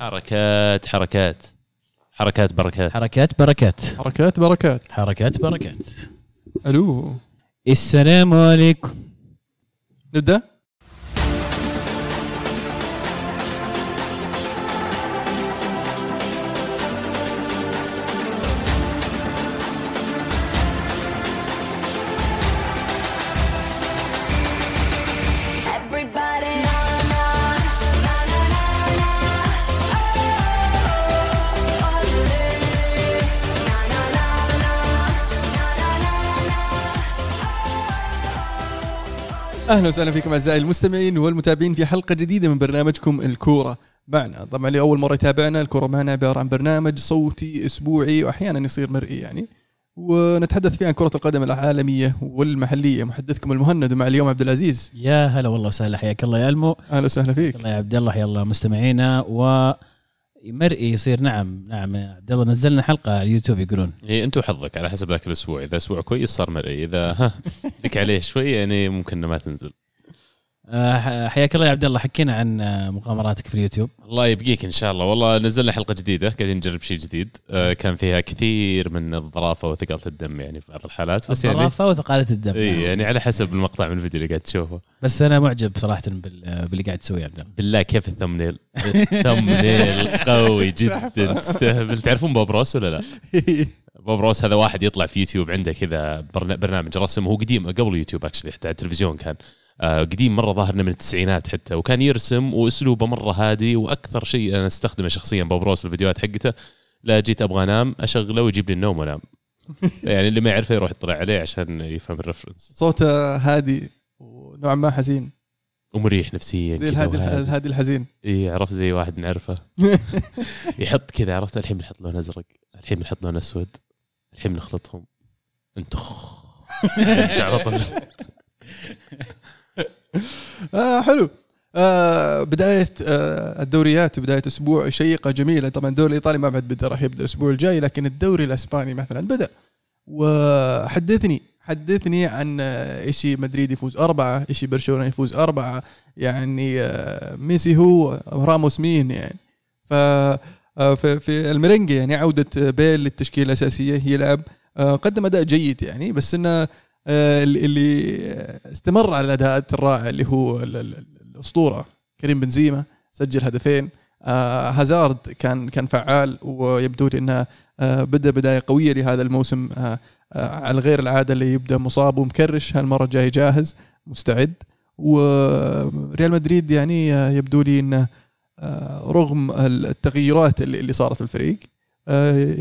حركات بركات. ألو، السلام عليكم. نبدأ. أهلا وسهلا فيكم أعزائي المستمعين والمتابعين في حلقة جديدة من برنامجكم الكورة معنا. طبعا لأول مرة يتابعنا، الكورة معنا عبارة عن برنامج صوتي أسبوعي وأحيانا يصير مرئي يعني، ونتحدث فيه عن كرة القدم العالمية والمحلية. محدثكم المهند ومع اليوم عبد العزيز. يا هلا والله وسهلا، حياك الله يا ألمو. أهلا وسهلا فيك. الله يا عبد الله، حيا الله مستمعينا ومرئي يصير. نعم عبد الله، نزلنا حلقة على اليوتيوب يقولون. إيه أنتوا حظك على حسب ذاك الأسبوع، إذا أسبوع كويس صار مرئي، إذا لك عليه شوية يعني ممكن ما تنزل. حياك الله يا عبد الله، حكينا عن مغامراتك في اليوتيوب. الله يبقيك إن شاء الله. والله نزلنا حلقة جديدة، قاعدين نجرب شيء جديد. كان فيها كثير من الظرافة وثقالة الدم يعني في بعض الحالات. بس الظرافة يعني وثقالة الدم يعني على حسب المقطع من الفيديو اللي قاعد تشوفه. بس أنا معجب صراحة باللي قاعد تسويه يا عبد الله. بالله كيف الثمنيل قوي جدا، تستهبل. تعرفون بوب روس ولا لا؟ بوب روس هذا واحد يطلع في يوتيوب، عنده كذا برنامج رسم. هو قديم قبل يوتيوب أكشلي، حتى على التلفزيون كان قديم مرة، ظاهرنا من التسعينات حتى، وكان يرسم وأسلوبه مرة هادي. وأكثر شيء أنا استخدمه شخصياً ببروس الفيديوهات حقته، لا جيت أبغى أنام أشغله ويجيب لي النوم وأنام. يعني اللي ما يعرفه يروح يطلع عليه عشان يفهم الرفرنس. صوته هادي ونوعاً ما حزين ومريح نفسياً، زي الهادي الحزين. إيه، عرف زي واحد نعرفه يحط كذا، عرفت الحين بنحط لون أزرق، الحين بنحط لون أسود، الحين بنخلطهم انتخ تعرفون. حلو. بداية الدوريات وبداية أسبوع شيقة جميلة. طبعا الدوري الإيطالي ما بعد بدأ، راح يبدأ الأسبوع الجاي، لكن الدوري الأسباني مثلا بدأ. وحدثني عن إشي مدريد يفوز 4، إشي برشلونة يفوز 4، يعني ميسي هو راموس مين يعني. في المرنجي يعني عودة بيل للتشكيلة الأساسية، يلعب. قدم أداء جيد يعني، بس إنه اللي استمر على الأداء الرائع اللي هو الأسطورة كريم بنزيما، سجل هدفين. هازارد كان فعال، ويبدو لي أنه بدأ بداية قوية لهذا الموسم على غير العادة اللي يبدأ مصاب ومكرش. هالمرة جاي جاهز مستعد. وريال مدريد يعني يبدو لي أنه رغم التغييرات اللي صارت في الفريق،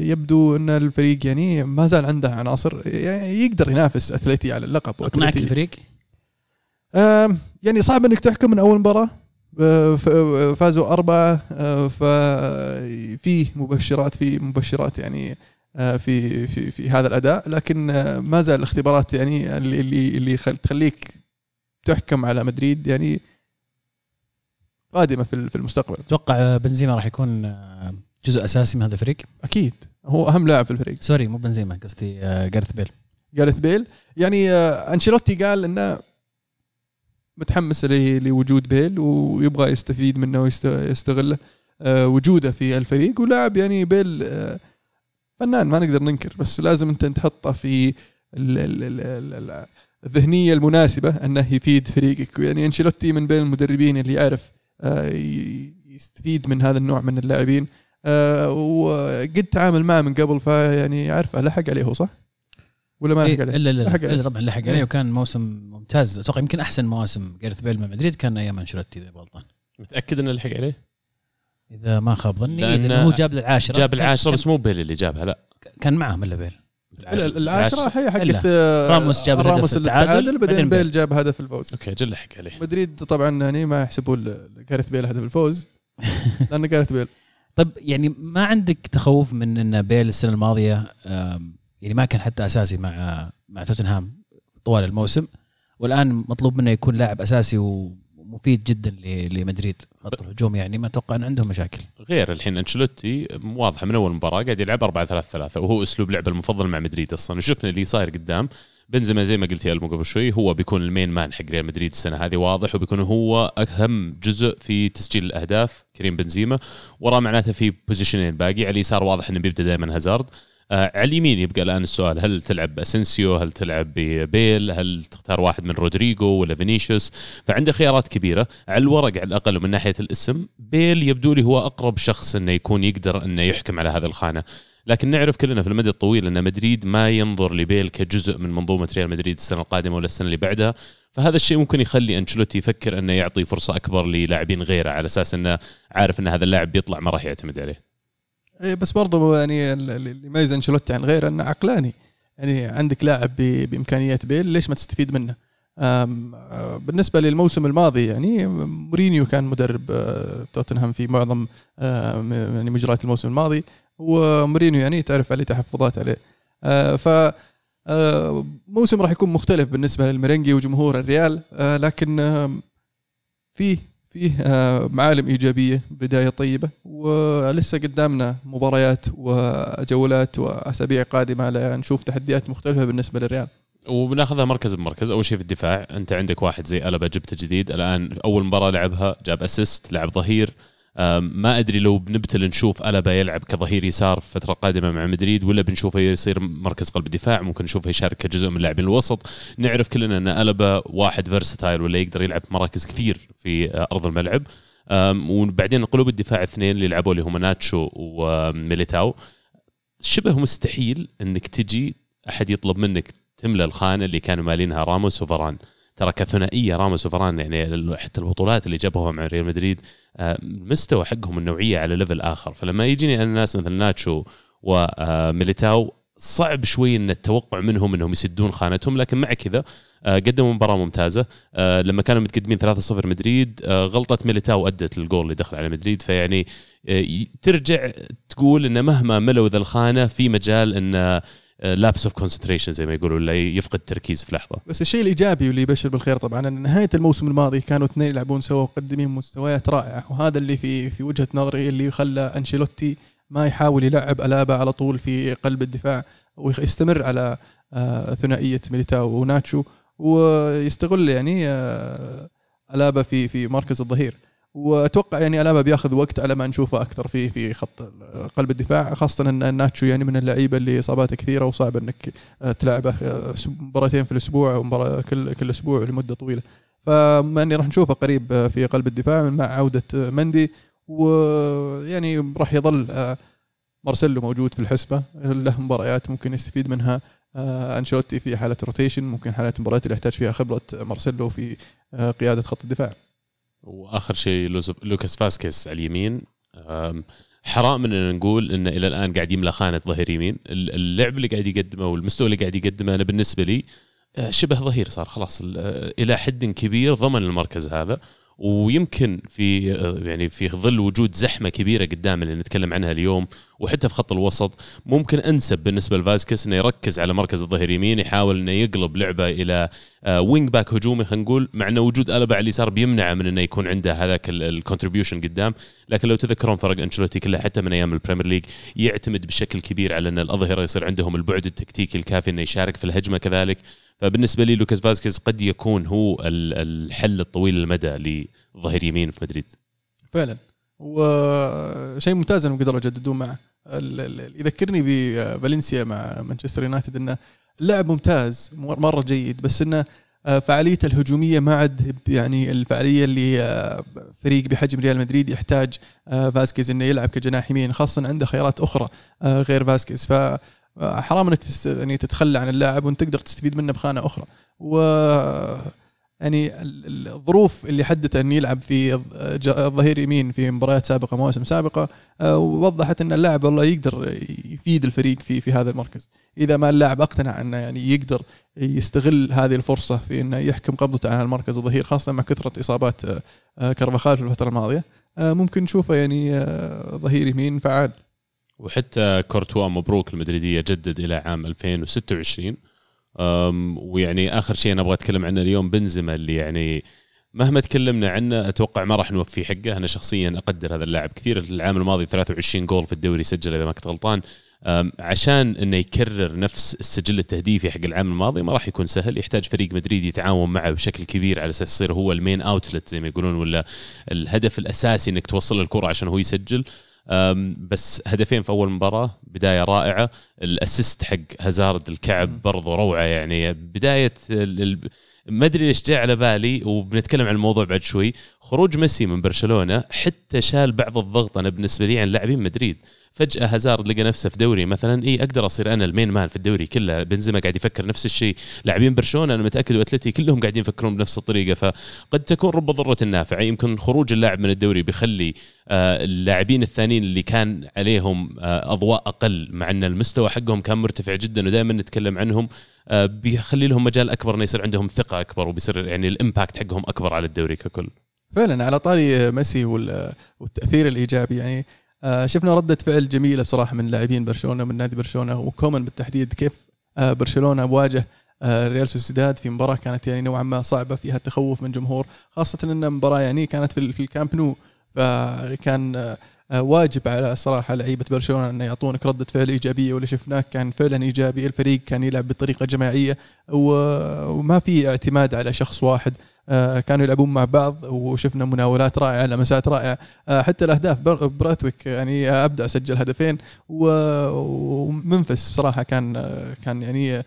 يبدو أن الفريق يعني ما زال عنده عناصر يعني يقدر ينافس أتلتي على اللقب. أقنعك الفريق؟ يعني صعب أنك تحكم من أول مباراة. فازوا 4، ففي مبشرات يعني في في في هذا الأداء، لكن ما زال الاختبارات يعني اللي تخليك تحكم على مدريد يعني قادمة في المستقبل. أتوقع بنزيما راح يكون جزء أساسي من هذا الفريق. أكيد هو أهم لاعب في الفريق. سوري، مو بنزيما، قصدي جارث بيل يعني. أنشيلوتي قال إنه متحمس لوجود بيل ويبغى يستفيد منه ويستغل وجوده في الفريق. ولاعب يعني بيل فنان، ما نقدر ننكر، بس لازم أنت تحطه في الذهنية المناسبة أنه يفيد فريقك. يعني أنشيلوتي من بين المدربين اللي يعرف يستفيد من هذا النوع من اللاعبين، وقد تعامل معه من قبل، فيعني عارفه لحق عليه. هو صح ولا ما لحق عليه؟ لا طبعا لحق عليه، وكان موسم ممتاز. أتوقع يمكن أحسن مواسم جارث بيل مع مدريد كان أيام أنشيلوتي، إذا غلطان. متأكد إنه لحق عليه إذا ما خاب ظني، لأنه هو جاب العاشرة. جاب العاشرة بس مو بيل اللي جابها، لا كان معهم إلا بيل. العاشرة هي حقت راموس، جاب هدف التعادل، بعدين بيل جاب هدف الفوز. أوكي، جل لحق عليه. مدريد طبعا يعني ما يحسبون جارث بيل هدف الفوز لأنه جارث بيل. طب يعني ما عندك تخوف من ان بيل السنه الماضيه يعني ما كان حتى اساسي مع توتنهام طوال الموسم، والان مطلوب منه يكون لاعب اساسي مفيد جدا لمدريد خط الهجوم, يعني ما اتوقع ان عندهم مشاكل. غير الحين انشيلوتي واضح من اول مباراه قاعد يلعب 4-3-3 وهو اسلوب لعبه المفضل مع مدريد اصلا, وشفنا اللي صاير قدام بنزيما زي ما قلت يا قبل شوي, هو بيكون المين مان حق ريال مدريد السنه هذه واضح, وبيكون هو اهم جزء في تسجيل الاهداف كريم بنزيما, ورا معناته في بوزيشنين باقي على اليسار واضح انه بيبدا دائما هازارد, على اليمين يبقى الآن السؤال هل تلعب بأسنسيو, هل تلعب ببيل, هل تختار واحد من رودريجو ولا فينيسيوس, فعنده خيارات كبيرة على الورق على الأقل. ومن ناحية الاسم بيل يبدو لي هو أقرب شخص أنه يكون يقدر أنه يحكم على هذا الخانة, لكن نعرف كلنا في المدى الطويل أن مدريد ما ينظر لبيل كجزء من منظومة ريال مدريد السنة القادمة ولا السنة اللي بعدها, فهذا الشيء ممكن يخلي أنشيلوتي يفكر أنه يعطي فرصة أكبر للاعبين غيره على أساس أنه عارف أن هذا اللاعب بيطلع ما راح يعتمد عليه. بس برضو يعني اللي يميز أنشيلوتي عن غيره أنه عقلاني, يعني عندك لاعب بإمكانيات بيل ليش ما تستفيد منه. بالنسبة للموسم الماضي يعني مورينيو كان مدرب توتنهام في معظم يعني مجريات الموسم الماضي, ومورينيو يعني تعرف عليه تحفظات عليه, فموسم راح يكون مختلف بالنسبة للميرينجي وجمهور الريال, لكن فيه معالم إيجابية, بداية طيبة, ولسه قدامنا مباريات وجولات وأسابيع قادمة لنشوف تحديات مختلفة بالنسبة للريال, وبناخذها مركز بمركز. أول شيء في الدفاع أنت عندك واحد زي ألبا جبته جديد الآن, أول مباراة لعبها جاب أسيست, لعب ظهير, ما أدري لو بنبتل نشوف ألبا يلعب كظهير يسار فترة قادمة مع مدريد ولا بنشوفه يصير مركز قلب دفاع, ممكن نشوفه يشارك كجزء من لاعبين الوسط. نعرف كلنا أن ألبا واحد فيرساتايل ولا يقدر يلعب مراكز كثير في أرض الملعب. وبعدين قلوب الدفاع اثنين اللي لعبوا اللي هم ناتشو وميليتاو, شبه مستحيل أنك تجي أحد يطلب منك تملى الخانة اللي كانوا مالينها راموس وفران, ترى كثنائية راموس وفران يعني حتى البطولات اللي جابوها مع ريال مدريد مستوى حقهم النوعية على ليفل آخر. فلما يجيني أنا الناس مثل ناتشو وميليتاو صعب شوي أن التوقع منهم أنهم يسدون خانتهم, لكن مع كذا قدموا مباراة ممتازة. لما كانوا متقدمين 3-0 مدريد غلطة ميليتاو أدت للجول اللي دخل على مدريد, فيعني ترجع تقول أن مهما ملوا ذا الخانة في مجال أن لابس اوف كونسنتريشن زي ما يقولوا, لا يفقد تركيز في لحظه. بس الشيء الايجابي واللي يبشر بالخير طبعا ان نهايه الموسم الماضي كانوا اثنين يلعبون سوا ومقدمين مستويات رائعه, وهذا اللي في وجهه نظري اللي خلى انشيلوتي ما يحاول يلعب ألابا على طول في قلب الدفاع ويستمر على ثنائيه ميليتاو وناتشو, ويستغل يعني ألابا في مركز الظهير. وأتوقع يعني ألابا بياخذ وقت على ما نشوفه أكثر في خط قلب الدفاع, خاصة أن ناتشو يعني من اللعيبة اللي إصاباته كثيرة وصعب أنك تلعبه مباراتين في الأسبوع ومباراة كل أسبوع لمدة طويلة, فمعني راح نشوفه قريب في قلب الدفاع مع عودة مندي, ويعني راح يظل مارسيلو موجود في الحسبة, له مباريات ممكن يستفيد منها أنشيلوتي في حالة روتيشن, ممكن حالة مباريات اللي يحتاج فيها خبرة مارسيلو في قيادة خط الدفاع. وآخر شيء لوكاس فاسكيز على اليمين, حرام أننا نقول أنه إلى الآن قاعد يملأ خانة ظهير يمين, اللعب اللي قاعد يقدمه والمستوى اللي قاعد يقدمه أنا بالنسبة لي شبه ظهير صار خلاص إلى حد كبير ضمن المركز هذا, ويمكن في ظل وجود زحمة كبيرة قدام اللي نتكلم عنها اليوم وحتى في خط الوسط, ممكن أنسب بالنسبة لفاسكيز أنه يركز على مركز الظهير يمين, يحاول أنه يقلب لعبة إلى وينج باك هجومي هنقول, مع أنه وجود ألبا على اليسار بيمنعه من أنه يكون عنده هذاك الكونتريبيوشن قدام. لكن لو تذكرون فرق أنشيلوتي كلها حتى من أيام البريمير ليج يعتمد بشكل كبير على أن الأظهرة يصير عندهم البعد التكتيكي الكافي أنه يشارك في الهجمة كذلك, فبالنسبة لي لوكاس فاسكيز قد يكون هو الحل الطويل المدى لظهير يمين في مدريد فعلا, وشيء ممتاز أنهم قدروا يجددون معه. يذكرني بفالنسيا مع مانشستر يونايتد أنه اللاعب ممتاز مرة جيد, بس أنه فعالية الهجومية ما عاد يعني الفعالية اللي فريق بحجم ريال مدريد يحتاج فاسكيز أنه يلعب كجناح يمين, خاصة عنده خيارات أخرى غير فاسكيز, فحرام أنك يعني تتخلى عن اللاعب وأن تقدر تستفيد منه بخانة أخرى. و يعني الظروف اللي حدت أن يلعب في ظهير يمين في مباريات سابقة مواسم سابقة ووضحت أن اللاعب والله يقدر يفيد الفريق في هذا المركز, إذا ما اللاعب أقتنع أنه يعني يقدر يستغل هذه الفرصة في أنه يحكم قبضته على المركز الظهير, خاصة مع كثرة إصابات كارفاخال في الفترة الماضية ممكن نشوفه يعني ظهير يمين فعال. وحتى كورتوا مبروك المدريدية جدد إلى عام 2026. ويعني آخر شيء أنا أبغى أتكلم عنه اليوم بنزيما اللي يعني مهما تكلمنا عنه أتوقع ما راح نوفي حقه. أنا شخصيا أقدر هذا اللاعب كثير، العام الماضي 23 جول في الدوري سجل إذا ما كنت غلطان، عشان أنه يكرر نفس السجل التهديفي حق العام الماضي ما راح يكون سهل. يحتاج فريق مدريد يتعاون معه بشكل كبير على أساس يصير هو المين أوتلت زي ما يقولون، ولا الهدف الأساسي أنك توصل الكرة عشان هو يسجل. بس هدفين في أول مباراة بداية رائعة، الأسيست حق هازارد الكعب برضو روعة، يعني بداية ما أدري ليش جاء على بالي وبنتكلم عن الموضوع بعد شوي، خروج ميسي من برشلونة حتى شال بعض الضغط أنا بالنسبة لي عن لاعبين مدريد. فجأة هازارد لقى نفسه في دوري مثلا أقدر أصير أنا المين مان في الدوري كله، بنزيما قاعد يفكر نفس الشيء، لاعبين برشلونة أنا متأكد وأتلتي كلهم قاعدين يفكرون بنفس الطريقة، فقد تكون رب ضرة نافعة. يمكن خروج اللاعب من الدوري بيخلي اللاعبين الثانيين اللي كان عليهم أضواء أقل، مع أن المستوى حقهم كان مرتفع جدا ودائما نتكلم عنهم، بيخلي لهم مجال أكبر أن يصير عندهم ثقة أكبر، وبيصير يعني الإمباكت حقهم أكبر على الدوري ككل. فعلا على طاري ميسي والتأثير الإيجابي، يعني شفنا ردة فعل جميلة بصراحة من لاعبين برشلونة، من نادي برشلونة وكومان بالتحديد، كيف برشلونة واجه ريال سوسيداد في مباراة كانت يعني نوعا ما صعبة فيها تخوف من جمهور، خاصة أن مباراة يعني كانت في الكامب نو، فكان واجب على صراحة لعيبة برشلونة أن يعطونك ردة فعل إيجابية، واللي شفناه كان فعلا إيجابي. الفريق كان يلعب بطريقة جماعية وما في اعتماد على شخص واحد، كانوا يلعبون مع بعض، وشفنا مناولات رائعة، لمسات رائعة، حتى الأهداف براتويك يعني أبدع، سجل هدفين، ومنفس بصراحة كان يعني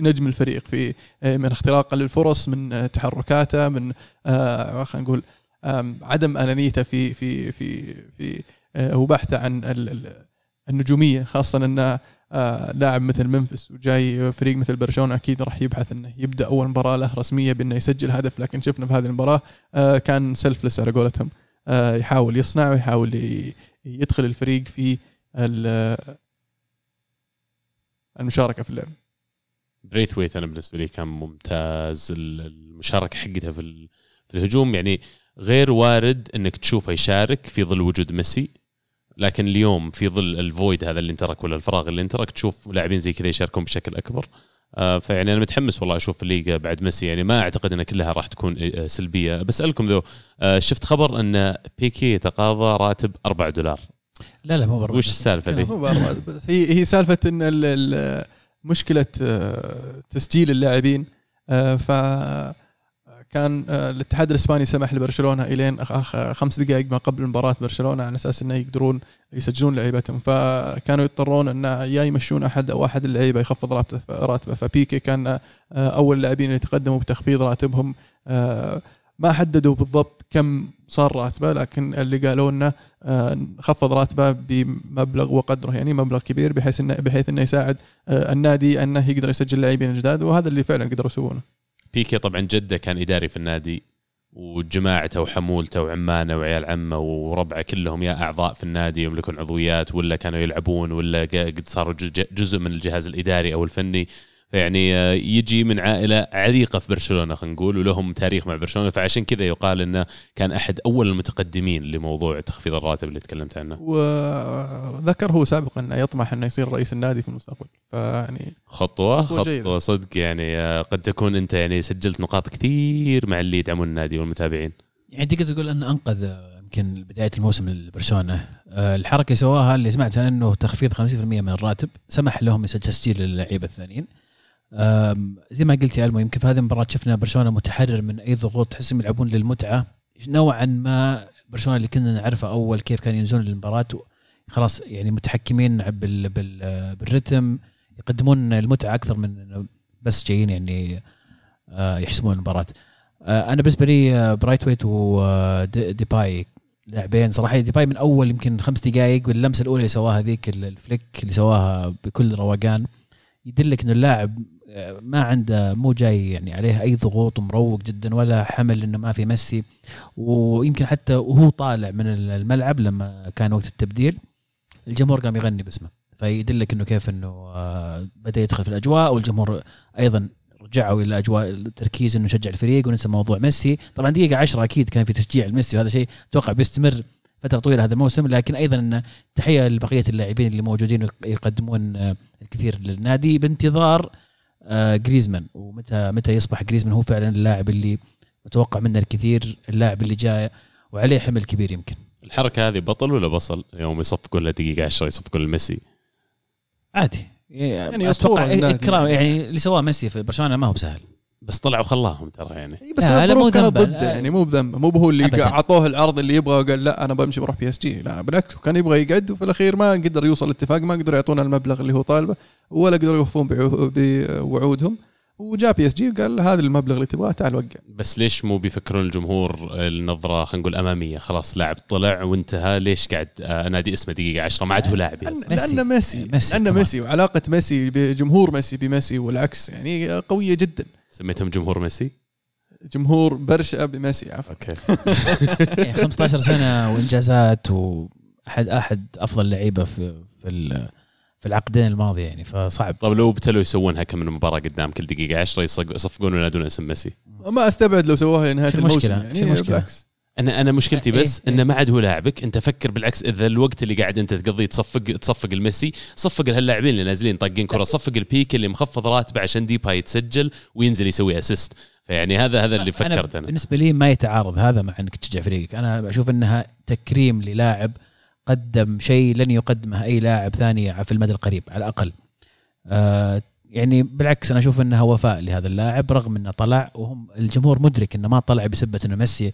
نجم الفريق في من اختراقه للفرص، من تحركاته، من خلينا نقول عدم أنانيته في في في في وبحثه عن النجومية، خاصة أن لاعب مثل منفس وجاي فريق مثل برشلونة أكيد راح يبحث أنه يبدأ أول مباراة له رسمية بأنه يسجل هدف، لكن شفنا في هذه المباراة كان سلفلس على قولتهم، يحاول يصنع ويحاول يدخل الفريق في المشاركة في اللعب. بريثويت أنا بالنسبة لي كان ممتاز، المشاركة حقتها في الهجوم يعني غير وارد أنك تشوفه يشارك في ظل وجود ميسي، لكن اليوم في ظل الفويد هذا اللي انترك ولا الفراغ اللي انترك تشوف لاعبين زي كذا يشاركون بشكل أكبر. فيعني أنا متحمس والله أشوف الليغا بعد ميسي، يعني ما أعتقد أن كلها راح تكون سلبية. بسألكم ذو، شفت خبر أن بيكي تقاضى راتب $4؟ لا مو برا. وش السالفة دي؟ هي سالفة أن مشكلة تسجيل اللاعبين، كان الاتحاد الإسباني سمح لبرشلونة إلين 5 دقائق ما قبل مباراة برشلونة على أساس أنه يقدرون يسجلون لعيبتهم، فكانوا يضطرون أنه يمشون أحد أو أحد اللعيبة يخفض راتبه، فبيكي كان أول لاعبين اللي تقدموا بتخفيض راتبهم. ما حددوا بالضبط كم صار راتبه، لكن اللي قالوا لنا خفض راتبه بمبلغ وقدره، يعني مبلغ كبير بحيث أنه يساعد النادي أنه يقدر يسجل لاعبين جداد، وهذا اللي فعلا قدروا يسوونه. بيكي طبعا جده كان إداري في النادي، وجماعته وحمولته وعمانه وعيال عمه وربعه كلهم يا أعضاء في النادي يملكون عضويات، ولا كانوا يلعبون، ولا قد صاروا جزء من الجهاز الإداري أو الفني، فيعني يجي من عائلة عريقة في برشلونة خلينا نقول، ولهم تاريخ مع برشلونة، فعشان كذا يقال إنه كان أحد أول المتقدمين لموضوع تخفيض الراتب اللي تكلمت عنه، وذكر هو سابقا أنه يطمح أنه يصير رئيس النادي في المستقبل. فيعني خطوة صدق، يعني قد تكون أنت يعني سجلت نقاط كثير مع اللي يدعمون النادي والمتابعين، يعني تقدر تقول أنه أنقذ يمكن بداية الموسم لبرشلونة. الحركة سواها اللي سمعتها أنه تخفيض 50% من الراتب سمح لهم تسجيل للعيبة الثانيين. زي ما قلت يا المو، يمكن في هذه المباراة شفنا برشلونة متحرر من أي ضغوط، تحسهم يلعبون للمتعة نوعا ما. برشلونة اللي كنا نعرفه أول كيف كان ينزلون للمباراة خلاص، يعني متحكمين بالرتم، يقدمون المتعة أكثر من بس جايين يعني يحسمون المباراة. أنا بالنسبة لي برايتويت وديباي لاعبين صراحة، ديباي من أول يمكن 5 دقائق واللمسة الأولى اللي سواها ذيك الفليك اللي سواها بكل رواقان، يدلك إنه اللاعب ما عنده مو جاي يعني عليه أي ضغوط ومروق جدا، ولا حمل إنه ما في ميسي، ويمكن حتى وهو طالع من الملعب لما كان وقت التبديل الجمهور قام يغني باسمه، فيدلك إنه كيف إنه بدأ يدخل في الأجواء، والجمهور أيضا رجعوا إلى أجواء التركيز إنه يشجع الفريق وننسى موضوع ميسي. طبعا دقيقة 10 أكيد كان في تشجيع الميسي، وهذا شيء أتوقع بيستمر فترة طويلة هذا الموسم، لكن أيضا أن تحية لبقية اللاعبين اللي موجودين يقدمون الكثير للنادي بانتظار غريزمان، ومتى يصبح غريزمان هو فعلا اللاعب اللي أتوقع منه الكثير اللاعب اللي جاي وعليه حمل كبير. يمكن الحركة هذه بطل ولا بصل؟ يوم يصفقوا له دقيقة 10 يصفقوا لميسي عادي يعني أتوقع إكرام يعني اللي سواه ميسي في برشلونة ما هو بسهل، بس طلعوا خلاهم ترى يعني. بس الظروف كانت ضده يعني، مو بذنب، مو بهو اللي أعطوه العرض اللي يبغى وقال لا أنا بمشي بروح بي اس جي، لا بالعكس كان يبغى يقعد وفي الأخير ما قدر يوصل اتفاق، ما قدروا يعطونا المبلغ اللي هو طالبه ولا قدروا يوفون بوعودهم، وجاء بي اس جي وقال هذا المبلغ اللي تبغاه تعال وقع. بس ليش مو بيفكرون الجمهور النظرة خلينا نقول أمامية، خلاص لاعب طلع وانتهى، ليش قاعد أنادي اسمه دقيقة 10 ما عاد هو لاعب؟ لأنه ميسي، لأنه ميسي، وعلاقة ميسي بجمهور ميسي بميسي والعكس يعني قوية جدا. سميتهم جمهور ميسي، جمهور برشا بميسي عفوا. اوكي 15 سنة وإنجازات وأحد أفضل لعيبة في العقدين الماضية يعني، فصعب. طب لو ابتلوا يسوونها كم من مباراة قدام كل دقيقة 10 يصفقون وينادون اسم ميسي، ما استبعد لو سووها نهاية الموسم يعني. بالعكس انا مشكلتي بس إيه. انه ما عاد هو لاعبك انت، فكر بالعكس اذا الوقت اللي قاعد انت تقضيه تصفق الميسي، صفق لهاللاعبين اللي نازلين طاقين كره، صفق البيك اللي مخفض راتبه عشان ديباي يتسجل وينزل يسوي اسيست، فيعني هذا اللي فكرت أنا. بالنسبه لي ما يتعارض هذا مع انك تشجع فريقك، انا اشوف انها تكريم للاعب قدم شيء لن يقدمه اي لاعب ثاني في المدى القريب على الاقل. يعني بالعكس انا اشوف انها وفاء لهذا اللاعب رغم انه طلع، وهم الجمهور مدرك انه ما طلع بسبه انه ميسي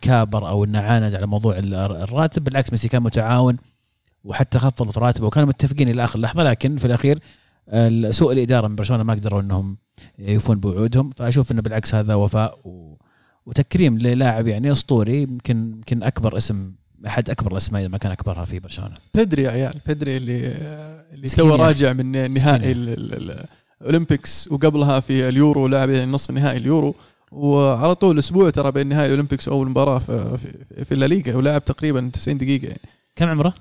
كابر أو إنه عاند على موضوع الراتب، بالعكس ميسي كان متعاون وحتى خفض في راتبه وكانوا متفقين إلى آخر لحظة، لكن في الأخير سوء الإدارة من برشلونة ما قدروا إنهم يوفون بوعودهم. فأشوف إنه بالعكس هذا وفاء وتكريم للاعب يعني أسطوري، يمكن أكبر اسم، أحد أكبر الأسماء إذا ما كان أكبرها في برشلونة. بدري يا عيال، بدري اللي سوى راجع من نهائي الأولمبيكس وقبلها في اليورو، لاعب يعني نصف نهائي اليورو، وعلى طول أسبوع ترى بين نهائي الأولمبيكس أول مباراة في الليغا، ولعب تقريبا 90 دقيقة يعني. كم عمره؟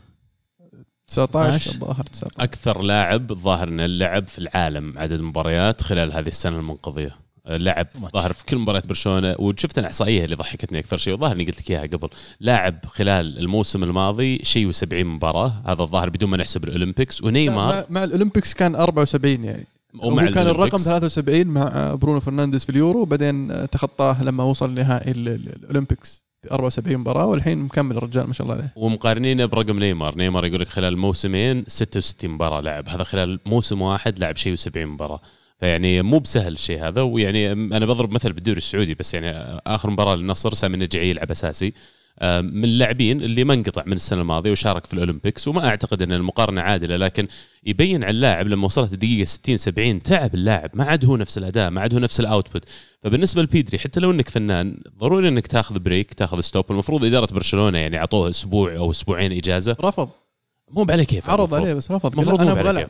19 الظاهر. 19 أكثر لاعب ظاهر إنه لعب في العالم عدد مباريات خلال هذه السنة المنقضية، لعب ظاهر في كل مباريات برشلونة، وشفت الإحصائية اللي ضحكتني أكثر شيء، وظاهر إني قلت لك إياها قبل، لاعب خلال الموسم الماضي شيء 70 مباراة، هذا الظاهر بدون ما نحسب الأولمبيكس. ونيمار مع الأولمبيكس كان 74 يعني، وكان الرقم 73 مع برونو فرنانديز في اليورو، بعدين تخطاه لما وصل نهائي الأولمبيكس ب 74 مباراة، والحين مكمل الرجال ما شاء الله عليه. ومقارنينه برقم نيمار يقولك خلال موسمين 66 مباراة لعب، هذا خلال موسم واحد لعب شيء 70 مباراة، فيعني مو بسهل شيء هذا. ويعني أنا بضرب مثل بالدوري السعودي بس، يعني آخر مباراة للنصر سامي النجعي يلعب أساسي، من اللاعبين اللي ما انقطع من السنة الماضية وشارك في الأولمبيكس، وما أعتقد أن المقارنة عادلة، لكن يبين على اللاعب لما وصلت الدقيقة 60-70 تعب اللاعب، ما عاد هو نفس الأداء، ما عاد هو نفس الأوتبوت. فبالنسبة لبيدري حتى لو أنك فنان ضروري أنك تأخذ بريك، تأخذ ستوب. المفروض إدارة برشلونة يعني عطوه أسبوع أو أسبوعين إجازة، رفض. مو بعليه كيف عرض عليه بس رفض، المفروض مو بعليه.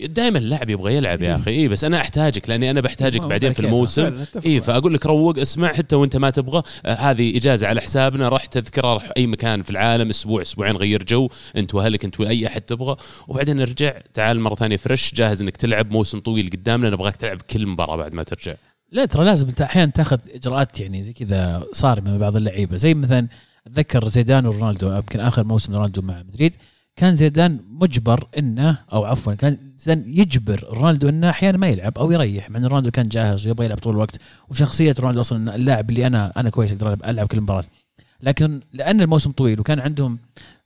دائما اللاعب يبغى يلعب يا اخي، بس انا احتاجك لاني انا بحتاجك بعدين في الموسم، فاقول لك روق اسمع حتى وانت ما تبغى، هذه اجازه على حسابنا، راح تذكرها، راح اي مكان في العالم اسبوع اسبوعين، غير جو انت واهلك انت واي احد تبغى، وبعدين ارجع تعال مره ثانيه فرش جاهز انك تلعب موسم طويل قدامنا، نبغاك تلعب كل مباراه بعد ما ترجع. لا ترى لازم انت احيانا تاخذ اجراءات يعني زي كذا، صار من بعض اللعيبه زي مثلا اتذكر زيدان ورونالدو، يمكن اخر موسم رونالدو مع مدريد كان زيدان مجبر انه، او عفوا كان زيدان يجبر رونالدو انه احيانا ما يلعب او يريح، مع ان رونالدو كان جاهز ويبغى يلعب طول الوقت، وشخصيه رونالدو اصلا انه اللاعب اللي انا كويس اقدر العب كل مباراه، لكن لان الموسم طويل وكان عندهم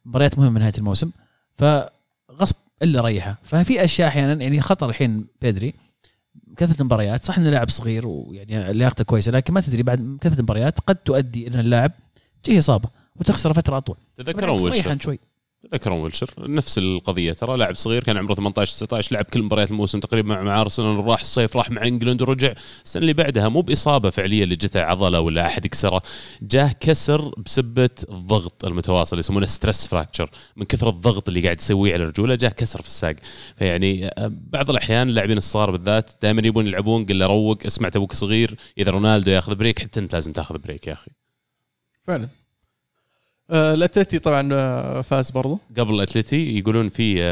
مباريات مهمه نهايه الموسم فغصب الا ريحه. ففي اشياء احيانا يعني خطر. الحين بيدري كثره المباريات، صح انه لاعب صغير ويعني لياقته كويسه، لكن ما تدري بعد كثره المباريات قد تؤدي ان اللاعب تجيه اصابه وتخسر فتره اطول. تذكروا شوي ذكرون ويلشر نفس القضية، ترى لاعب صغير كان عمره 18-19 لعب كل مباريات الموسم تقريبا مع أرسنال، راح الصيف راح مع إنجلند ورجع السنة اللي بعدها، مو بإصابة فعلية اللي جتها عضلة ولا أحد كسره، جاه كسر بسبة الضغط المتواصل يسمونه ستريس فراكتشر، من كثرة الضغط اللي قاعد يسويه على الرجولة جاه كسر في الساق. فيعني بعض الأحيان اللاعبين الصغار بالذات دائما يبون يلعبون، قل له روق اسمع أبوك صغير، إذا رونالدو ياخذ بريك حتى أنت لازم تاخذ بريك يا أخي. فعلا الاتلتي طبعا فاز برضو. قبل الاتلتي يقولون في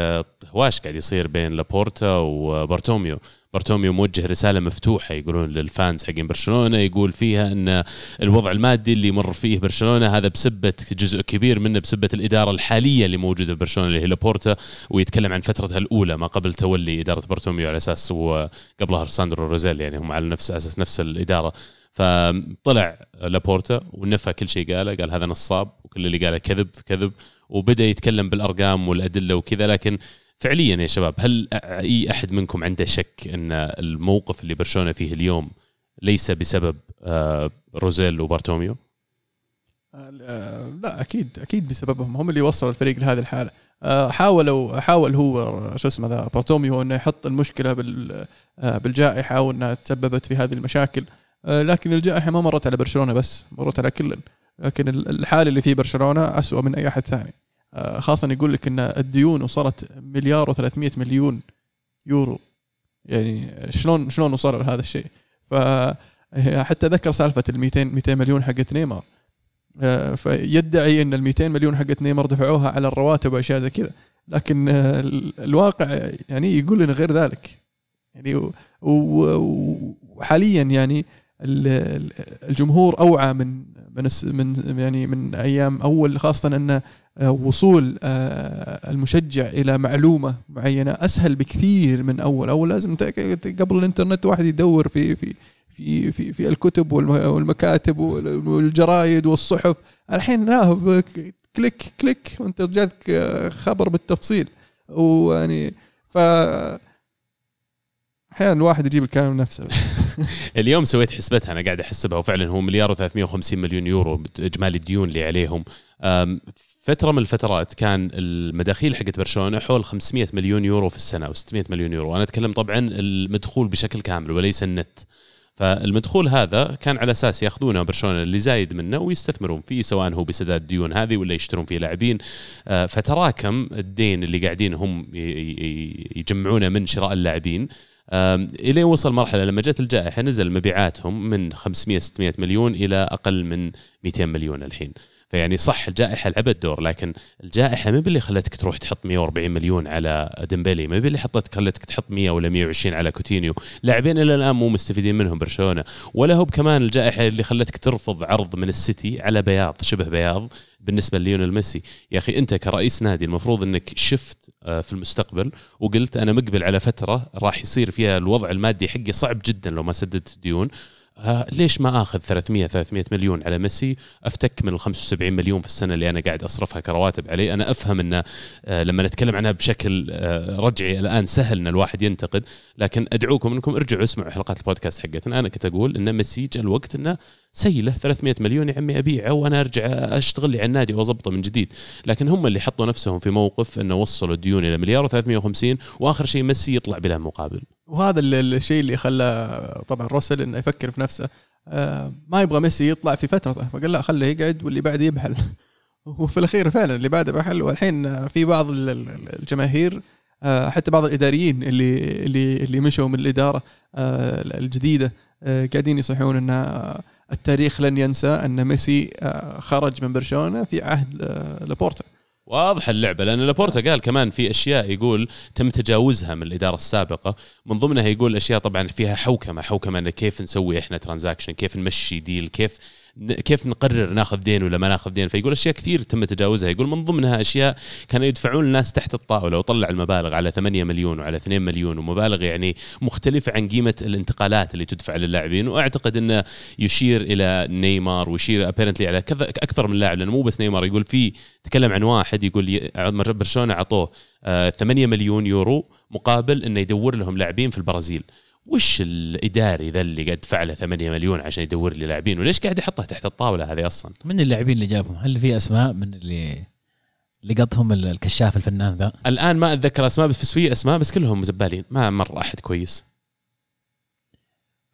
هواش قاعد يصير بين لابورتا وبارتوميو. بارتوميو موجه رسالة مفتوحة يقولون للفانز حقين برشلونة، يقول فيها أن الوضع المادي اللي مر فيه برشلونة هذا بسبة جزء كبير منه بسبة الإدارة الحالية اللي موجودة برشلونة اللي هي لابورتا، ويتكلم عن فترتها الأولى ما قبل تولي إدارة بارتوميو على أساس، وقبلها ساندرو روزيل، يعني هم على نفس أساس نفس الإدارة. فطلع لابورتا ونفى كل شيء قاله، قال هذا نصاب وكل اللي قاله كذب في كذب، وبدأ يتكلم بالأرقام والأدلة وكذا. لكن فعليا يا شباب، هل أي أحد منكم عنده شك أن الموقف اللي برشلونة فيه اليوم ليس بسبب روزيل وبارتوميو؟ لا، أكيد بسببهم، هم اللي وصلوا الفريق لهذه الحالة. حاول هو شو اسمه ذا بارتوميو أنه يحط المشكلة بالجائحة وأنها تسببت في هذه المشاكل، لكن الجائحة ما مرت على برشلونة بس، مرت على كلن، لكن الحالة اللي في برشلونة أسوأ من أي أحد ثاني، خاصة يقول لك أن الديون وصلت 1,300,000,000 يورو، يعني شلون وصل لهذا الشيء؟ فحتى ذكر سالفة 200 مليون حقت نيمار، فيدعي أن 200 مليون حقت نيمار دفعوها على الرواتب وأشياء زي كذا، لكن الواقع يعني يقول لنا غير ذلك. يعني وحاليا يعني الجمهور أوعى من يعني من أيام أول، خاصة أن وصول المشجع إلى معلومة معينة أسهل بكثير من أول لازم قبل الإنترنت واحد يدور في الكتب والمكاتب والجرايد والصحف. الحين لا، كليك وأنت جاتك خبر بالتفصيل، ويعني أحيانا الواحد يجيب الكلام نفسه. اليوم سويت حسبتها، أنا قاعد أحسبها، وفعلا هو 1,350,000,000 يورو إجمالي الديون اللي عليهم. فترة من الفترات كان المداخيل حقت برشلونة حول 500 مليون يورو في السنة أو 600 مليون يورو، أنا أتكلم طبعا المدخول بشكل كامل وليس النت. فالمدخول هذا كان على أساس يأخذونه برشلونة اللي زايد منه ويستثمرون فيه، سواء هو بسداد ديون هذه ولا يشترون فيه لاعبين. فتراكم الدين اللي قاعدين هم يجمعونه من شراء اللاعبين إلى وصل مرحلة لما جت الجائحة نزل مبيعاتهم من 500-600 مليون إلى أقل من 200 مليون الحين. فيعني صح الجائحة لعبت دور، لكن الجائحة ما باللي خلتك تروح تحط 140 مليون على ديمبلي، ما باللي خلتك تحط 100 ولا 120 على كوتينيو، لاعبين إلى الآن مو مستفيدين منهم برشلونة. ولا هو كمان الجائحة اللي خلتك ترفض عرض من السيتي على بياض، شبه بياض بالنسبة لليونيل ميسي. يا أخي أنت كرئيس نادي المفروض أنك شفت في المستقبل وقلت أنا مقبل على فترة راح يصير فيها الوضع المادي حقي صعب جدا لو ما سددت ديون، ليش ما أخذ 300 مليون على ميسي أفتك من 75 مليون في السنة اللي أنا قاعد أصرفها كرواتب عليه. أنا أفهم أن لما نتكلم عنها بشكل رجعي الآن سهل أن الواحد ينتقد، لكن أدعوكم أنكم ارجعوا اسمعوا حلقات البودكاست حقتنا. أنا كنت أقول أن ميسي جاء الوقت أنه سيله 300 مليون يا عمي أبيعه وأنا أرجع أشتغل لي على النادي وأضبطه من جديد، لكن هم اللي حطوا نفسهم في موقف أنه وصلوا الديون إلى 1,350,000,000 وآخر شيء ميسي يطلع بلا مقابل. وهذا الشيء اللي خلى طبعا روسل انه يفكر في نفسه، ما يبغى ميسي يطلع في فترته، فقال لا خليه يقعد واللي بعد يبحل. وفي الأخير فعلا اللي بعده بحل. والحين في بعض الجماهير حتى بعض الإداريين اللي مشوا من الإدارة الجديدة قاعدين يصحون أن التاريخ لن ينسى أن ميسي خرج من برشلونة في عهد لابورتا. واضح اللعبة، لأن لابورتا قال كمان في أشياء يقول تم تجاوزها من الإدارة السابقة، من ضمنها يقول أشياء طبعا فيها حوكمة أن كيف نسوي إحنا ترانزاكشن، كيف نمشي ديل، كيف نقرر ناخذ دين ولا ما ناخذ دين. فيقول أشياء كثير تم تجاوزها، يقول من ضمنها أشياء كانوا يدفعون الناس تحت الطاولة، وطلع المبالغ على 8 مليون وعلى 2 مليون ومبالغ يعني مختلفة عن قيمة الانتقالات اللي تدفع للاعبين. وأعتقد أنه يشير إلى نيمار ويشير أبيرنتلي على كذا أكثر من لاعب، لأنه مو بس نيمار. يقول في تكلم عن واحد يقول برشلونة عطوه 8 مليون يورو مقابل أنه يدور لهم لاعبين في البرازيل. وش الإداري ذا اللي قاعد دفع له 8 مليون عشان يدور لي لاعبين؟ وليش قاعد يحطها تحت الطاولة هذه أصلا؟ من اللاعبين اللي جابهم هل في أسماء من اللي قطهم الكشاف الفنان ذا؟ الآن ما أتذكر أسماء، بس في أسماء بس كلهم زبالين، ما مر أحد كويس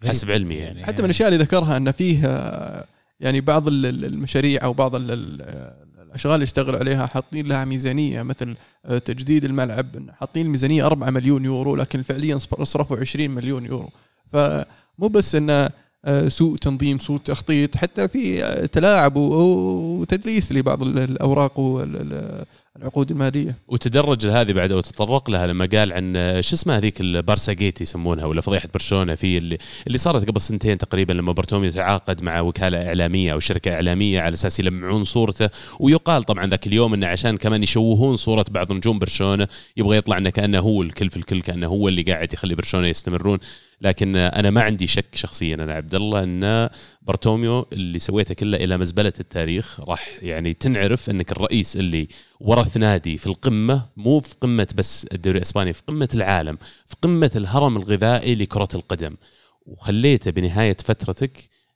حسب علمي. يعني حتى من الأشياء اللي ذكرها أن فيه يعني بعض المشاريع أو بعض الأشغال اللي اشتغلوا عليها حاطين لها ميزانية، مثل تجديد الملعب حاطين الميزانية 4 مليون يورو لكن فعليا صرفوا 20 مليون يورو. فمو بس إنه سوء تنظيم، سوء تخطيط، حتى في تلاعب وتدليس لبعض الأوراق والعقود المالية. وتدرج لهذه بعد وتطرق لها لما قال عن شو اسمها هذيك البارساجيتي يسمونها، ولا فضيحة برشلونة، في اللي صارت قبل سنتين تقريبا لما برتوميو تعاقد مع وكالة إعلامية أو شركة إعلامية على أساس يلمعون صورته، ويقال طبعا ذاك اليوم إنه عشان كمان يشوهون صورة بعض نجوم برشلونة يبغى يطلع إنه كأنه هو الكل في الكل، كأنه هو اللي قاعد يخلي برشلونة يستمرون. لكن أنا ما عندي شك شخصيا أنا عبد الله أن برتوميو اللي سويته كله إلى مزبلة التاريخ راح يعني تنعرف أنك الرئيس اللي ورث نادي في القمة، مو في قمة بس الدوري الإسباني، في قمة العالم، في قمة الهرم الغذائي لكرة القدم، وخليته بنهاية فترتك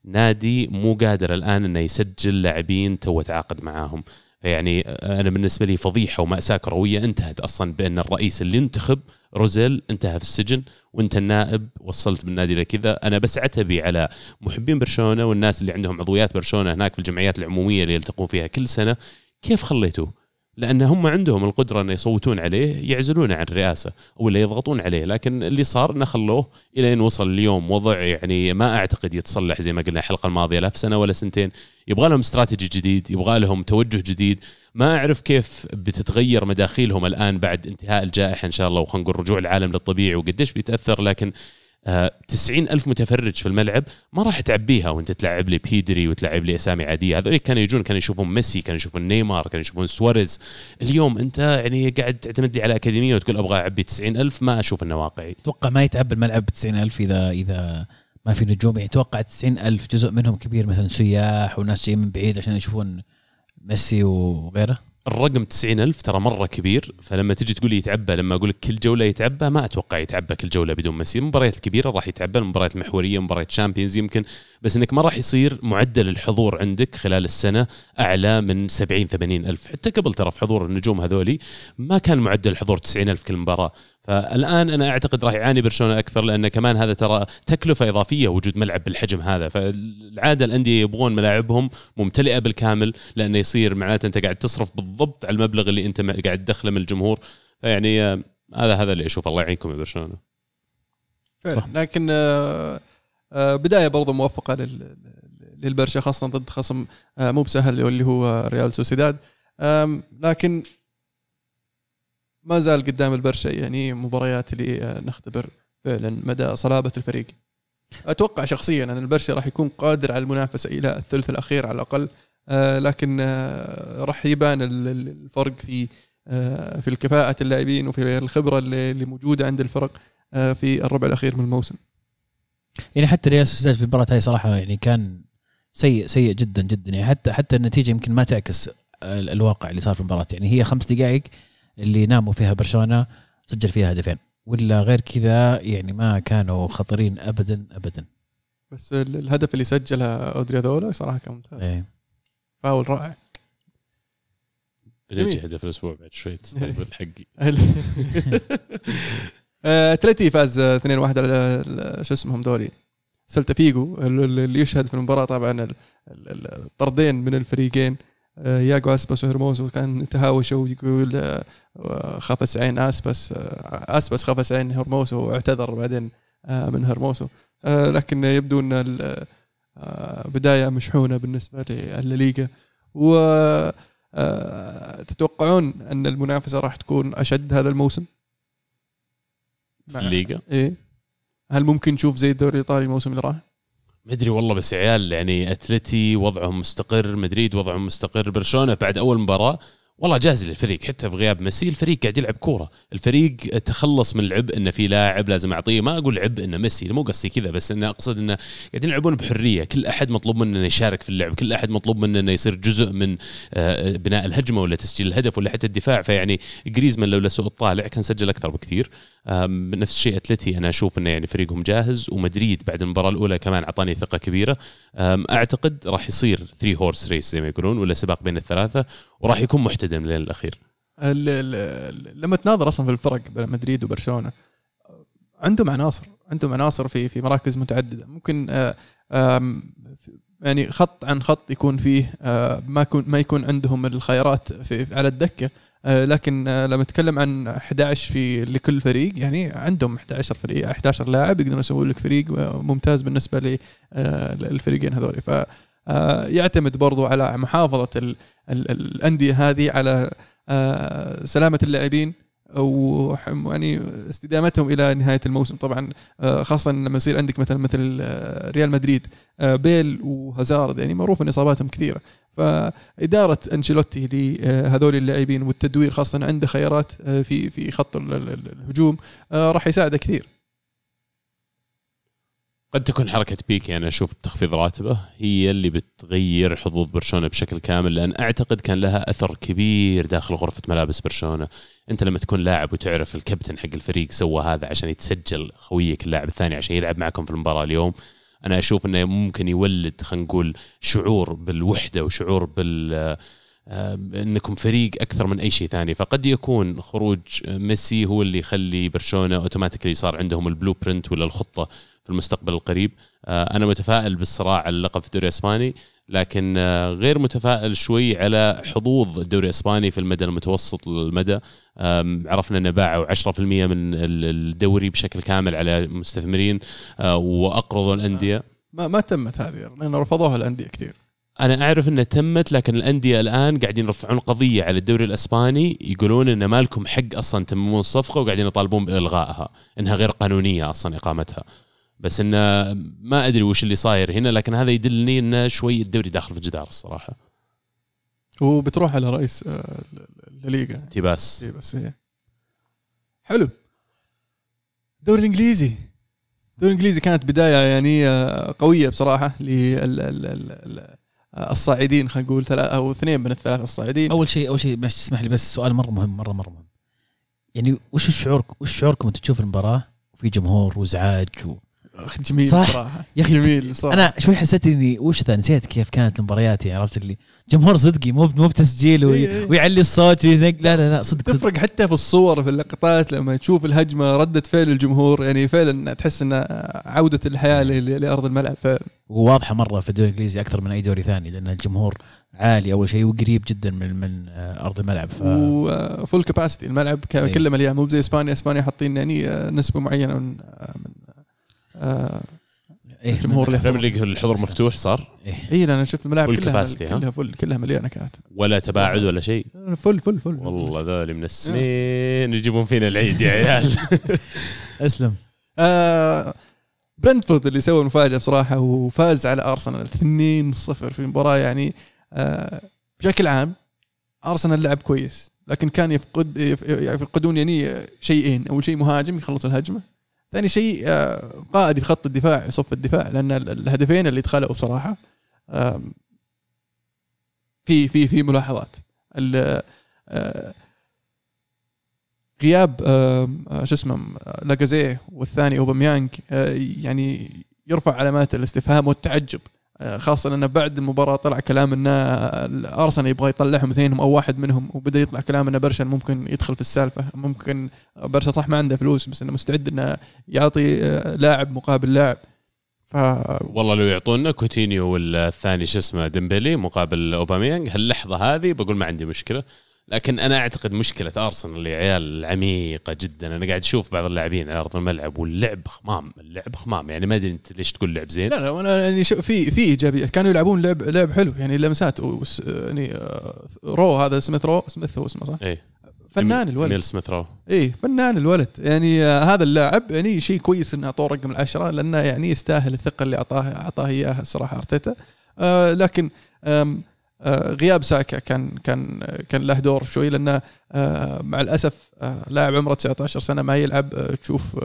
نادي مو قادر الآن أنه يسجل لاعبين تعاقد معاهم. فيعني أنا بالنسبة لي فضيحة ومأساة كروية انتهت أصلا بأن الرئيس اللي انتخب روزيل انتهى في السجن، وانت النائب وصلت بالنادي لكذا. أنا بس عتبي على محبين برشلونة والناس اللي عندهم عضويات برشلونة هناك في الجمعيات العمومية اللي يلتقون فيها كل سنة، كيف خليتوه؟ لأن هم عندهم القدرة أن يصوتون عليه، يعزلونه عن الرئاسة ولا يضغطون عليه، لكن اللي صار نخلوه إلى أن وصل اليوم وضع يعني ما أعتقد يتصلح زي ما قلنا الحلقة الماضية، لا في سنة ولا سنتين. يبغى لهم استراتيجي جديد، يبغى لهم توجه جديد. ما أعرف كيف بتتغير مداخيلهم الآن بعد انتهاء الجائحة إن شاء الله، وخلينا نقول رجوع العالم للطبيعي وقديش بيتأثر. لكن 90,000 متفرج في الملعب ما راح تعبيها وانت تلعب لي بيدري وتلعب لي اسامي عاديه. هذول كانوا يجون كانوا يشوفون ميسي، كانوا يشوفون نيمار، كانوا يشوفون سواريز. اليوم انت يعني قاعد تعتمد على اكاديميه وتقول ابغى اعبي 90,000، ما اشوف انه واقعي. اتوقع ما يتعب الملعب 90,000 اذا ما في نجوم. يتوقع 90,000 جزء منهم كبير مثلا سياح وناس جايين من بعيد عشان يشوفون ميسي وغيره. الرقم 90,000 ترى مرة كبير، فلما تجي تقول يتعبى، لما أقولك كل جولة يتعبى، ما أتوقع يتعبى كل جولة بدون ميسي. المباريات الكبيرة راح يتعبى، المباريات المحورية، مباريات شامبيونز يمكن، بس إنك ما راح يصير معدل الحضور عندك خلال السنة أعلى من 70,000-80,000. حتى قبل ترى في حضور النجوم هذولي ما كان معدل الحضور 90,000 كل مباراة. فالآن أنا أعتقد راح يعاني برشلونة أكثر، لأن كمان هذا ترى تكلفة إضافية وجود ملعب بالحجم هذا. فالعادة الأندية يبغون ملاعبهم ممتلئة بالكامل، لأنه يصير معناته أنت قاعد تصرف بالضبط على المبلغ اللي أنت قاعد تدخله من الجمهور. فيعني هذا اللي أشوف. الله يعينكم يا برشلونة فعلا. لكن بداية برضو موفقة للبرشا، خاصة ضد خصم مو بسهل اللي هو ريال سوسيداد. لكن ما زال قدام البرشا يعني مباريات اللي نختبر فعلا مدى صلابة الفريق. أتوقع شخصيا أن البرشا راح يكون قادر على المنافسة إلى الثلث الأخير على الأقل، لكن راح يبان الفرق في الكفاءة اللاعبين وفي الخبرة اللي موجودة عند الفرق في الربع الأخير من الموسم. يعني حتى ريال سوسيداد في المباراة هاي صراحة يعني كان سيء جدا جدا، يعني حتى النتيجة يمكن ما تعكس الواقع اللي صار في المباراة. يعني هي 5 دقائق اللي ناموا فيها برشلونة سجل فيها هدفين، ولا غير كذا يعني ما كانوا خطرين أبدا أبدا. بس الهدف اللي سجلها أودرياذولا صراحة كان ممتاز، ايه فاول رائع. بنجي هدف الأسبوع بعد شوي تستقبل حقي. أتلتي فاز 2-1 على شو اسمهم دولي سيلتا فيغو، اللي يشهد في المباراة طبعا الطردين من الفريقين، ياغو أسباس وهرموزو كان تهاوش ويقول خفص عين أسباس خفص عين هرموزو، واعتذر بعدين من هرموزو. لكن يبدو أن بداية مشحونة بالنسبة للليغا. وتتوقعون أن المنافسة راح تكون أشد هذا الموسم في الليغا؟ إيه، هل ممكن نشوف زي الدوري الإيطالي الموسم اللي راح؟ مدري والله، بس عيال يعني أتلتي وضعهم مستقر، مدريد وضعهم مستقر، برشلونة بعد أول مباراة والله جاهز للفريق حتى في غياب ميسي. الفريق قاعد يلعب كورة، الفريق تخلص من العبء إنه في لاعب لازم أعطيه، ما أقول عبء إنه ميسي، مو قصدي كذا، بس إنه أقصد إنه قاعدين يلعبون بحرية، كل أحد مطلوب منه إنه يشارك في اللعب، كل أحد مطلوب منه إنه يصير جزء من بناء الهجمة ولا تسجيل الهدف ولا حتى الدفاع. فيعني جريزمان لولا سوء الطالع كان سجل أكثر بكثير. نفس الشيء أتلتي، أنا أشوف إنه يعني فريقهم جاهز، ومدريد بعد المباراة الأولى كمان أعطاني ثقة كبيرة. أعتقد راح يصير 3 horse race زي ما يقولون، ولا سباق بين الثلاثة، وراح يكون محتدم لين الأخير. لما تناظر أصلا في الفرق بين مدريد وبرشلونة، عندهم عناصر في مراكز متعددة، ممكن يعني خط عن خط يكون فيه ما يكون عندهم الخيارات على الدكة. لكن لما نتكلم عن 11 في لكل فريق يعني عندهم 11 فريق 11 لاعب يقدرون يسوون لك فريق ممتاز بالنسبه للفريقين هذول. ف يعتمد برضو على محافظه الانديه هذه على سلامه اللاعبين ويعني استدامتهم الى نهايه الموسم. طبعا خاصه لما يصير عندك مثل ريال مدريد بيل وهازارد يعني معروف ان اصاباتهم كثيره، فاداره انشيلوتي لهذول اللاعبين والتدوير خاصه عنده خيارات في خط الهجوم راح يساعده كثير. قد تكون حركة بيكي أنا أشوف بتخفيض راتبه هي اللي بتغير حظوظ برشلونة بشكل كامل، لأن أعتقد كان لها أثر كبير داخل غرفة ملابس برشلونة. أنت لما تكون لاعب وتعرف الكابتن حق الفريق سوى هذا عشان يتسجل خويك اللاعب الثاني عشان يلعب معكم في المباراة اليوم، أنا أشوف أنه ممكن يولد خلينا نقول شعور بالوحدة وشعور أنكم فريق أكثر من أي شيء ثاني. فقد يكون خروج ميسي هو اللي يخلي برشلونة أوتوماتيكلي صار عندهم البلو برينت ولا الخطة في المستقبل القريب. أنا متفائل بالصراع على اللقب في الدوري الإسباني، لكن غير متفائل شوي على حظوظ الدوري الإسباني في المدى المتوسط المدى. عرفنا أن باعوا 10% من الدوري بشكل كامل على مستثمرين وأقرضوا الأندية. ما تمت هذه لأن رفضوها الأندية كثير. أنا أعرف أنها تمت، لكن الأندية الآن قاعدين يرفعون قضية على الدوري الإسباني يقولون أن ما لكم حق أصلا تممون الصفقة، وقاعدين يطالبون بإلغائها أنها غير قانونية أصلا إقامتها. بس إن ما أدري وش اللي صاير هنا، لكن هذا يدلني إن شوي الدوري داخل في جدار الصراحة. وبتروح على رئيس الليغا تيباس. حلو. الدوري الإنجليزي كانت بداية يعني قوية بصراحة للصاعدين، خلينا نقول ثلاثة أو اثنين من الثلاثة الصاعدين. أول شيء بس اسمح لي، بس سؤال مرة مهم يعني وش شعوركم أنت تشوف المباراة وفي جمهور وزعاج جميل صراحه يا اخي جميل صراحه. انا شوي حسيت اني نسيت كيف كانت المباريات، يعني عرفت اللي جمهور صدقي مو بتسجيل ويعلي الصوت لا صدق تفرق حتى في الصور في اللقطات لما تشوف الهجمه رده فعل الجمهور، يعني فعلا تحس ان عوده الحياه لارض الملعب وواضحه مره في الدوري الانجليزي اكثر من اي دوري ثاني، لان الجمهور عالي اول شيء وقريب جدا من ارض الملعب وفول كاباسيتي الملعب كله مليان، مو زي اسبانيا حاطين يعني نسبه معينه من الجمهور اللي الحضور مفتوح صار انا شفت الملاعب كلها كلها مليانه كانت، ولا تباعد ولا شيء، فل والله ذولي من السنين يجيبون فينا العيد يا عيال. اسلم. برنتفورد اللي سوى مفاجاه بصراحه وفاز على ارسنال 2-0 في مباراه يعني بشكل عام ارسنال لعب كويس، لكن كان يفقدون يعني شيئين. اول شيء مهاجم يخلص الهجمه، ثاني شيء قائد في خط الدفاع صف الدفاع، لأن الهدفين اللي دخلوا بصراحة في في في ملاحظات. غياب لاكازيه والثاني أوباميانغ يعني يرفع علامات الاستفهام والتعجب، خاصة أن بعد المباراة طلع كلام أن الأرسنال يبغى يطلعهم اثنينهم أو واحد منهم، وبدأ يطلع كلام أن برشا ممكن يدخل في السالفة، ممكن برشا صح ما عنده فلوس بس أنه مستعد أنه يعطي لاعب مقابل لاعب. والله لو يعطونا كوتينيو والثاني ديمبلي مقابل أوباميانغ هاللحظة هذه بقول ما عندي مشكلة، لكن أنا أعتقد مشكلة أرسنال اللي عيال عميقة جدا. أنا قاعد أشوف بعض اللاعبين على أرض الملعب واللعب خمام، يعني ما أدري أنت ليش تقول لعب زين. لا أنا يعني في إيجابية، كانوا يلعبون لعب حلو يعني لمسات يعني رو هذا سميث هو اسمه صح؟ إيه فنان الولد نيل سميث رو. إيه فنان الولد يعني هذا اللاعب يعني شيء كويس إنه أعطوه رقم 10 لأنه يعني يستاهل الثقة اللي أعطاه إياها الصراحة أرتيتا. لكن غياب ساكا كان له دور شوي، لأنه مع الأسف لاعب عمره 19 سنة ما يلعب تشوف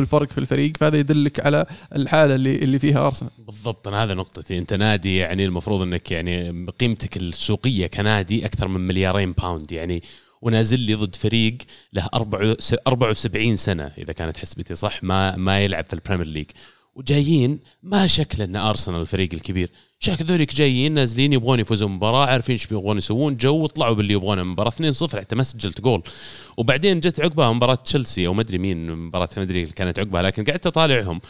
الفرق في الفريق، فهذا يدلك على الحالة اللي فيها أرسنال. بالضبط، أنا هذا نقطتي. أنت نادي يعني المفروض أنك يعني قيمتك السوقية كنادي أكثر من 2 مليار باوند يعني، ونازل لي ضد فريق له 74 سنة إذا كانت حسبتي صح ما يلعب في البريمير ليج، وجايين ما شكل أن أرسنال الفريق الكبير، شكل ذولك جايين نازلين يبغون يفوزون مباراة، عارفين إيش بيبغون يسوون جو، وطلعوا باللي يبغونه مباراة 2-0 حتى ما سجلت جول. وبعدين جت عقبها مباراة تشيلسي أو مدري مين مباراة مدري كانت عقبها، لكن قعدت أطالعهم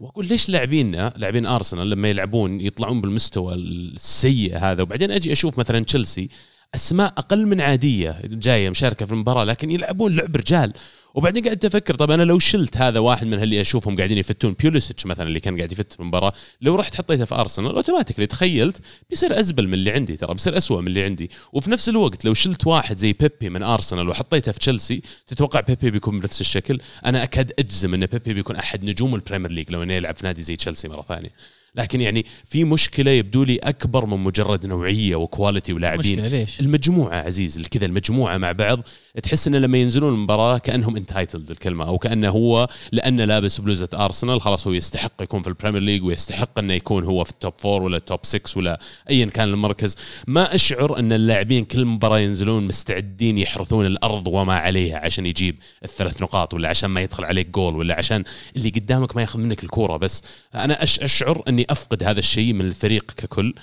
وأقول ليش لاعبين أرسنال لما يلعبون يطلعون بالمستوى السيء هذا. وبعدين أجي أشوف مثلا تشيلسي أسماء أقل من عادية جاية مشاركة في المباراة، لكن يلعبون لعب رجال. وبعدين قاعد أفكر طب أنا لو شلت هذا واحد من هاللي أشوفهم قاعدين يفتون، بيوليسيتش مثلا اللي كان قاعد يفت في المباراة، لو رحت حطيته في أرسنال أوتوماتيكلي تخيلت بيصير أزبل من اللي عندي، ترى بيصير أسوأ من اللي عندي. وفي نفس الوقت لو شلت واحد زي بيبي من أرسنال وحطيته في تشيلسي، تتوقع بيبي بيكون بنفس الشكل؟ أنا أكاد أجزم أن بيبي بيكون أحد نجوم البريمير ليج لو أنه يلعب في نادي زي تشيلسي مرة ثانية. لكن يعني في مشكلة يبدو لي أكبر من مجرد نوعية وكواليتي ولاعبين. المجموعة عزيز الكذا، المجموعة مع بعض تحس إن لما ينزلون المباراة كأنهم انتايتلد الكلمة، أو كأنه هو لأنه لابس بلوزة أرسنال خلاص هو يستحق يكون في البريمير ليج ويستحق إنه يكون هو في التوب فور ولا التوب سكس ولا أيا كان المركز. ما أشعر أن اللاعبين كل مباراة ينزلون مستعدين يحرثون الأرض وما عليها عشان يجيب الثلاث نقاط، ولا عشان ما يدخل عليك جول، ولا عشان اللي قدامك ما ياخذ منك الكورة. بس أنا أشعر إني أفقد هذا الشيء من الفريق ككل.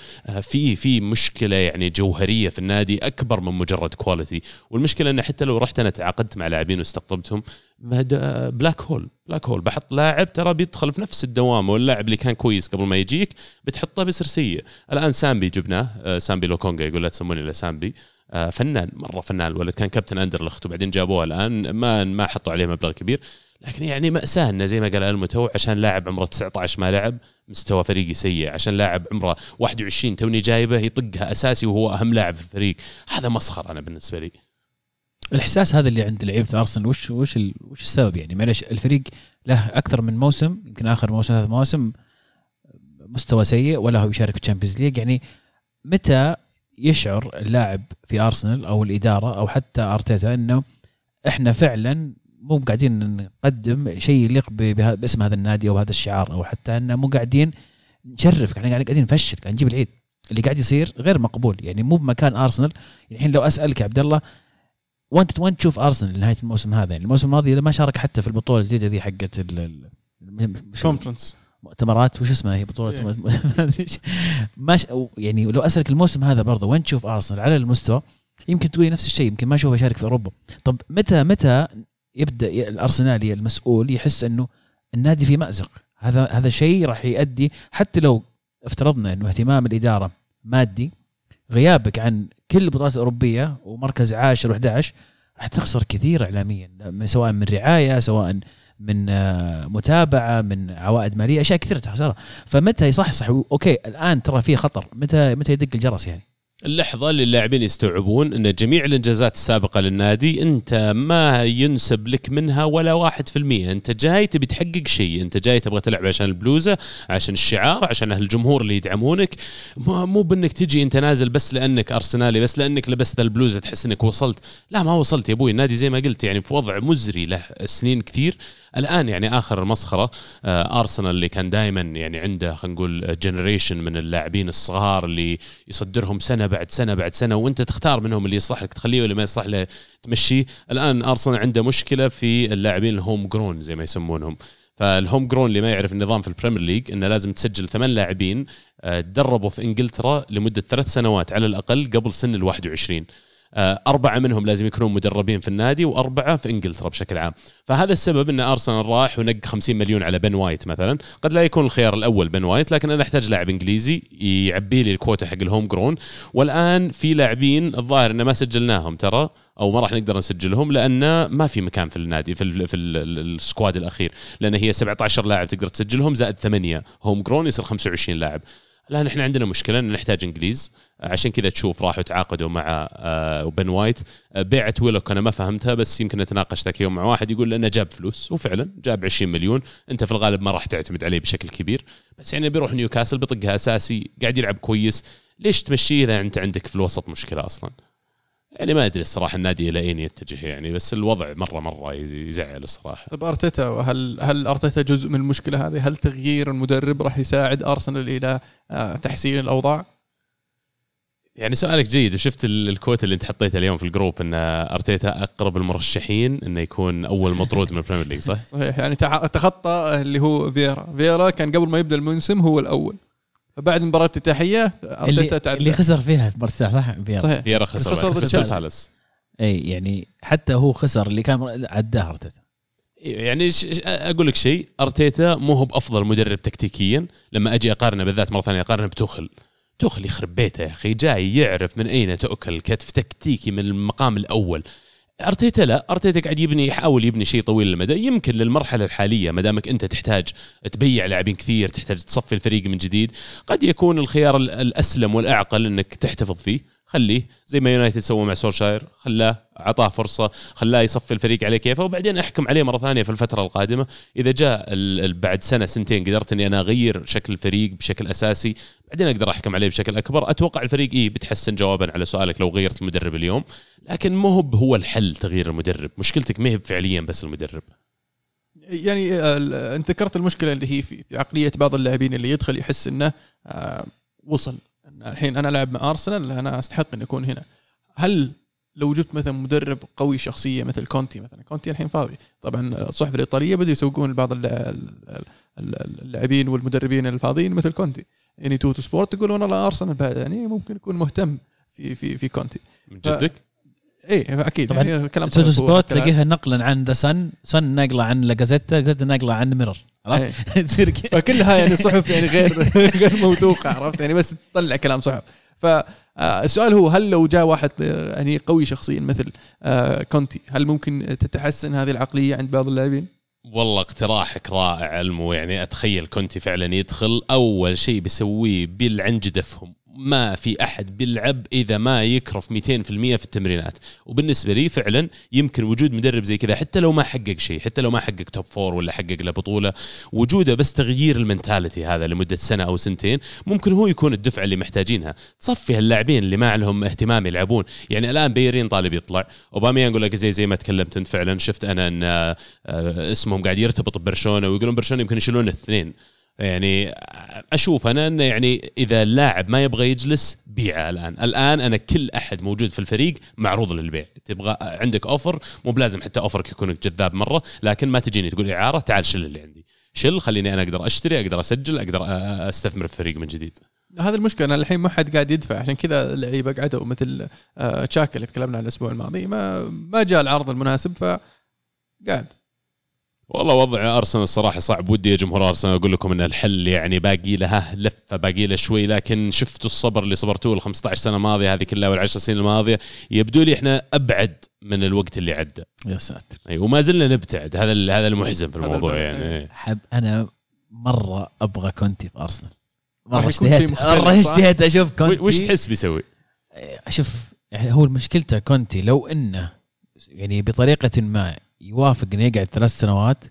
في مشكلة يعني جوهرية في النادي أكبر من مجرد كواليتي. والمشكلة أن حتى لو رحت أنا تعاقدت مع لاعبين واستقطبتهم، هذا بلاك هول. بحط لاعب ترى بيدخل في نفس الدوامة، واللاعب اللي كان كويس قبل ما يجيك بتحطه بيصير سيء. الآن سامبي جبناه، سامبي لوكونجا، يقول لا تسموني إلا سامبي، فنان مرة فنان الولد، كان كابتن أندرلخت وبعدين جابوه الآن ما حطوا عليه مبلغ كبير، لكن يعني مأساهنا زي ما قال المتوع، عشان لاعب عمره 19 ما لعب مستوى فريقي سيء، عشان لاعب عمره 21 توني جايبه يطقها أساسي وهو أهم لاعب في الفريق. هذا مسخر. أنا بالنسبة لي الإحساس هذا اللي عند لعيبة أرسنال وش السبب يعني؟ معلش الفريق له أكثر من موسم، يمكن آخر موسم 3 مواسم مستوى سيء ولا هو يشارك في الشامبيونز ليج. يعني متى يشعر اللاعب في أرسنال أو الإدارة أو حتى أرتيتا إنه إحنا فعلاً مو قاعدين نقدم شيء يليق باسم هذا النادي أو هذا الشعار، أو حتى أنه مو قاعدين نشرف، يعني قاعدين نفشل، قاعدين نجيب العيد. اللي قاعد يصير غير مقبول، يعني مو بمكان أرسنال. الحين لو أسألك عبد الله، وانت تشوف أرسنال نهاية الموسم هذا؟ يعني الموسم الماضي ما شارك حتى في البطولة الجديدة ذي حقت الكونفرنس مؤتمرات، وش اسمها هي بطولة ماش، يعني لو أسألك الموسم هذا برضه وين تشوف أرسنال على المستوى، يمكن تقولي نفس الشيء، يمكن ما أشوفه يشارك في أوروبا. طب متى يبدأ الأرسنالي المسؤول يحس أنه النادي في مأزق؟ هذا شيء راح يؤدي، حتى لو افترضنا أنه اهتمام الإدارة مادي، غيابك عن كل البطولات الأوروبية ومركز 10 و11 راح تخسر كثير إعلاميا، سواء من رعاية، سواء من متابعة، من عوائد مالية، أشياء كثيرة تخسرها. فمتى يصحصح أوكي الآن ترى فيه خطر، متى يدق الجرس؟ يعني اللحظة اللي اللاعبين يستوعبون أن جميع الإنجازات السابقة للنادي أنت ما ينسب لك منها ولا 1%. أنت جاي تبي تحقق شيء، أنت جاي تبغى تلعب عشان البلوزة، عشان الشعار، عشان أهل الجمهور اللي يدعمونك، مو بأنك تجي أنت نازل بس لأنك أرسنالي، بس لأنك لبست البلوزة تحس أنك وصلت. لا، ما وصلت يا أبوي. النادي زي ما قلت يعني في وضع مزري له سنين كثير الآن. يعني آخر مسخرة أرسنال اللي كان دائما يعني عنده خلينا نقول جنريشن من اللاعبين الصغار اللي يصدرهم سنة بعد سنة بعد سنة، وانت تختار منهم اللي يصلح لك تخليه واللي ما يصلح له تمشيه. الآن أرسنال عنده مشكلة في اللاعبين الهوم جرون زي ما يسمونهم. فالهوم جرون اللي ما يعرف النظام في البريمير ليج إنه لازم تسجل 8 لاعبين تدربوا في إنجلترا لمدة 3 سنوات على الأقل قبل سن 21. 4 منهم لازم يكونوا مدربين في النادي، 4 في إنجلترا بشكل عام. فهذا السبب أن أرسنال راح ونق 50 مليون على بن وايت مثلا. قد لا يكون الخيار الأول بن وايت، لكن أنا أحتاج لاعب إنجليزي يعبي لي الكوتا حق الهوم جرون. والآن في لاعبين الظاهر أن ما سجلناهم ترى، أو ما راح نقدر نسجلهم لأن ما في مكان في النادي في السكواد الأخير، لأن هي 17 لاعب تقدر تسجلهم زائد 8 هوم جرون، يصير 25 لاعب. الآن إحنا عندنا مشكلة إن نحتاج إنجليز، عشان كذا تشوف راحوا تعاقدوا مع بن وايت. بيعت ويلوك أنا ما فهمتها، بس يمكن أتناقش ذاك يوم مع واحد يقول لأنه جاب فلوس، وفعلا جاب 20 مليون، أنت في الغالب ما راح تعتمد عليه بشكل كبير، بس يعني بيروح نيوكاسل بيطقها أساسي، قاعد يلعب كويس، ليش تمشيه إذا أنت عندك في الوسط مشكلة أصلا؟ يعني ما أدري الصراحة النادي إلى أين يتجه يعني، بس الوضع مرة يزعل الصراحة. طب أرتيتا، هل أرتيتا جزء من المشكلة هذه؟ هل تغيير المدرب راح يساعد أرسنال إلى تحسين الأوضاع؟ يعني سؤالك جيد، وشفت الكوت اللي انت حطيتها اليوم في الجروب ان أرتيتا أقرب المرشحين انه يكون أول مطرود من البريمير ليج، صح؟ صحيح، يعني تخطى اللي هو فييرا كان قبل ما يبدأ الموسم هو الأول، بعد مباراة الافتتاحية اللي خسر فيها في مرتاح، صح؟ فييرا خسر خالص. اي يعني حتى هو خسر اللي كان عداه أرتيتا. يعني أقول لك شيء، أرتيتا مو هو بأفضل مدرب تكتيكيا. لما أجي أقارنه بالذات مرة ثانية أقارنه بتوخل. تخلي خربيته يا أخي، جاي يعرف من أين تأكل الكتف، تكتيكي من المقام الأول. أرتيتا لا، أرتيتا قاعد يبني، يحاول يبني شيء طويل المدى. يمكن للمرحلة الحالية مدامك أنت تحتاج تبيع لاعبين كثير، تحتاج تصفي الفريق من جديد، قد يكون الخيار الأسلم والأعقل أنك تحتفظ فيه، خليه زي ما يونايتد سووا مع سولشاير، خلاه، عطاه فرصة، خلاه يصفي الفريق عليه كيفه، وبعدين أحكم عليه مرة ثانية في الفترة القادمة. إذا جاء بعد سنة سنتين قدرت أني أنا أغير شكل الفريق بشكل أساسي، بعدين أقدر أحكم عليه بشكل أكبر. أتوقع الفريق بتحسن جوابا على سؤالك لو غيرت المدرب اليوم، لكن مهب هو الحل تغيير المدرب، مشكلتك مهب فعليا بس المدرب. يعني أنت ذكرت المشكلة اللي هي في عقلية بعض اللاعبين اللي يدخل يحس أنه وصل الحين أنا ألعب مع أرسنال، أنا أستحق أن أكون هنا. هل لو جبت مثلا مدرب قوي شخصية مثل كونتي مثلا، كونتي الحين فاضي طبعا، الصحف الإيطالية بدأوا يسوقون بعض اللاعبين والمدربين الفاضيين مثل كونتي، يعني توتو سبورت يقولون والله أرسنال يعني ممكن يكون مهتم في كونتي. من جدك؟ إيه أكيد يعني كلام توتو سبورت تلاقيها نقلا عن ذا سن نقلة عن لاجازيتا، لاجازيتا نقلة عن ميرر، عرفت تصير فكلها يعني صحف يعني غير موثوقه، عرفت يعني بس تطلع كلام صحف. فالسؤال هو هل لو جاء واحد يعني قوي شخصيا مثل كونتي هل ممكن تتحسن هذه العقليه عند بعض اللاعبين؟ والله اقتراحك رائع المو، يعني اتخيل كونتي فعلا يدخل اول شيء بيسويه بالعن جدفهم، ما في أحد بيلعب إذا ما يكرف 200% في التمرينات. وبالنسبة لي فعلا يمكن وجود مدرب زي كذا حتى لو ما حقق شيء، حتى لو ما حقق توب فور ولا حقق له بطولة، وجوده بس تغيير المنتاليتي هذا لمدة سنة أو سنتين ممكن هو يكون الدفعة اللي محتاجينها، تصفي هاللاعبين اللي ما لهم اهتمام يلعبون. يعني الآن بيرين طالب يطلع، أوباميان يقول لك زي ما تكلمت أنت، فعلا شفت أنا أن اسمهم قاعد يرتبط ببرشلونة ويقولون برشلونة يمكن يشيلون الاثنين. يعني أشوف أنا أنه يعني إذا اللاعب ما يبغى يجلس بيعه الآن أنا كل أحد موجود في الفريق معروض للبيع، تبغى عندك أوفر، مو بلازم حتى أوفرك يكون جذاب مرة، لكن ما تجيني تقول إعارة تعال شل اللي عندي، شل خليني أنا أقدر أشتري، أقدر أسجل، أقدر أستثمر في الفريق من جديد. هذا المشكلة، أنا الحين ما حد قاعد يدفع، عشان كذا اللعيبة قعدوا مثل تشاكا اللي تكلمنا عن الأسبوع الماضي، ما جاء العرض المناسب فقاعد. والله وضع أرسنال الصراحة صعب، ودي يا جمهور أرسنال أقول لكم أن الحل يعني باقي لها لفة، باقي لها شوي، لكن شفتوا الصبر اللي صبرتوه ال15 سنة الماضية هذه كلها وال10 سنين الماضية، يبدو لي إحنا أبعد من الوقت اللي عدى. يا ساتر. أي وما زلنا نبتعد، هذا المحزن في الموضوع. يعني حب أنا مرة أبغى كونتي في أرسنال، مرة اشتهيت أشوف كونتي. وش تحس بيسوي؟ أشوف هو المشكلة كونتي لو إنه يعني بطريقة ما يوافق إنه يقعد 3 سنوات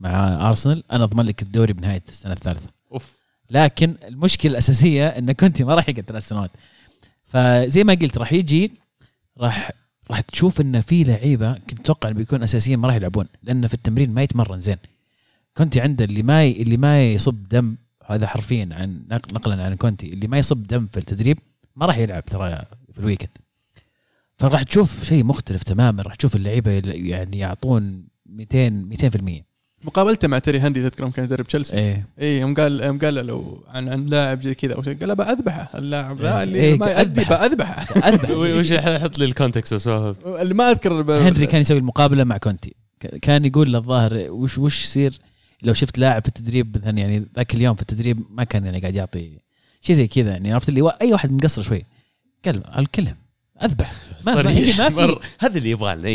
مع أرسنال، أنا أضمن لك الدوري بنهاية السنة الثالثة. لكن المشكلة الأساسية إن كونتي ما راح يقعد 3 سنوات، فزي ما قلت راح يجي راح تشوف إن في لعيبة كنت أتوقع إنه بيكون أساسيين ما راح يلعبون، لأن في التمرين ما يتمرن زين. كونتي عنده اللي ما يصب دم، هذا حرفيا عن نقلا عن كونتي، اللي ما يصب دم في التدريب ما راح يلعب ترى في الويكند. فراح تشوف شيء مختلف تماما، راح تشوف اللعيبه يعني يعطون 200%. مقابلته مع تيري هنري تذكرهم كان يدرب تشيلسي، قال لو عن لاعب زي كذا او شيء قال بأذبحه اللاعب ذا اللي ما يؤدي بأذبحه. وش حط لي الكونتكست وسوالف اللي ما اذكر. هنري كان يسوي المقابله مع كونتي، كان يقول للظاهر وش يصير لو شفت لاعب في التدريب مثلا، يعني ذاك اليوم في التدريب ما كان يعني قاعد يعطي شيء زي كذا، يعني عرفت اللي اي واحد مقصر شوي قال الكلام أذبح. ما هذا اللي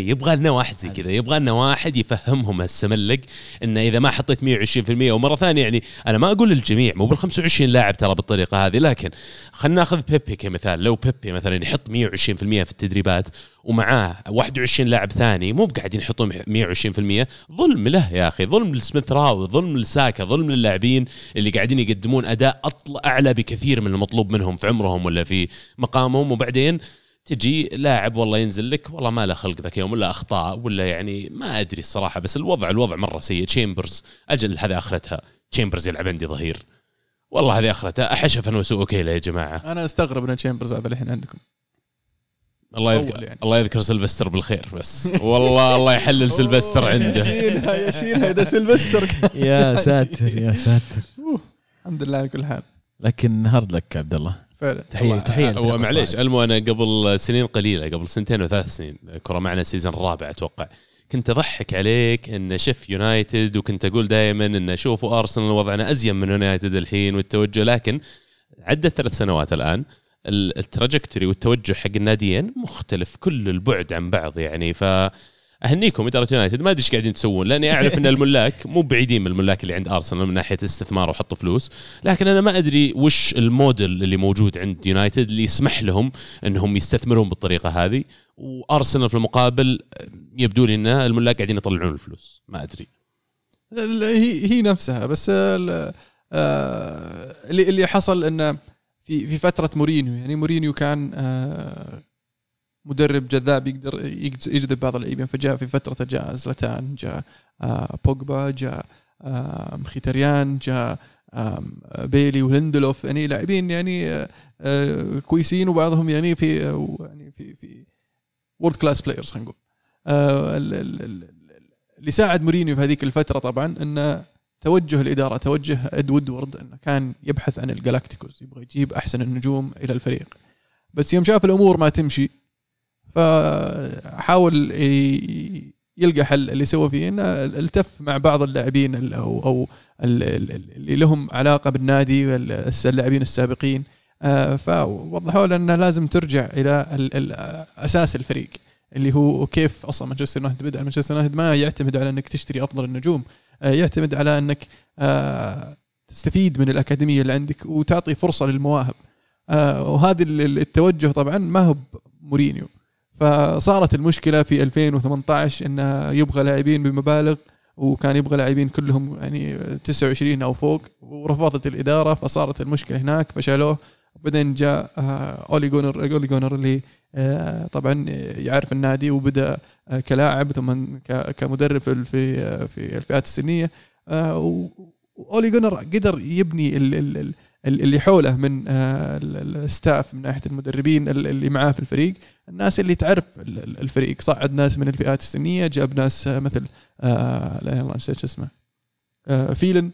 يبغى لنا، واحد زي كذا، يبغى لنا واحد يفهمهم هالسملق إن إذا ما حطيت 120%. ومرة ثانية يعني أنا ما أقول للجميع مو بال25 لاعب ترى بالطريقة هذه، لكن خلنا نأخذ بيبي كمثال. لو بيبي مثلا يحط 120% في التدريبات ومعاه 21 لاعب ثاني مو بقاعد يحطون 120%، ظلم له يا أخي، ظلم لسميث راو، ظلم لساكا، ظلم للاعبين اللي قاعدين يقدمون أداء أعلى بكثير من المطلوب منهم في عمرهم ولا في مقامهم، وبعدين تجي لاعب والله ينزل لك والله ما له خلق ذاك يوم، ولا أخطاء ولا يعني ما أدري الصراحة، بس الوضع مرة سيء. تشيمبرز أجل هذا آخرتها، تشيمبرز يلعب عندي ظهير، والله هذه آخرتها أحشفا وسوء كيلة يا جماعة. أنا أستغرب أن تشيمبرز هذا الحين عندكم، الله يذكر سيلفستر بالخير بس، والله الله يحلل سيلفستر عنده، يشيلها إذا سيلفستر. يا ساتر الحمد لله على كل حال، لكن هارد لك عبد الله فعلا. تحية ومعليش ألمو، أنا قبل سنين قليلة، قبل 2 و3 سنين كرة معنا سيزن الرابع أتوقع، كنت أضحك عليك إن شف يونايتد، وكنت أقول دائما إن شوفوا أرسنال وضعنا أزين من يونايتد الحين والتوجه، لكن عدة 3 سنوات الآن التراجكتوري والتوجه حق الناديين مختلف كل البعد عن بعض يعني. فأهنيكم إدارة يونايتد ما أدري إيش قاعدين تسوون، لأني أعرف إن الملاك مو بعيدين من الملاك اللي عند أرسنال من ناحية استثمار وحطوا فلوس، لكن أنا ما أدري وش الموديل اللي موجود عند يونايتد اللي يسمح لهم إنهم يستثمرون بالطريقة هذه، وأرسنال في المقابل يبدو لي إن الملاك قاعدين يطلعون الفلوس. ما أدري هي نفسها، بس اللي حصل إنه في فترة مورينيو، يعني مورينيو كان مدرب جذاب يقدر يجذب بعض اللاعبين، فجاء في فترة جاء زلاتان، جاء بوجبا، جاء مختاريان، جاء بيلي وهندلوف، يعني لاعبين يعني كويسين، وبعضهم يعني في وورد كلاس بلايرز هنقول. اللي ساعد مورينيو في هذيك الفترة طبعا أن توجه الإدارة، توجه إدوارد أنه كان يبحث عن الجالاكتيكوس، يبغى يجيب أحسن النجوم إلى الفريق، بس يوم شاف الأمور ما تمشي فحاول يلقى حل. اللي سوى فيه أنه التف مع بعض اللاعبين أو اللي لهم علاقة بالنادي، اللاعبين السابقين، فوضحوا له أنه لازم ترجع إلى أساس الفريق اللي هو كيف أصلا مانشستر يونايتد بدأ. مانشستر يونايتد ما يعتمد على أنك تشتري أفضل النجوم، يعتمد على أنك تستفيد من الأكاديمية اللي عندك وتعطي فرصة للمواهب، وهذا التوجه طبعا ما هو مورينيو. فصارت المشكلة في 2018 أنه يبغى لاعبين بمبالغ، وكان يبغى لاعبين كلهم يعني 29 أو فوق، ورفضت الإدارة فصارت المشكلة هناك فشالوه. وبعدين جاء أولي جونر اللي طبعا يعرف النادي، وبدأ كلاعب ثم كمدرب في الفئات السنية، وأولي جونر قدر يبني اللي حوله من الستاف من ناحية المدربين اللي معاه في الفريق، الناس اللي تعرف الفريق، صعد ناس من الفئات السنية، جاب ناس مثل لا والله نسيت اسمه فيلن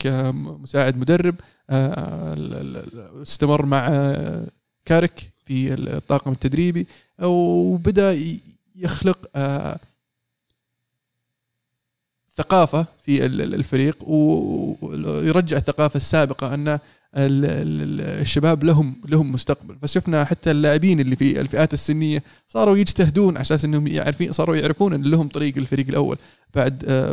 كمساعد مدرب، استمر مع كارك في الطاقم التدريبي، وبدأ يخلق ثقافة في الفريق ويرجع الثقافة السابقة أن الشباب لهم مستقبل. فشفنا حتى اللاعبين اللي في الفئات السنية صاروا يجتهدون على أساس أنهم صاروا يعرفون أن لهم طريق الفريق الأول.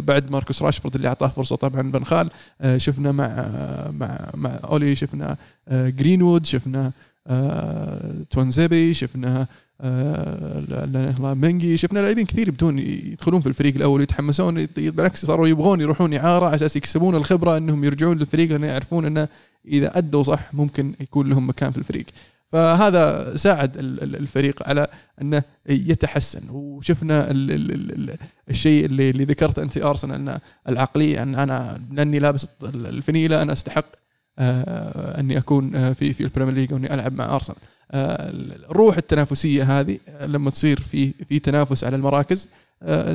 بعد ماركوس راشفورد اللي أعطاه فرصة طبعا بنخال، شفنا مع أولي، شفنا جرينوود، شفنا توانزيبي، شفنا منجي، شفنا لاعبين كثير بدون يدخلون في الفريق الأول يتحمسون، بالعكس صاروا يبغون يروحون إعارة على أساس يكسبون الخبرة أنهم يرجعون للفريق، لأن يعرفون أنه إذا أدوا صح ممكن يكون لهم مكان في الفريق. فهذا ساعد الفريق على أنه يتحسن. وشفنا الشيء اللي ذكرت أنت أرسنال، أن العقلية أن أنا لأني لابس الفنيلة أنا أستحق أني أكون في البريمير ليج وأني ألعب مع أرسنال. الروح التنافسية هذه لما تصير في تنافس على المراكز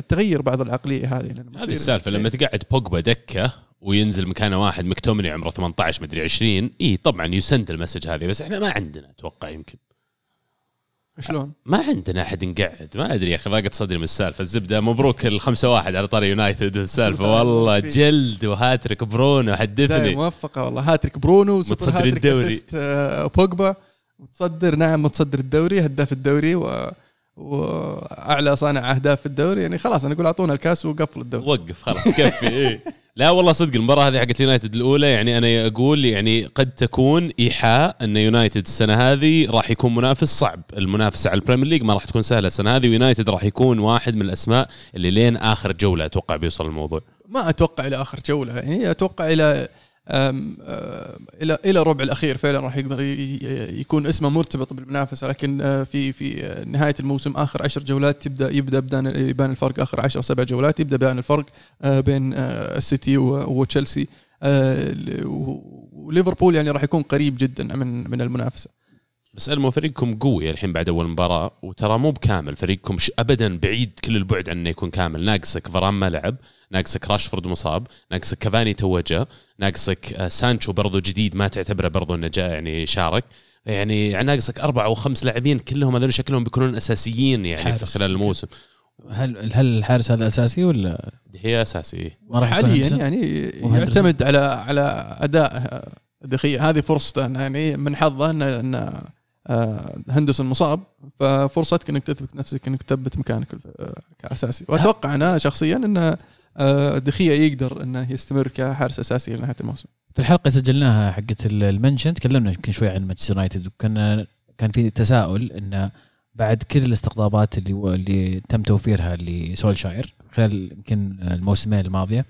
تغير بعض العقلية هذه السالفة. لما تقعد بوجبا دكة وينزل مكانه واحد مكتومني عمره 18 مدري 20، طبعا يسند المسج هذه، بس احنا ما عندنا أتوقع يمكن شلون ما عندنا أحد نقعد. ما أدري يا أخي ضاقت صدري من السالفة. الزبدة مبروك 5-1 على طاري يونايتد السالفة، والله جلد وهاتريك برونو، حدثني موفقة والله، هاتريك برونو وسوبر هاتريك أسيست بوجبا، متصدر متصدر الدوري، هداف الدوري وأعلى صانع أهداف في الدوري. يعني خلاص أنا أقول أعطونا الكاس وقفل الدوري، وقف خلاص كفي. لا والله صدق المباراة هذه حقت يونايتد الأولى، يعني أنا أقول يعني قد تكون إيحاء أن يونايتد السنة هذه راح يكون منافس صعب. المنافسة على البريمير ليج ما راح تكون سهلة السنة هذه، ويونايتد راح يكون واحد من الأسماء اللي لين آخر جولة أتوقع بيوصل الموضوع. ما أتوقع إلى آخر جولة، يعني أتوقع إلى ربع الأخير فعلا راح يقدر يكون اسمه مرتبط بالمنافسة، لكن في نهاية الموسم آخر 10 جولات يبدأ يبان الفرق. آخر 7 جولات يبدأ يبان الفرق بين السيتي وتشيلسي وليفربول، يعني راح يكون قريب جدا من المنافسة. بس المو فريقكم قوي الحين بعد أول مباراة، وترى مو بكامل فريقكم أبدا، بعيد كل البعد عن أنه يكون كامل. ناقصك فران ما لعب، ناقصك راشفورد مصاب، ناقصك كافاني توجه، ناقصك سانشو برضو جديد ما تعتبره برضو أنه جاء يعني شارك، يعني ناقصك 4 أو 5 لاعبين كلهم هذول شكلهم بيكونون أساسيين يعني في خلال الموسم. هل الحارس هذا أساسي ولا هي أساسي؟ حاليا يعني يعتمد على أداء دخيل. هذه فرصته يعني من حظه أن هندسة مصاب، ففرصتك أنك تثبت نفسك، أنك تثبت مكانك كأساسي. وأتوقع أنا شخصيا أن دخية يقدر أنه يستمر كحارس أساسي لنهاية الموسم. في الحلقة سجلناها حقة المنشن تكلمنا يمكن شوي عن مانشستر يونايتد، وكان في تساؤل أنه بعد كل الاستقطابات اللي تم توفيرها لسولشاير خلال يمكن الموسمين الماضية،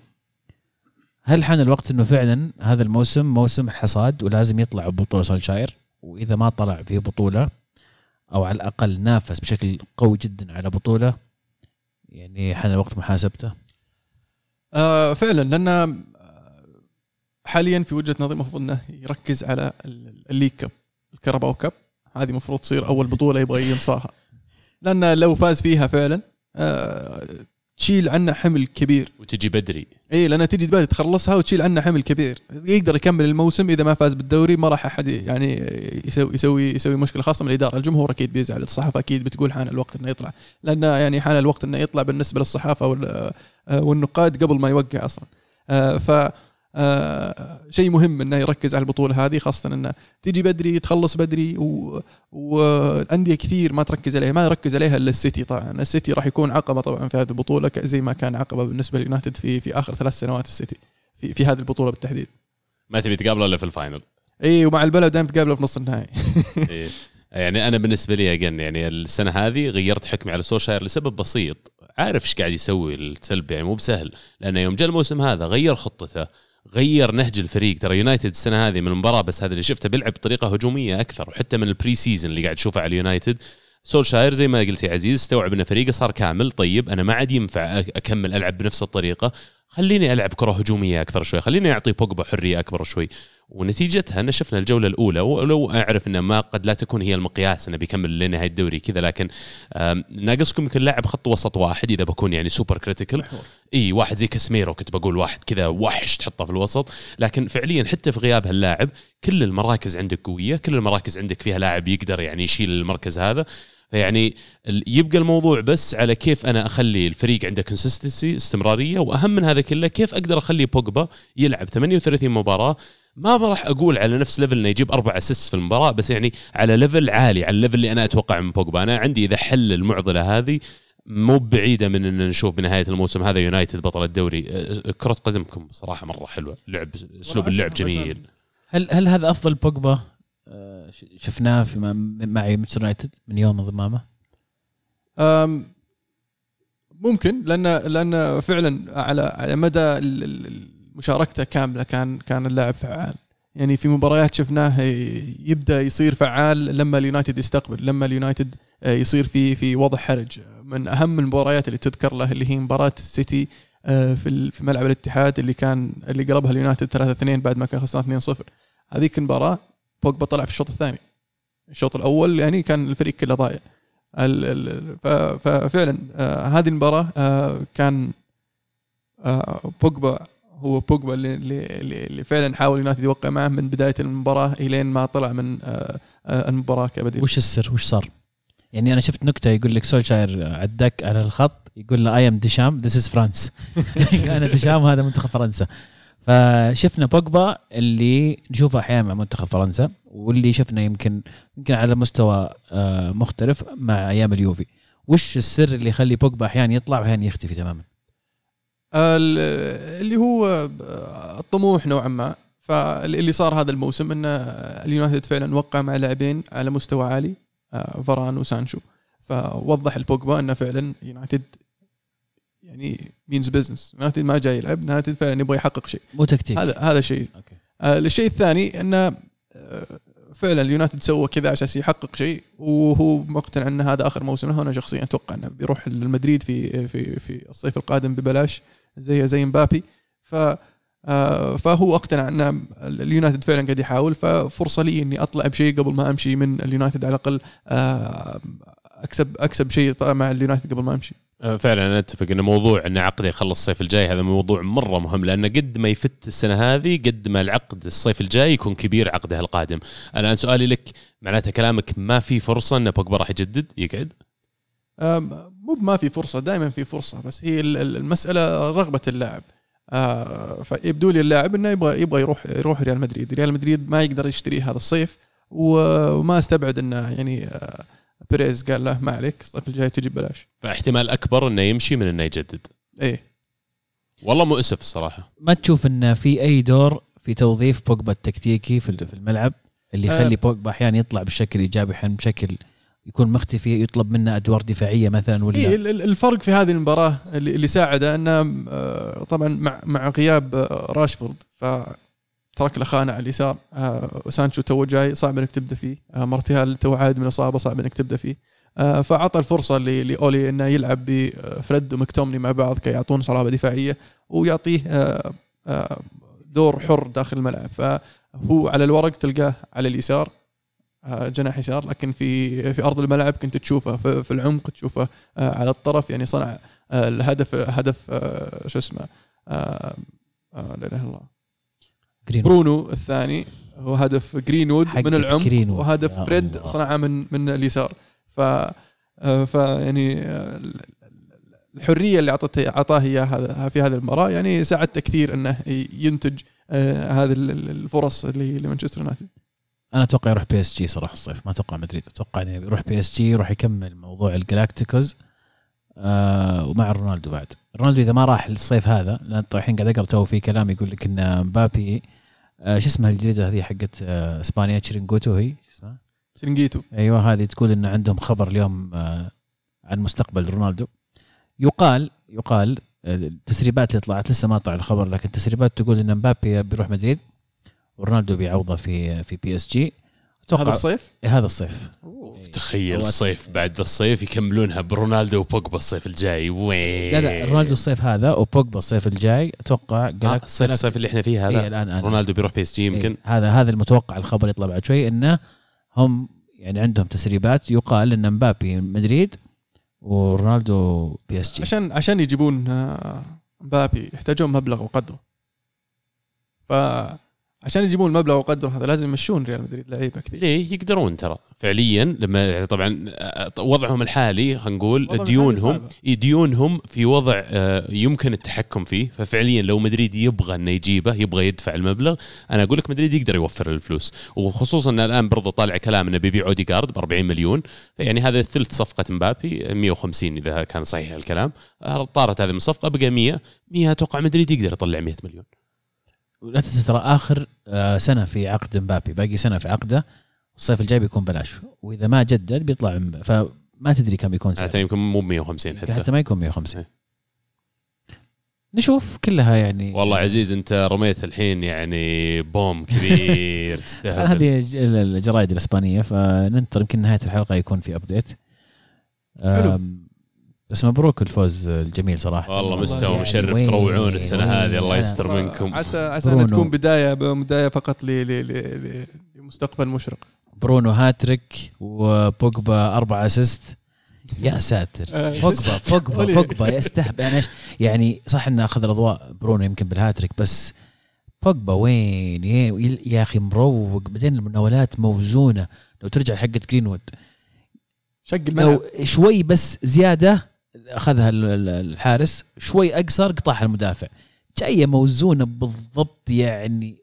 هل حان الوقت أنه فعلا هذا الموسم موسم الحصاد ولازم يطلع ببطولة سولشاير؟ وإذا ما طلع في بطولة أو على الأقل نافس بشكل قوي جدا على بطولة، يعني حان الوقت محاسبته. فعلا، لأن حاليا في وجهة نظري المفروض أنه يركز على الليج كاب، الكرباو كاب. هذه مفروض تصير أول بطولة يبغى ينصاها، لأن لو فاز فيها فعلا تشيل عنا حمل كبير وتجي بدري. إيه، لأن تجي بدري تخلصها وتشيل عنا حمل كبير، يقدر يكمل الموسم. إذا ما فاز بالدوري ما راح أحد يعني يسوي مشكلة، خاصة من الإدارة. الجمهور أكيد بيزعل، الصحافة أكيد بتقول حان الوقت إنه يطلع، لأن يعني حان الوقت إنه يطلع بالنسبة للصحافة والنقاد قبل ما يوقع أصلا. ف شيء مهم انه يركز على البطوله هذه، خاصه انه تيجي بدري تخلص بدري، وانديه كثير ما يركز عليها الا السيتي. طبعا السيتي راح يكون عقبه طبعا في هذه البطوله، زي ما كان عقبه بالنسبه لليونايتد في اخر 3 سنوات. السيتي في هذه البطوله بالتحديد ما تبي تقابله الا في الفاينل. اي، ومع البلد دائما تقابله في نص النهائي. إيه. يعني انا بالنسبه لي يعني السنه هذه غيرت حكمي على سولشاير لسبب بسيط، عارف ايش قاعد يسوي السلب، يعني مو بسهل. لانه يوم جاء الموسم هذا غير خطته، غير نهج الفريق. ترى يونايتد السنه هذه من المباراه بس هذا اللي شفته بيلعب بطريقه هجوميه اكثر، وحتى من البري سيزن اللي قاعد تشوفه على اليونايتد. سولشاير زي ما قلت يا عزيز استوعب ان فريقه صار كامل. طيب انا ما عاد ينفع اكمل العب بنفس الطريقه، خليني العب كره هجوميه اكثر شوي، خليني اعطي بوجبا حريه اكبر شوي. ونتيجتها ان شفنا الجوله الاولى، ولو اعرف ان ما قد لا تكون هي المقياس انه بيكمل لنهايه الدوري كذا، لكن ناقصكم يمكن لاعب خط وسط واحد اذا بكون يعني سوبر كريتيكال. اي واحد زي كاسميرو، كنت بقول واحد كذا وحش تحطه في الوسط، لكن فعليا حتى في غياب هاللاعب كل المراكز عندك قويه، كل المراكز عندك فيها لاعب يقدر يعني يشيل المركز هذا. فيعني يبقى الموضوع بس على كيف أنا أخلي الفريق عنده كونسستنسي، استمرارية، وأهم من هذا كله كيف أقدر أخلي بوجبا يلعب 38 مباراة. ما راح أقول على نفس ليفل إنه يجيب 4 أسيست في المباراة، بس يعني على ليفل عالي، على الليفل اللي أنا أتوقع من بوجبا. أنا عندي إذا حل المعضلة هذه مو بعيدة من أن نشوف بنهاية الموسم هذا يونايتد بطل الدوري. كرة قدمكم صراحة مرة حلوة، لعب أسلوب اللعب جميل. هل هذا أفضل بوجبا شفناه في مع مانشستر يونايتد من يوم انضمامه؟ ممكن، لأن فعلا على مدى مشاركته كاملة كان اللاعب فعال. يعني في مباريات شفناه يبدأ يصير فعال لما اليونايتد يستقبل، لما اليونايتد يصير في وضع حرج. من أهم المباريات اللي تذكر له اللي هي مباراة السيتي في ملعب الاتحاد اللي قلبها اليونايتد 3-2 بعد ما كان خسران 2-0. هذيك المباراة بوجبا طلع في الشوط الثاني. الشوط الأول يعني كان الفريق كله ضايع. ففعلا هذه المباراة كان بوجبا هو بوجبا اللي فعلا حاول يونايتد يوقع معه من بداية المباراة إلين ما طلع من المباراة كبديل. وش السر؟ وش صار؟ يعني أنا شفت نكتة يقول لك سولشاير عدك على الخط يقول له I am ديشام this is France. أنا ديشام هذا منتخب فرنسا. فشفنا بوجبا اللي نشوفه أحيانا مع منتخب فرنسا، واللي شفنا يمكن على مستوى مختلف مع أيام اليوفي. وش السر اللي يخلي بوجبا أحيانا يطلع وأحيانا يختفي تماما؟ اللي هو الطموح نوعا ما. فاللي صار هذا الموسم أن اليونايتد فعلا وقع مع لاعبين على مستوى عالي، فران وسانشو، فوضح البوجبا أنه فعلا يونايتد يعني means business. يونايتد ما جاي يلعب، يونايتد فعلا يبغى يحقق شيء، مو تكتيك. هذا شيء. الشيء الثاني أنه فعلا اليونايتد سوى كذا عشان يحقق شيء، وهو مقتنع أن هذا آخر موسم له. أنا شخصيا أتوقع أنه بيروح للمدريد في الصيف القادم ببلاش زي مبابي. فهو اقتنع أن اليونايتد فعلا قاعد يحاول، ففرصة لي إني أطلع بشيء قبل ما أمشي من اليونايتد، على الأقل أكسب شيء مع اليونايتد قبل ما أمشي. فعلا أنا أتفق أن موضوع أن عقد يخلص الصيف الجاي هذا موضوع مرة مهم، لأن قد ما يفت السنة هذه قد ما العقد الصيف الجاي يكون كبير عقده القادم. الآن سؤالي لك، معناته كلامك ما في فرصة أن بوجبا راح يجدد يقعد؟ مو ما في فرصة، دائما في فرصة، بس هي المسألة رغبة اللاعب. فيبدو لي اللاعب انه يبغى يروح ريال مدريد. ريال مدريد ما يقدر يشتريه هذا الصيف، وما استبعد انه يعني بيريز قال له ما عليك الصيف الجاي تجيب بلاش، فاحتمال اكبر انه يمشي من انه يجدد. ايه والله مؤسف الصراحه. ما تشوف انه في اي دور في توظيف بوجبا التكتيكي في الملعب اللي يخلي بوجبا احيانا يطلع بشكل ايجابي، احيانا بشكل يكون مختفي، يطلب منه أدوار دفاعية مثلا ولا إيه؟ الفرق في هذه المباراة اللي ساعده أنه طبعا مع غياب راشفورد، فترك الأخانة على اليسار، وسانشو تو جاي صعب أنك تبدأ فيه، مارتيال تو عاد من إصابة صعب أنك تبدأ فيه، فعطى الفرصة لأولي أنه يلعب بفرد ومكتومني مع بعض كي يعطون صلابة دفاعية ويعطيه دور حر داخل الملعب. فهو على الورق تلقاه على اليسار جناح يسار، لكن في أرض الملعب كنت تشوفه في العمق، تشوفه على الطرف، يعني صنع هدف شو اسمه لا إله الله برونو الثاني، هو هدف جرينوود من العمق، وهدف فريد صنعه من اليسار. ف يعني الحرية اللي عطاه إياها في هذه المباراة يعني ساعدت كثير أنه ينتج هذه الفرص لمانشستر يونايتد. انا اتوقع يروح بي اس جي صراحه الصيف، ما اتوقع مدريد، اتوقع انه يروح بي اس جي، يروح يكمل موضوع الجلاكتيكوز ومع رونالدو. بعد رونالدو اذا ما راح الصيف هذا، لان الحين قاعد اقرا تو في كلام يقول لك ان مبابي شو اسمها الجريده هذه حقت اسبانيا تشيرينغوتو، هي شو اسمها تشيرينغيتو، ايوه هذه، تقول ان عندهم خبر اليوم عن مستقبل رونالدو. يقال التسريبات اللي طلعت، لسه ما طلع الخبر، لكن التسريبات تقول ان مبابي بيروح مدريد ورونالدو بيعوضه في بي اس جي هذا الصيف. هذا الصيف تخيل الصيف بعد الصيف يكملونها برونالدو وبوجبا الصيف الجاي. وين لا رونالدو الصيف هذا وبوجبا الصيف الجاي اتوقع. الصيف اللي احنا فيه هذا الآن رونالدو بيروح بي اس جي يمكن. هذا المتوقع، الخبر يطلع بعد شوي انه هم يعني عندهم تسريبات يقال ان مبابي مدريد ورونالدو بي اس جي. عشان يجيبون مبابي يحتاجون مبلغ وقدره، ف عشان يجيبون المبلغ وقدره هذا لازم يمشون ريال مدريد لعيبه كثير. ليه يقدرون ترى فعليا، لما طبعا وضعهم الحالي هنقول ديونهم في وضع يمكن التحكم فيه، ففعليا لو مدريد يبغى انه يجيبه، يبغى يدفع المبلغ، انا اقول لك مدريد يقدر يوفر الفلوس، وخصوصا ان الان برضو طالع كلام انه بيبيع اوديغارد ب 40 مليون، يعني هذا ثلث صفقه مبابي 150 اذا كان صحيح الكلام، طارت هذه من صفقه بقى 100 توقع مدريد يقدر يطلع 100 مليون. ولا تنسى ترى آخر سنة في عقد مبابي، باقي سنة في عقده، الصيف الجاي بيكون بلاش، وإذا ما جدد بيطلع فما تدري كم بيكون سعره، حتى يمكن مو 150، حتى ما يكون 150. نشوف كلها يعني. والله عزيز أنت رميت الحين يعني بوم كبير تستاهل. هذه الجرائد الإسبانية، فننتظر يمكن نهاية الحلقة يكون في أبديت. بس مبروك الفوز الجميل صراحة، والله مستوى يعني مشرف، تروعون السنة هذه، الله يستر منكم. عسى أن تكون بداية فقط لمستقبل مشرق. برونو هاتريك وبوجبا 4 أسيست، يا ساتر. بوجبا يستحب يعني صح إنه أخذ الأضواء برونو يمكن بالهاتريك، بس بوجبا وين يا أخي مروق، بعدين المناولات موزونة، لو ترجع حقة جرينوود لو شوي بس زيادة أخذها الحارس، شوي أقصر قطعها المدافع، جاية موزونة بالضبط، يعني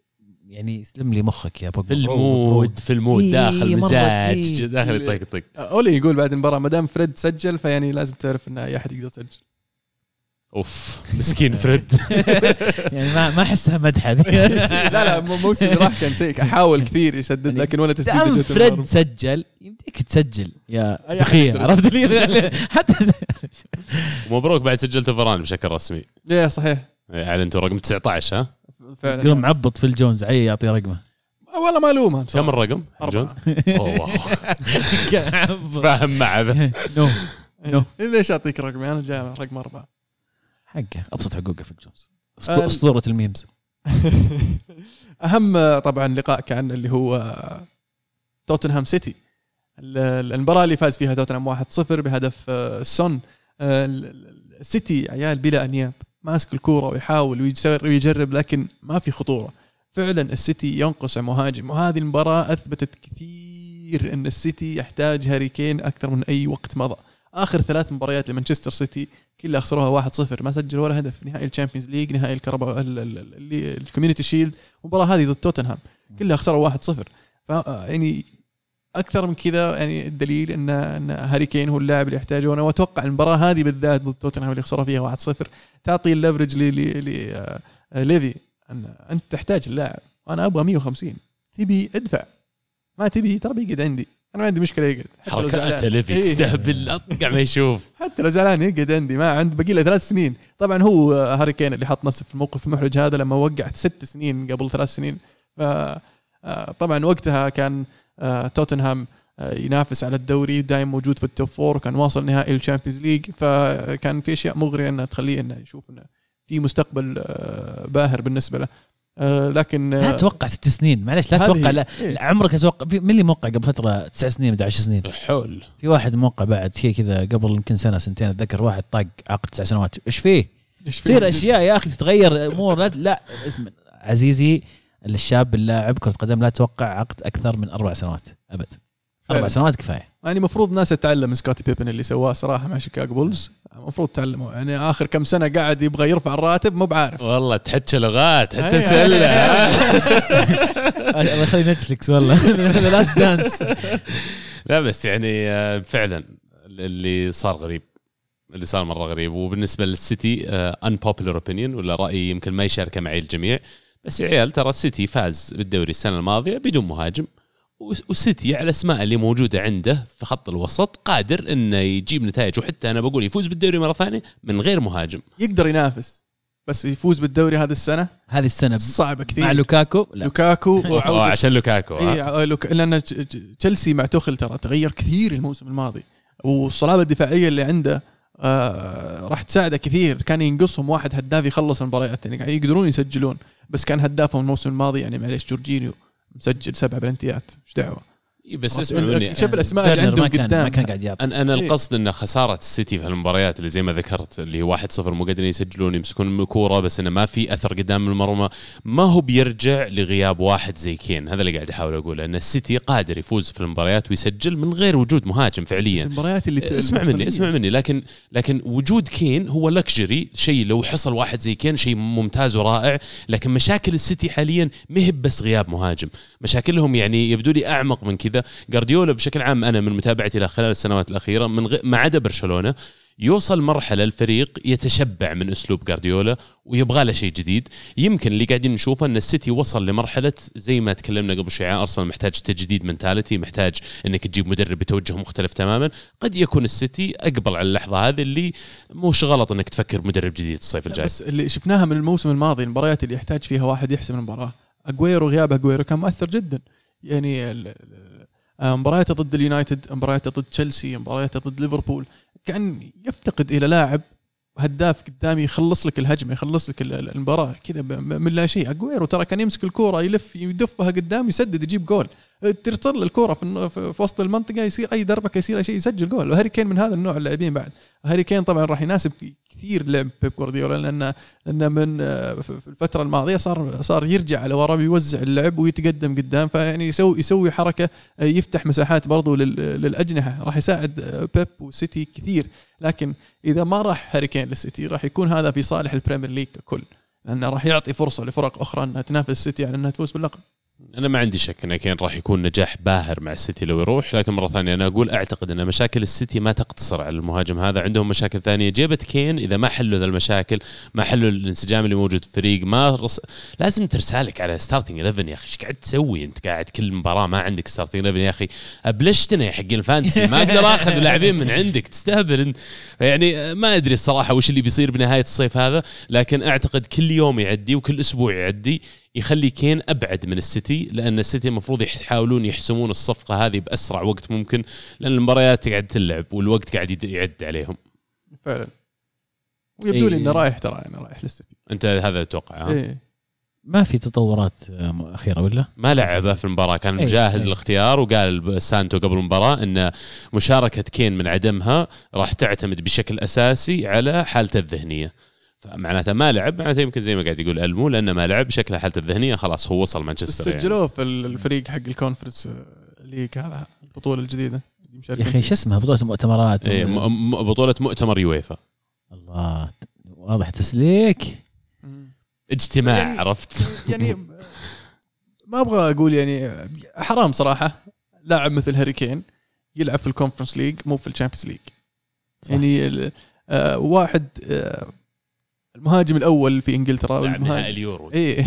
يسلم لي مخك يا بوجبا، في المود داخل مزاج، داخل طقطق. أولي يقول بعد المباراة مدام فريد سجل، فيعني لازم تعرف إن أي أحد يقدر يسجل. أوف مسكين فريد. يعني ما أحسها مدحة. لا موسم راح كان سيك، أحاول كثير يسدد لكن ولا تسديد. دام فريد سجل يمديك تسجل يا أخي، عرفت لي حتى. مبروك بعد سجلت فران بشكل رسمي. إيه صحيح. أعلنتوا رقم 19 ها. قام عبط في الجونز عي يعطي رقمه. والله ما لومه. كم الرقم؟ 4. أوه. فاهم معه. نو. ليش أعطيك رقمي أنا جاي رقم 4. حقه أبسط حقوقه في الجونز، أسطورة الميمز. أهم طبعا لقاء كان اللي هو توتنهام سيتي، المباراة اللي فاز فيها توتنهام 1-0 بهدف سون. السيتي عيال بلا أنياب، ماسك الكورة ويحاول ويجرب لكن ما في خطورة، فعلا السيتي ينقص مهاجم، وهذه المباراة أثبتت كثير أن السيتي يحتاج هاري كين أكثر من أي وقت مضى. آخر 3 مباريات لمانشستر سيتي كلها خسروها 1-0، ما سجل ولا هدف. نهائي الشامبيونز ليج، نهائي الكربا اللي الكوميونتي شيلد، المباراة هذه ضد توتنهام كلها خسروا 1-0. يعني أكثر من كذا يعني الدليل أن هاري كين هو اللاعب اللي يحتاجه. وأنا أتوقع المباراة هذه بالذات ضد توتنهام اللي خسروا فيها 1-0 تعطي الليفرج ليفي أن أنت تحتاج اللاعب. أنا أبغى 150، تبي أدفع، ما تبي ترى بيقعد عندي، أنا ما عندي مشكلة يقعد. حركات ليفي تستهبل، أطقع ما يشوف حتى لو زعلان يقعد عندي، ما عند بقي له 3 سنين. طبعا هو هاري كين اللي حط نفسه في الموقف المحرج هذا لما وقعت 6 سنين قبل 3 سنين. طبعا وقتها كان توتنهام ينافس على الدوري ودائم موجود في التوب 4 وكان واصل نهائي الشامبيونز ليج، فكان في اشياء مغريه انها تخليه انه يشوف انه في مستقبل باهر بالنسبه له. لكن لا تتوقع 6 سنين، معلش لا تتوقع، لا عمرك تتوقع. من اللي موقع قبل فتره 9 سنين بعد 10 سنين؟ حول في واحد موقع بعد شيء كذا قبل يمكن سنه سنتين اتذكر، واحد طاق عقد 9 سنوات. ايش فيه؟ تصير اشياء يا اخي، تتغير امور. لا اسمع عزيزي الشاب اللاعب كرة قدم، لا توقع عقد أكثر من 4 سنوات أبد. 4 سنوات كفاية. يعني مفروض الناس تتعلم سكوتي بيبن اللي سواه صراحة مع شيكاغو بولز، مفروض تعلموا. يعني آخر كم سنة قاعد يبغى يرفع الراتب، مو بعارف والله، تحكي لغات حتى سلة. الله يخلي نتفليكس والله لاست دانس. لا بس يعني فعلا اللي صار غريب، اللي صار مرة غريب. وبالنسبة للسيتي unpopular opinion ولا رأيي يمكن ما يشارك معي الجميع، بس عيال ترى السيتي فاز بالدوري السنة الماضية بدون مهاجم، والسيتي على الأسماء اللي موجودة عنده في خط الوسط قادر إنه يجيب نتائج، وحتى أنا بقول يفوز بالدوري مرة ثانية من غير مهاجم، يقدر ينافس. بس يفوز بالدوري هذه السنة صعبة كثير مع لوكاكو عشان لوكاكو لأن تشيلسي مع توخل ترى تغير كثير الموسم الماضي، والصلابة الدفاعية اللي عنده راح تساعده كثير. كان ينقصهم واحد هداف يخلص المباريات، يعني يقدرون يسجلون، بس كان هدافهم الموسم الماضي يعني معليش جورجينيو مسجل 7 بلنتيات، ايش دعوه. بس اسمعني، شوف الاسماء اللي عندهم قدام. انا القصد ان خساره السيتي في المباريات اللي زي ما ذكرت اللي هي 1-0 مو قادرين يسجلون، يمسكون الكوره بس انه ما في اثر قدام المرمى، ما هو بيرجع لغياب واحد زي كين. هذا اللي قاعد احاول اقوله، ان السيتي قادر يفوز في المباريات ويسجل من غير وجود مهاجم فعليا. المباريات اللي اسمع مني لكن وجود كين هو لكجري، شيء لو حصل واحد زي كين شيء ممتاز ورائع. لكن مشاكل السيتي حاليا مهب بس غياب مهاجم، مشاكلهم يعني يبدو لي اعمق من كذا. غارديولا بشكل عام أنا من متابعتي له خلال السنوات الأخيرة ما عدا برشلونة، يوصل مرحلة الفريق يتشبع من أسلوب غارديولا ويبغى له شيء جديد. يمكن اللي قاعدين نشوفه أن السيتي وصل لمرحلة زي ما تكلمنا قبل شوي، أرسنال محتاج تجديد منتاليتي، محتاج أنك تجيب مدرب بتوجه مختلف تماما. قد يكون السيتي أقبل على اللحظة هذه، اللي موش غلط أنك تفكر مدرب جديد الصيف الجاي. بس اللي شفناها من الموسم الماضي، المباريات اللي يحتاج فيها واحد يحسم المباراة، أغويرو غيابه أغويرو كان مؤثر جدا. يعني مبارياته ضد اليونايتد، مبارياته ضد تشيلسي، مبارياته ضد ليفربول، كان يفتقد إلى لاعب هداف قدامي يخلص لك الهجمة، يخلص لك المباراة كذا من لا شيء. أغويرو ترى كان يمسك الكورة يلف يدفها قدام يسدد يجيب جول، ترطل الكورة في وسط المنطقة يصير أي دربكة يصير أي شيء يسجل جول. وهاري كين من هذا النوع اللاعبين. بعد هاري كين طبعا راح يناسب كثير لعب بيب غوارديولا، لأن من في الفترة الماضية صار يرجع على ورا ويوزع اللعب ويتقدم قدام، فيعني يسوي حركة يفتح مساحات برضو للأجنحة، راح يساعد بيب وسيتي كثير. لكن إذا ما راح هاري كين للسيتي راح يكون هذا في صالح البريمير ليج ككل، لأنه راح يعطي فرصة لفرق أخرى أنها تنافس السيتي على أنها تفوز باللقب. أنا ما عندي شك أنه كان راح يكون نجاح باهر مع السيتي لو يروح، لكن مرة ثانية أنا أقول أعتقد أن مشاكل السيتي ما تقتصر على المهاجم هذا، عندهم مشاكل ثانية. جيبة كين إذا ما حلوا ذا المشاكل، ما حلوا الانسجام اللي موجود في الفريق، لازم ترسالك على ستارتينج 11 يا أخي. إيش قاعد تسوي أنت؟ قاعد كل مباراة ما عندك ستارتينج 11 يا أخي، أبلشتنا يا حق الفانتسي، ما أقدر أخذ لاعبين من عندك، تستهبل. يعني ما أدري الصراحة وش اللي بيصير بنهاية الصيف هذا، لكن أعتقد كل يوم يعدي وكل أسبوع يعدي يخلي كين أبعد من السيتي، لأن السيتي مفروض يحاولون يحسمون الصفقة هذه بأسرع وقت ممكن، لأن المباريات قاعد تلعب والوقت قاعد يعد عليهم فعلا. ويبدو لي إنه رايح، ترى أنا رايح للسيتي. أنت هذا توقعه؟ ما في تطورات أخيرة ولا؟ ما لعبه في المباراة، كان مجهز الاختيار، وقال سانتو قبل المباراة أن مشاركة كين من عدمها راح تعتمد بشكل أساسي على حالته الذهنية. فمعناته ما لعب، معناته يمكن زي ما قاعد يقول ألمو، لأنه ما لعب شكله حالته الذهنية خلاص هو وصل مانشستر. سجلوه يعني في الفريق حق الكونفرنس ليج، هذا البطولة الجديدة يا أخي شو اسمها بطولة مؤتمرات؟ إيه بطولة مؤتمر يويفا. الله واضح تسليك اجتماع يعني عرفت يعني ما أبغى أقول يعني حرام صراحة لاعب مثل هاري كين يلعب في الكونفرنس ليج مو في الشامبيونز ليج يعني واحد المهاجم الأول في إنجلترا لاعب نهائي اليورو إيه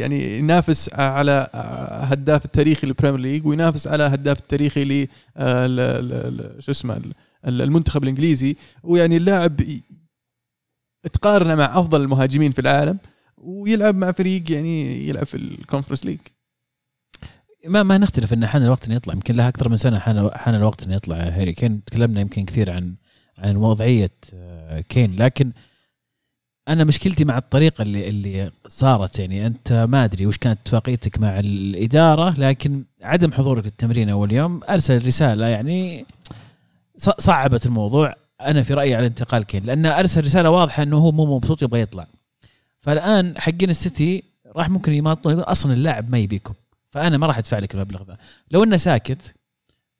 يعني ينافس على هداف التاريخي للبريمير ليج وينافس على هداف التاريخي ل شو اسمه المنتخب الإنجليزي ويعني اللاعب تقارنه مع أفضل المهاجمين في العالم ويلعب مع فريق يعني يلعب في الكونفرنس ليج. ما نختلف ان حان الوقت انه يطلع. يمكن لها اكثر من سنه حان الوقت انه يطلع هاري كين. تكلمنا يمكن كثير عن وضعيه كين لكن انا مشكلتي مع الطريقه اللي صارت. يعني انت ما ادري وش كانت اتفاقيتك مع الاداره لكن عدم حضورك للتمرين اول يوم ارسل رساله يعني صعبت الموضوع. انا في رايي على انتقال كين لانه ارسل رساله واضحه انه هو مو مبسوط يبغى يطلع. فالان حقين السيتي راح ممكن يماطلون اصلا اللاعب ما يبيكم فأنا ما راح أدفع لك المبلغ ذا. لو أنه ساكت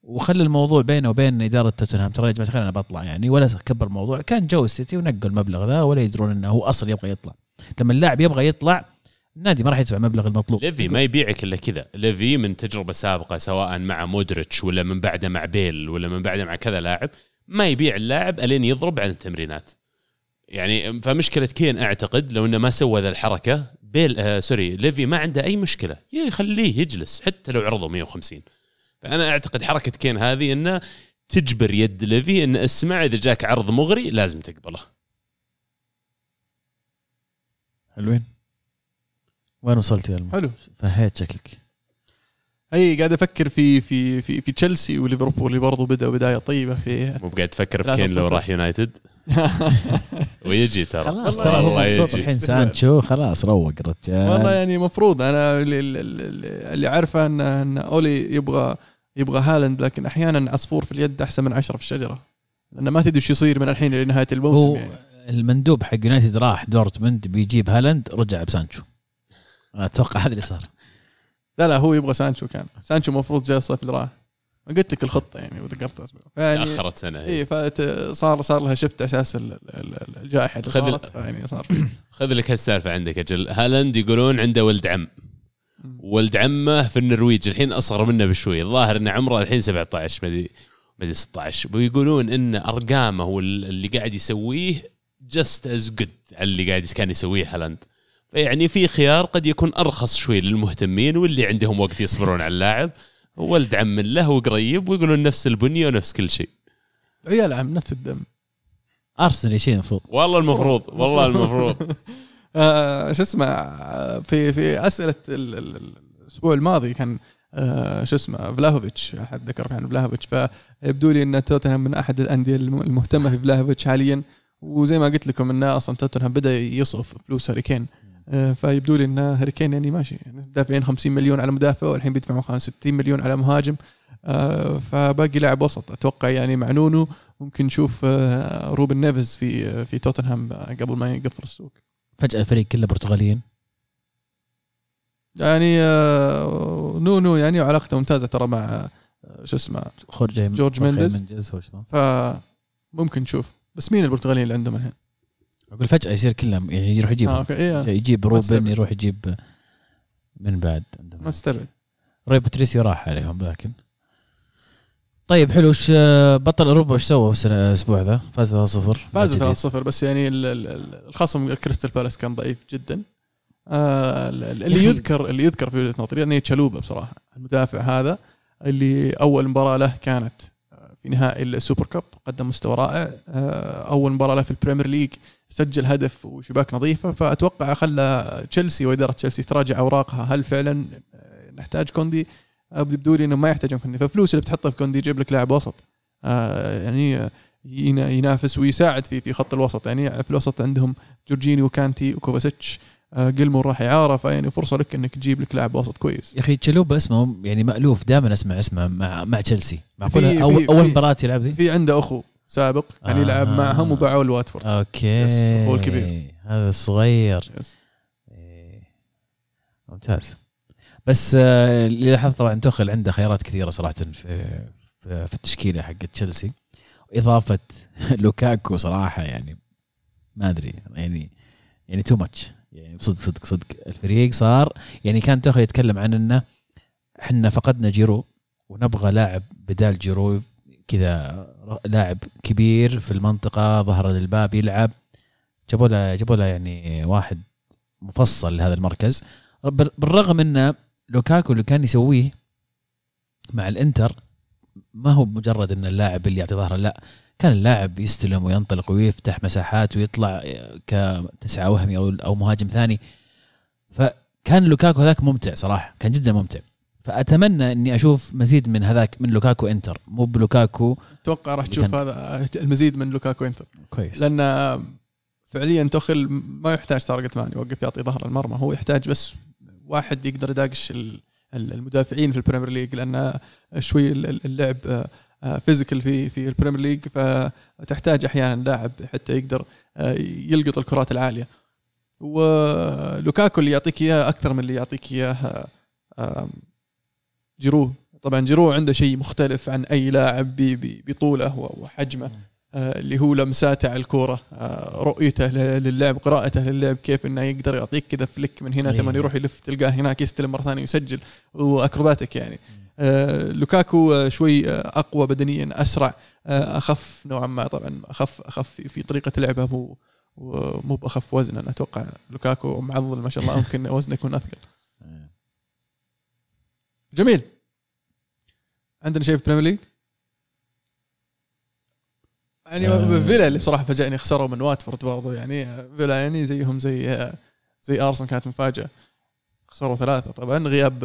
وخلى الموضوع بينه وبين إدارة توتنهام ترى يا جماعة خلينا بطلع يعني ولا كبر الموضوع كان جو السيتي ونقل المبلغ ذا ولا يدرون أنه هو أصلا يبغى يطلع. لما اللاعب يبغى يطلع النادي ما راح يدفع المبلغ المطلوب. ليفي ما يبيعك إلا كذا. ليفي من تجربة سابقة سواء مع مودريتش ولا من بعده مع بيل ولا من بعده مع كذا لاعب ما يبيع اللاعب ألين يضرب عن التمرينات يعني. فمشكلة كين أعتقد لو أنه ما سوى ذا الحركة بيل سوري ليفي ما عنده أي مشكلة يخليه يجلس حتى لو عرضه 150. فأنا أعتقد حركة كين هذه أنه تجبر يد ليفي أن اسمع إذا جاك عرض مغري لازم تقبله. حلوين وين وصلت يا حلو فهيت شكلك. أي قاعد أفكر في في في في تشيلسي وليفربول اللي برضو بدأوا بداية طيبة في. مو قاعد أفكر في كين لو راح يونايتد ويجي ترى خلاص ترى هو صوت الحين سانشو خلاص روق رجال والله يعني مفروض. أنا اللي عارفه أن أولي يبغى هالند لكن أحيانا عصفور في اليد أحسن من 10 في الشجرة لأن ما تدري شو يصير من الحين لنهاية الموسم يعني. المندوب حق يونايتد راح دورتموند بيجيب هالند رجع بسانشو. أنا أتوقع هذا اللي صار. لا هو يبغى سانشو. كان سانشو مفروض جاء الصيف اللي راح قلت لك الخطة يعني وذكرتها يعني تأخرت سنة إيه فصار لها شفت أساس الجائحة اللي صارت يعني صار خذ لك هالسالفة عندك أجل. هالند يقولون عنده ولد عم ولد عمه في النرويج الحين أصغر منه بشوي الظاهر إن عمره الحين 17 مدي 16 ويقولون إن أرقامه واللي قاعد يسويه just as good على اللي قاعد كان يسويه هالند. فيعني في خيار قد يكون أرخص شوي للمهتمين واللي عندهم وقت يصبرون على اللاعب. ولد عم له وقريب ويقولون نفس البنية ونفس كل شيء. عيال عم نفس الدم. أرسنال شيء المفروض والله المفروض والله المفروض شو اسمه في أسئلة الأسبوع الماضي كان شو اسمه فلاهوفيتش أحد ذكر عن فلاهوفيتش فيبدو لي أن توتنهام من أحد الأندية المهتمة في فلاهوفيتش حاليا. وزي ما قلت لكم أن أصلا توتنهام بدأ يصرف فلوس هاري كين فيبدو لي ان هاري كين يعني ماشي دافعين 50 مليون على مدافع والحين بيدفعوا 65 مليون على مهاجم فباقي لاعب وسط اتوقع يعني مع نونو ممكن نشوف روبن نيفز في توتنهام قبل ما يقفل السوق. فجأة الفريق كله برتغاليين يعني نونو يعني علاقته ممتازة ترى مع شو اسمه جورج مينديز فممكن نشوف. بس مين البرتغاليين اللي عندهم الحين؟ أقول فجأة يصير كلهم يعني يروح يجيب يجيب روبن يروح يجيب من بعد ما استبعد ريب باتريسيو راح عليهم لكن طيب حلو. وش بطل أوروبا وش سوى الأسبوع ذا؟ فاز 3-0 بس يعني الخصم كريستال بالاس كان ضعيف جدا. اللي يذكر في وجهة نظري يعني تشالوبا بصراحة المدافع هذا اللي أول مباراة له كانت في نهائي السوبر كاب قدم مستوى رائع. أول مباراة له في البريمير ليج سجل هدف وشباك نظيفة فأتوقع خلى تشيلسي وإدارة تشيلسي تراجع أوراقها. هل فعلا نحتاج كوندي؟ يبدو لي إنه ما يحتاج كوندي ففلوس اللي بتحطها في كوندي يجيب لك لاعب وسط يعني ينافس ويساعد في خط الوسط يعني. في الوسط عندهم جورجينيو كانتي وكوفاسيتش قلمو راح يعارف يعني فرصة لك إنك تجيب لك لاعب وسط كويس. يا أخي تشالوبا اسمه يعني مألوف دائما أسمع اسمه مع تشيلسي. معقولة أول مباراة يلعب ذي؟ في عنده أخو سابق كان يلعب معهم وباعوا الواتفورد. اوكي هو الكبير هذا الصغير. ممتاز بس اللي لاحظت طبعا توخيل عنده خيارات كثيره صراحه في التشكيله حق تشيلسي, اضافه لوكاكو صراحه يعني ما ادري يعني تو ماتش يعني صدق الفريق صار يعني كان توخيل يتكلم عن انه احنا فقدنا جيرو ونبغى لاعب بدال جيرو كذا, لاعب كبير في المنطقه ظهر للباب يلعب, جابوا له يعني واحد مفصل لهذا المركز. بالرغم ان لوكاكو اللي كان يسويه مع الانتر ما هو مجرد ان اللاعب اللي يعطي ظهره, لا كان اللاعب يستلم وينطلق ويفتح مساحات ويطلع كتسعة وهمي او مهاجم ثاني, فكان لوكاكو هذاك ممتع صراحه, كان جدا ممتع. فأتمنى إني أشوف مزيد من هذاك من لوكاكو إنتر, مو بلوكاكو أتوقع راح تشوف هذا المزيد من لوكاكو إنتر كويس, لأن فعليا توخيل ما يحتاج سارقة مان يوقف يعطي ظهر المرمى, هو يحتاج بس واحد يقدر يداقش المدافعين في البريمير ليج, لأن شوي اللعب فيزيكال في البريمير ليج, فتحتاج أحيانا لاعب حتى يقدر يلقط الكرات العالية, ولوكاكو اللي يعطيك إياه أكثر من اللي يعطيك إياه جيرو. طبعا جيرو عنده شيء مختلف عن أي لاعب بطوله وحجمه, اللي هو لمساته على الكورة, رؤيته للعب, قراءته للعب, كيف أنه يقدر يعطيك كده فليك من هنا ثم يروح يلف تلقاه هناك يستلم مرة ثانية يسجل, وأكروباتك يعني. لوكاكو شوي أقوى بدنيا, أسرع, أخف نوعا ما, طبعا أخف في طريقة لعبه, مو بأخف وزنا, أتوقع لوكاكو معضل ما شاء الله ممكن وزنه يكون أثقل. جميل, عندنا شيء في البريمير ليج يعني فيلا اللي بصراحة فاجأني, خسروا من واتفورد برضو يعني, فيلا يعني زيهم زي أرسنال كانت مفاجأة, خسروا 3. طبعا غياب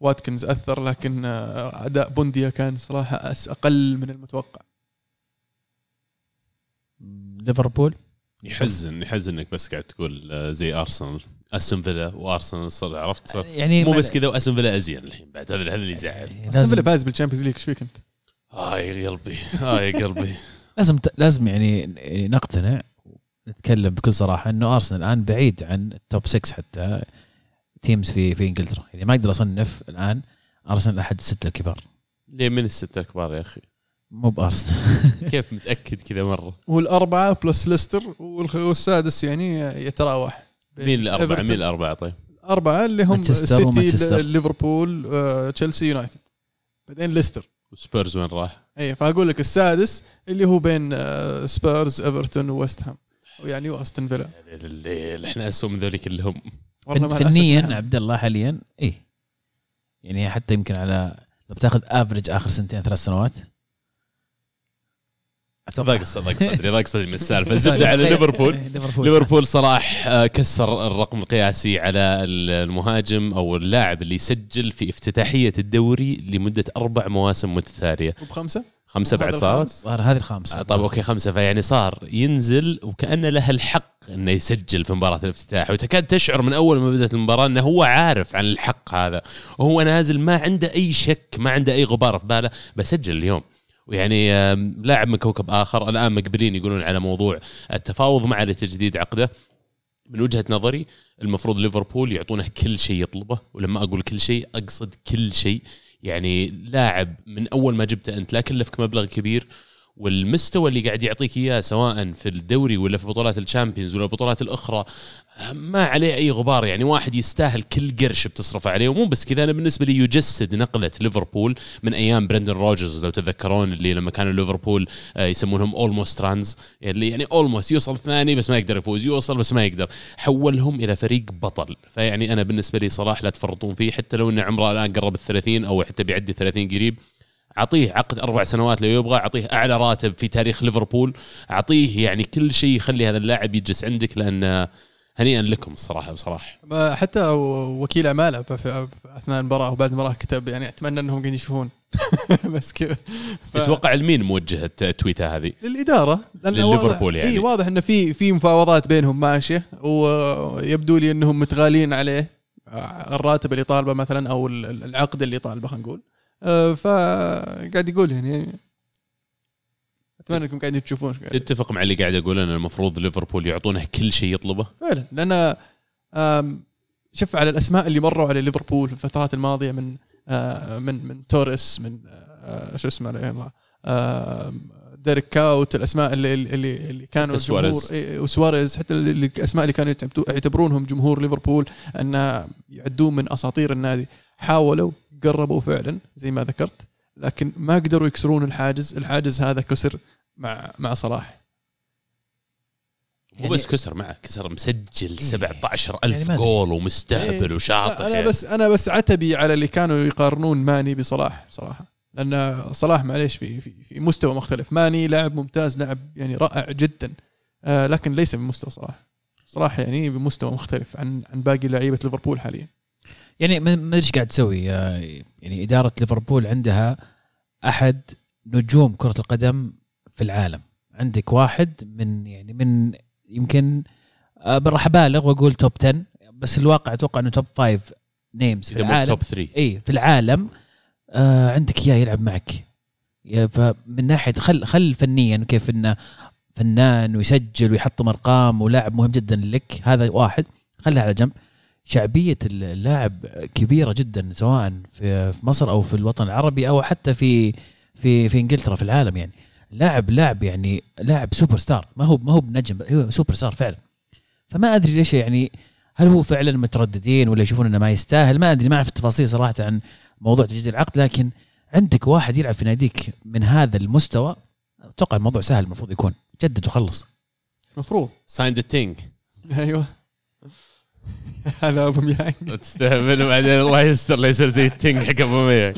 واتكنز أثر, لكن أداء بونديا كان صراحة أقل من المتوقع. ليفربول يحزنك بس قاعد تقول زي أرسنال, أستون فيلا وأرسنال صار, عرفت صار يعني مو بس كذا, وأستون فيلا أزين الحين بعد, هذا اللي يزعل. أستون فيلا فاز بالتشامبيونز ليج, شو كنت يا قلبي لازم يعني نقتنع ونتكلم بكل صراحة إنه أرسنال الآن بعيد عن التوب 6 حتى تيمز في إنجلترا, يعني ما أقدر أصنف الآن أرسنال أحد الستة الكبار. ليه من الستة الكبار يا أخي؟ مو بأرسنال كيف متأكد كذا مرة؟ والأربعة بلس ليستر والسادس يعني يتراوح. مين الأربعة طيب؟ الأربعة اللي هم سيتي, ليفربول, تشيلسي, يونايتد, بعدين ليستر وسبيرز. وين راح؟ أي فأقول لك السادس اللي هو بين سبيرز, إيفرتون, وويستهام ويعني وأستون فيلا. اللي إحنا أسوأ من ذولي كلهم فنيا عبد الله حاليا. إيه يعني حتى يمكن على لو بتاخذ أفريج آخر سنتين 3 سنوات ضاق صدري من السالفة. زبدة على ليفربول صلاح كسر الرقم القياسي على المهاجم أو اللاعب اللي سجل في افتتاحية الدوري لمدة 4 مواسم متتالية, وب5 بعد صار هذه الخامسة. طب أوكي 5, فيعني صار ينزل وكأن له الحق أنه يسجل في مباراة الافتتاح, وتكاد تشعر من أول ما بدأت المباراة أنه هو عارف عن الحق هذا, وهو نازل ما عنده أي شك, ما عنده أي غبار في باله, بسجل اليوم. ويعني لاعب من كوكب آخر. الآن مقبلين يقولون على موضوع التفاوض معه لتجديد عقده. من وجهة نظري المفروض ليفربول يعطونه كل شيء يطلبه, ولما أقول كل شيء أقصد كل شيء, يعني لاعب من أول ما جبته أنت لا كلفك مبلغ كبير, والمستوى اللي قاعد يعطيك إياه سواء في الدوري ولا في بطولات الشامبيونز ولا البطولات الأخرى ما عليه أي غبار, يعني واحد يستاهل كل قرش بتصرف عليه. ومو بس كذا, أنا بالنسبة لي يجسد نقلة ليفربول من أيام برندن روجرز لو تذكرون, اللي لما كانوا ليفربول يسمونهم almost runs, اللي يعني almost يوصل ثاني بس ما يقدر يفوز, يوصل بس ما يقدر, حولهم إلى فريق بطل. فيعني أنا بالنسبة لي صلاح لا تفرطون فيه, حتى لو أن عمره الآن قرب 30 أو حتى بيعدي 30 قريب, عطيه عقد 4 سنوات لو يبغى, عطيه أعلى راتب في تاريخ ليفربول, عطيه يعني كل شيء, خلي هذا اللاعب يجلس عندك, لأن هنيئا لكم الصراحة. بصراحة حتى وكيل أعماله في أثناء المباراة وبعد المباراة كتب يعني أتمنى أنهم قاعد يشوفون بس كذا. تتوقع لمين موجه التويتة هذه؟ للإدارة, لليفربول يعني. واضح أن في مفاوضات بينهم ماشية, ويبدو لي أنهم متغالين عليه الراتب اللي طالبه مثلا أو العقد اللي طالبه, خلينا نقول. فقاعد يقول يعني أتمنى أنكم قاعدين تشوفون. تتفق مع اللي قاعد أقول أنا؟ المفروض ليفربول يعطونه كل شيء يطلبه فعلا, لأن شوف على الأسماء اللي مروا على ليفربول في الفترات الماضية من توريس من شو اسمه الله ديريك كاوت، الأسماء اللي كانوا الجمهور وسواريز، حتى الأسماء اللي كانوا يعتبرونهم جمهور ليفربول أن يعدون من أساطير النادي، حاولوا قربوا فعلا زي ما ذكرت، لكن ما قدروا يكسرون الحاجز. الحاجز هذا كسر مع صلاح، مو يعني بس كسر معه، كسر مسجل 17,000 جول ومستهبل وشاطح. أنا بس عتبي على اللي كانوا يقارنون ماني بصلاح صراحة، لأن صلاح معليش في مستوى مختلف. ماني لاعب ممتاز، لاعب يعني رائع جدا، لكن ليس بمستوى صلاح يعني بمستوى مختلف عن باقي لعيبة ليفربول حاليا. يعني ما إيش قاعد تسوي يعني إدارة ليفربول؟ عندها أحد نجوم كرة القدم في العالم، عندك واحد من يمكن راح أبالغ وأقول توب 10، بس الواقع أتوقع إنه توب 5 نيمز في العالم، في العالم عندك إياه يلعب معك. فمن ناحية خل فنيا وكيف إنه فنان ويسجل ويحط أرقام ولاعب مهم جدا لك، هذا واحد خلها على جنب. شعبية اللاعب كبيرة جدا، سواء في مصر أو في الوطن العربي أو حتى في إنجلترا، في العالم. يعني لاعب يعني لاعب سوبر ستار، ما هو بنجم، هو سوبر ستار فعلا. فما أدري ليش، يعني هل هو فعلا مترددين ولا يشوفون إنه ما يستاهل؟ ما أدري، ما أعرف التفاصيل صراحة عن موضوع تجديد العقد، لكن عندك واحد يلعب في ناديك من هذا المستوى، أتوقع الموضوع سهل، المفروض يكون جدد وخلص، مفروض sign the thing. أيوة هلا أبو ميانج تستهبل، وبعدين الله يستر لا يصير زي التينج حق أبو ميانج.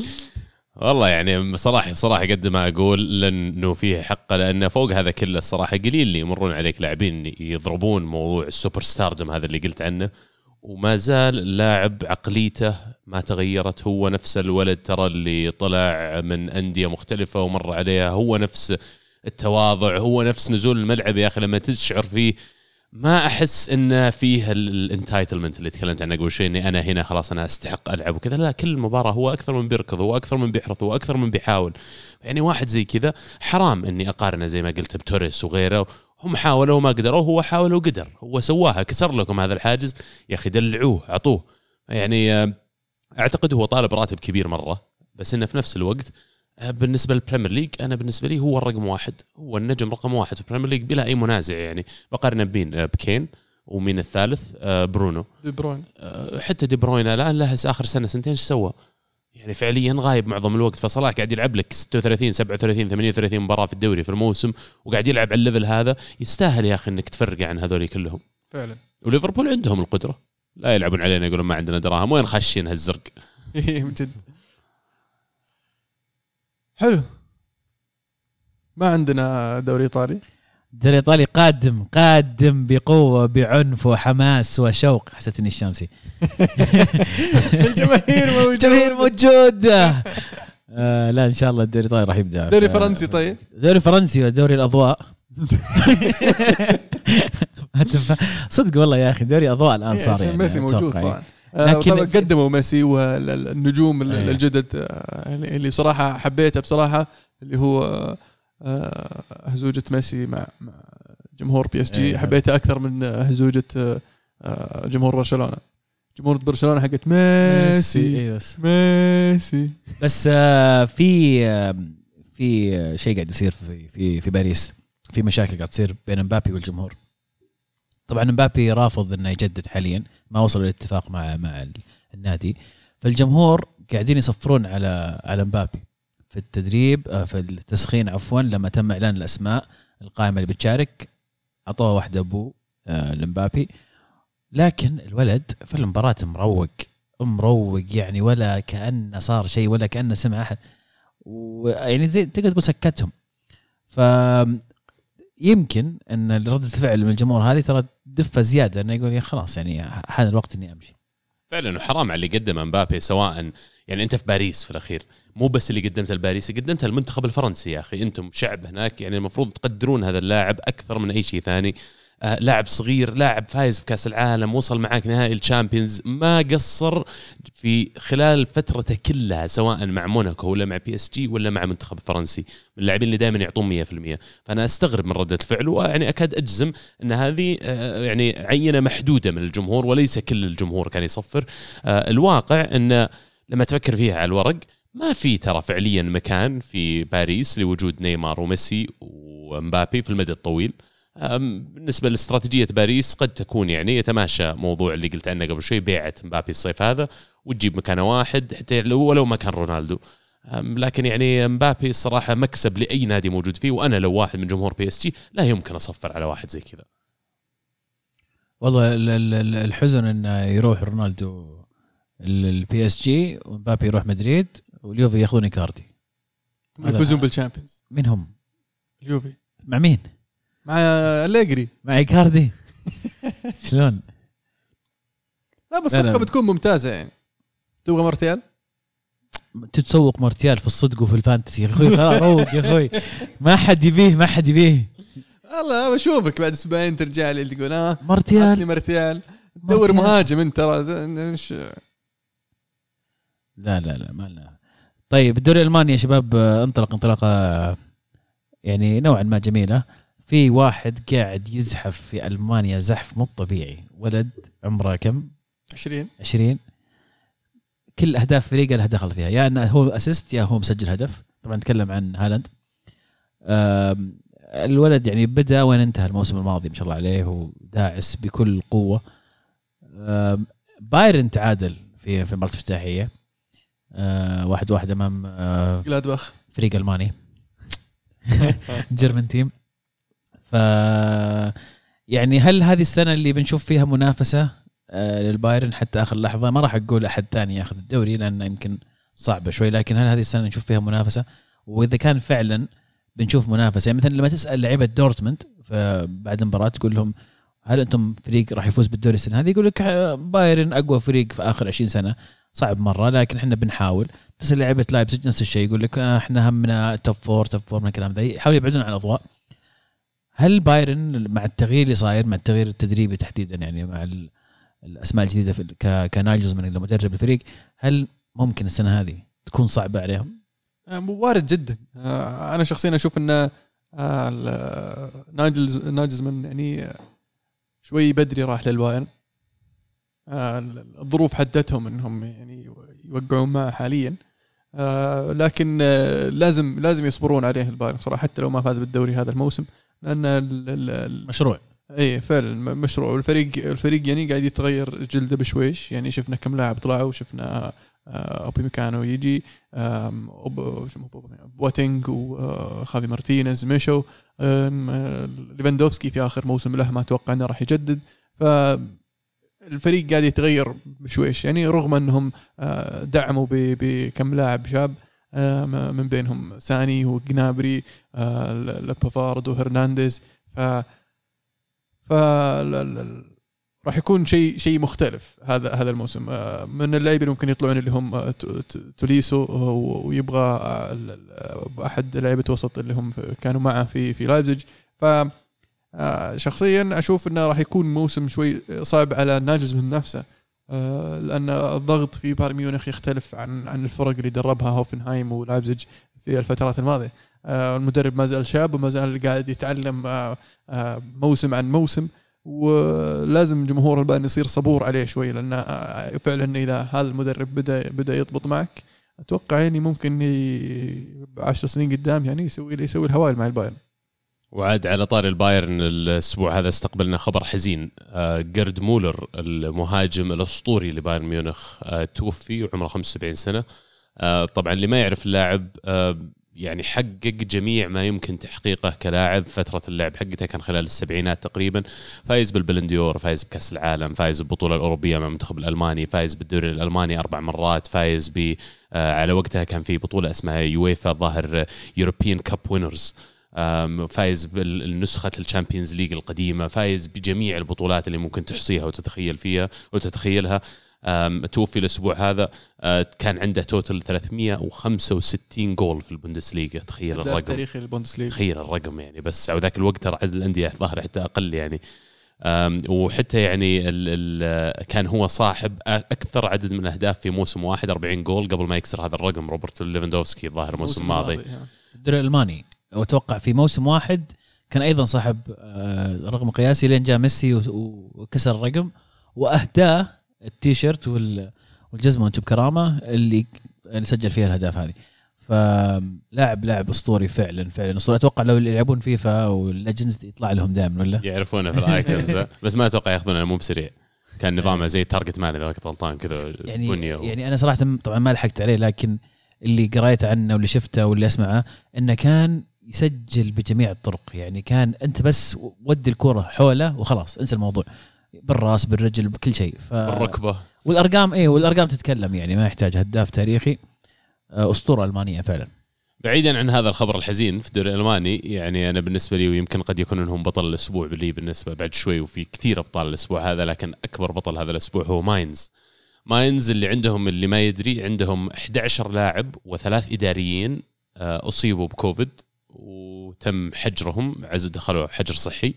والله يعني صراحة قد ما أقول لأنه فيه حق، لأنه فوق هذا كله الصراحة قليل اللي يمرون عليك لاعبين يضربون موضوع السوبر ستاردم هذا اللي قلت عنه، وما زال اللاعب عقليته ما تغيرت، هو نفس الولد ترى اللي طلع من أندية مختلفة ومر عليها، هو نفس التواضع، هو نفس نزول الملعب. يا أخي لما تشعر فيه، ما أحس إنه فيه الانتايتلمنت اللي تكلمت عنه قبل شيء، إني أنا هنا خلاص أنا أستحق ألعب وكذا. لا، كل مباراة هو أكثر من بيركض، هو أكثر من بيحرط، هو أكثر من بيحاول. يعني واحد زي كذا حرام إني أقارنه زي ما قلت بتوريس وغيره، هم حاولوا ما قدروا، هو حاول وقدر، هو سواها، كسر لكم هذا الحاجز يا أخي، دلعوه، عطوه. يعني أعتقد هو طالب راتب كبير مرة، بس إنه في نفس الوقت بالنسبة للبريمير ليج، أنا بالنسبة لي هو الرقم واحد، هو النجم رقم واحد في البريمير ليج بلا أي منازع. يعني بقارن بين بكين، ومين الثالث؟ برونو دي بروين. حتى دي بروين الآن له آخر سنة سنتين سوى، يعني فعليا غايب معظم الوقت. فصلاح قاعد يلعب لك 36 37 38 مباراة في الدوري في الموسم، وقاعد يلعب على الليفل هذا. يستاهل يا أخي إنك تفرق عن هذول كلهم فعلا. وليفربول عندهم القدرة، لا يلعبون علينا يقولون ما عندنا دراهم، وين خاشين هالزرق جد حلو. ما عندنا دوري إيطالي. دوري إيطالي قادم بقوة، بعنف وحماس وشوق. حسيت إني الشامسي الجماهير موجودة. لا إن شاء الله الدوري إيطالي راح يبدأ. دوري فرنسي طيب. دوري فرنسي ودوري الأضواء. صدق والله يا أخي دوري أضواء الآن صار. يعني ميسي موجود طبعا. طبعا قدموا ميسي والنجوم الجدد اللي صراحة حبيته بصراحة، اللي هو هزوجة ميسي مع جمهور بي اس جي، حبيته أكثر من هزوجة جمهور برشلونة. جمهور برشلونة حقت ميسي. بس في شيء قاعد يصير في باريس، في مشاكل قاعد تصير بين مبابي والجمهور. طبعا مبابي رافض انه يجدد حاليا، ما وصل لاتفاق مع النادي، فالجمهور قاعدين يصفرون على مبابي في التدريب، في التسخين عفوا. لما تم اعلان الاسماء القائمه اللي بتشارك، اعطوها واحده ابو لمبابي، لكن الولد في المباراه مروق يعني، ولا كانه صار شيء ولا كانه سمع احد، ويعني زي تقدر تقول سكتهم. ف يمكن ان ردة الفعل من الجمهور هذه ترى دفه زياده، انه يقول يا خلاص يعني حان الوقت اني امشي فعلا. وحرام على اللي قدمه مبابي، سواء يعني انت في باريس في الاخير، مو بس اللي قدمته لباريس، قدمته المنتخب الفرنسي. يا اخي انتم شعب هناك، يعني المفروض تقدرون هذا اللاعب اكثر من اي شيء ثاني. لاعب صغير، لاعب فايز بكاس العالم، وصل معاك نهائي الشامبيونز، ما قصر في خلال فترته كلها سواء مع موناكو ولا مع بي اس جي ولا مع منتخب فرنسي، من اللاعبين اللي دائما يعطون 100%. فانا استغرب من ردة فعله، ويعني اكاد اجزم ان هذه يعني عينة محدودة من الجمهور وليس كل الجمهور كان يصفر. الواقع ان لما تفكر فيها على الورق ما في ترى فعليا مكان في باريس لوجود نيمار وميسي ومبابي في المدى الطويل. بالنسبة لاستراتيجية باريس قد تكون يعني يتماشى موضوع اللي قلت عنه قبل شوي، بيعة مبابي الصيف هذا وتجيب مكانه واحد حتى لو ما كان رونالدو، لكن يعني مبابي الصراحة مكسب لأي نادي موجود فيه، وأنا لو واحد من جمهور بي اس جي لا يمكن أصفر على واحد زي كذا. والله الحزن أنه يروح رونالدو البي اس جي ومبابي يروح مدريد واليوفي ياخذون إيكاردي يفوزون بالشامبيونز. من هم اليوفي؟ مع مين؟ مع أليجري، مع إيكاردي. شلون؟ لا بس الصفقة بتكون ممتازة يعني. تبغى مرتيال؟ تتسوق مرتيال في الصدق وفي الفانتسي يا أخوي، خلاص روق يا أخوي، ما حد يبيه ما حد يبيه. الله بشوفك بعد أسبوعين ترجع لي تقول آه مرتيال دور مهاجم انت ترى مش. لا ما لنا. طيب الدوري الألماني يا شباب انطلق انطلاقة يعني نوعا ما جميلة. في واحد قاعد يزحف في ألمانيا زحف مو طبيعي، ولد عمره كم؟ 20. كل أهداف فريقه له دخل فيها، يا أنه هو أسيست يا هو مسجل هدف. طبعا نتكلم عن هالاند. الولد يعني بدأ وين انتهى الموسم الماضي ما شاء الله عليه، وداعس بكل قوة. بايرن تعادل في مباراة افتتاحية 1-1 أمام جلادباخ، فريق ألماني جيرمن تيم. يعني هل هذه السنة اللي بنشوف فيها منافسة للبايرن حتى آخر لحظة؟ ما راح أقول أحد ثاني يأخذ الدوري لأنه يمكن صعبة شوي، لكن هل هذه السنة نشوف فيها منافسة؟ وإذا كان فعلا بنشوف منافسة، يعني مثلا لما تسأل لعيبة دورتموند بعد مباراة تقول لهم هل أنتم فريق راح يفوز بالدوري السنة هذه؟ يقول لك بايرن أقوى فريق في آخر 20 سنة، صعب مرة لكن إحنا بنحاول. تسأل لعيبة لايبزيج نفس الشيء، يقول لك إحنا همنا توب فور من الكلام ذا، يحاولوا يبعدون عن الأضواء. هل بايرن مع التغيير اللي صاير، مع التغيير التدريبي تحديدا، يعني مع الأسماء الجديدة في كنايجز من المدرب الفريق، هل ممكن السنة هذه تكون صعبة عليهم؟ وارد جدا. أنا شخصيا أشوف أن ناجزمان يعني شوي بدري راح للبايرن، الظروف حدتهم أنهم يعني يوقعون معه حاليا، لكن لازم يصبرون عليه البايرن صراحة حتى لو ما فاز بالدوري هذا الموسم، لأن المشروع ايه فعلا مشروع، والفريق يعني قاعد يتغير جلده بشويش. يعني شفنا كم لاعب طلعوا، وشفنا أوبي ميكانو يجي، بواتينغ وخافي مارتينيز مشوا، ليفاندوفسكي في آخر موسم له ما أتوقع أنه راح يجدد. فالفريق قاعد يتغير بشويش يعني، رغم أنهم دعموا بكم لاعب شاب من بينهم ساني وجنابري لبافارد وهرنانديز. ف راح يكون شيء مختلف هذا الموسم. من اللاعبين ممكن يطلعون اللي هم توليسو، ويبغى احد لعيبه وسط اللي هم كانوا معه في لايبزيج. ف شخصيا اشوف انه راح يكون موسم شوي صعب على ناجز من نفسه، لان الضغط في بايرن ميونخ يختلف عن الفرق اللي دربها هوفنهايم ولايبزيج في الفترات الماضيه. المدرب ما زال شاب وما زال قاعد يتعلم موسم عن موسم، ولازم جمهور البايرن يصير صبور عليه شوي، لأن فعلا إذا هذا المدرب بدأ يضبط معك أتوقع يعني ممكن 10 سنين قدام يعني يسوي الهوائل مع البايرن. وعاد على طار البايرن، الأسبوع هذا استقبلنا خبر حزين، جيرد مولر المهاجم الأسطوري لبايرن ميونخ توفي وعمره 75 سنة. طبعا اللي ما يعرف اللاعب يعني حقق جميع ما يمكن تحقيقه كلاعب، فترة اللعب حقته كان خلال السبعينات تقريبا، فايز بالبلنديور، فايز بكأس العالم، فايز بالبطولة الأوروبية مع منتخب الألماني، فايز بالدوري الألماني 4 مرات، فايز على وقتها كان في بطولة اسمها يويفا ظاهر يوروبيان كاب وينرز، فايز بالنسخة الشامبيونز ليج القديمة، فايز بجميع البطولات اللي ممكن تحصيها وتتخيلها. توفي الأسبوع هذا. كان عنده توتل 365 جول في البوندسليغا. تخيل الرقم، تاريخ البوندسليغا، تخيل الرقم يعني، بس على ذاك الوقت عدد الأندية ظاهر حتى أقل يعني. وحتى يعني كان هو صاحب أكثر عدد من الأهداف في موسم واحد 40 جول قبل ما يكسر هذا الرقم روبرت ليفاندوفسكي ظاهر موسم ماضي الدوري الألماني. وأتوقع في موسم واحد كان أيضا صاحب رقم قياسي لين جاء ميسي وكسر الرقم وأهداه التيشيرت والجزمة وأنتم بكرامة اللي سجل فيها الأهداف هذه. فلاعب أسطوري فعلا أسطوري. أتوقع لو يلعبون فيفا والليجندز يطلع لهم دائما ولا يعرفونه في الأيكونز بس ما أتوقع يأخذونه مو بسريع. كان نظامه زي تارجت مان إذا كنت غلطان كذا يعني أنا صراحة طبعا ما لحقت عليه لكن اللي قرأت عنه واللي شفته واللي أسمعه إنه كان يسجل بجميع الطرق. يعني كان أنت بس ودي الكرة حوله وخلاص انسى الموضوع بالرأس بالرجل بكل شيء بالركبة والأرقام والأرقام تتكلم يعني ما يحتاج هداف تاريخي أسطورة ألمانية فعلا. بعيدا عن هذا الخبر الحزين في الدوري الألماني يعني أنا بالنسبة لي ويمكن قد يكون أنهم بطل الأسبوع باللي بالنسبة بعد شوي وفي كثير أبطال الأسبوع هذا لكن أكبر بطل هذا الأسبوع هو ماينز اللي عندهم اللي ما يدري عندهم 11 لاعب وثلاث إداريين أصيبوا بكوفيد وتم حجرهم دخلوا حجر صحي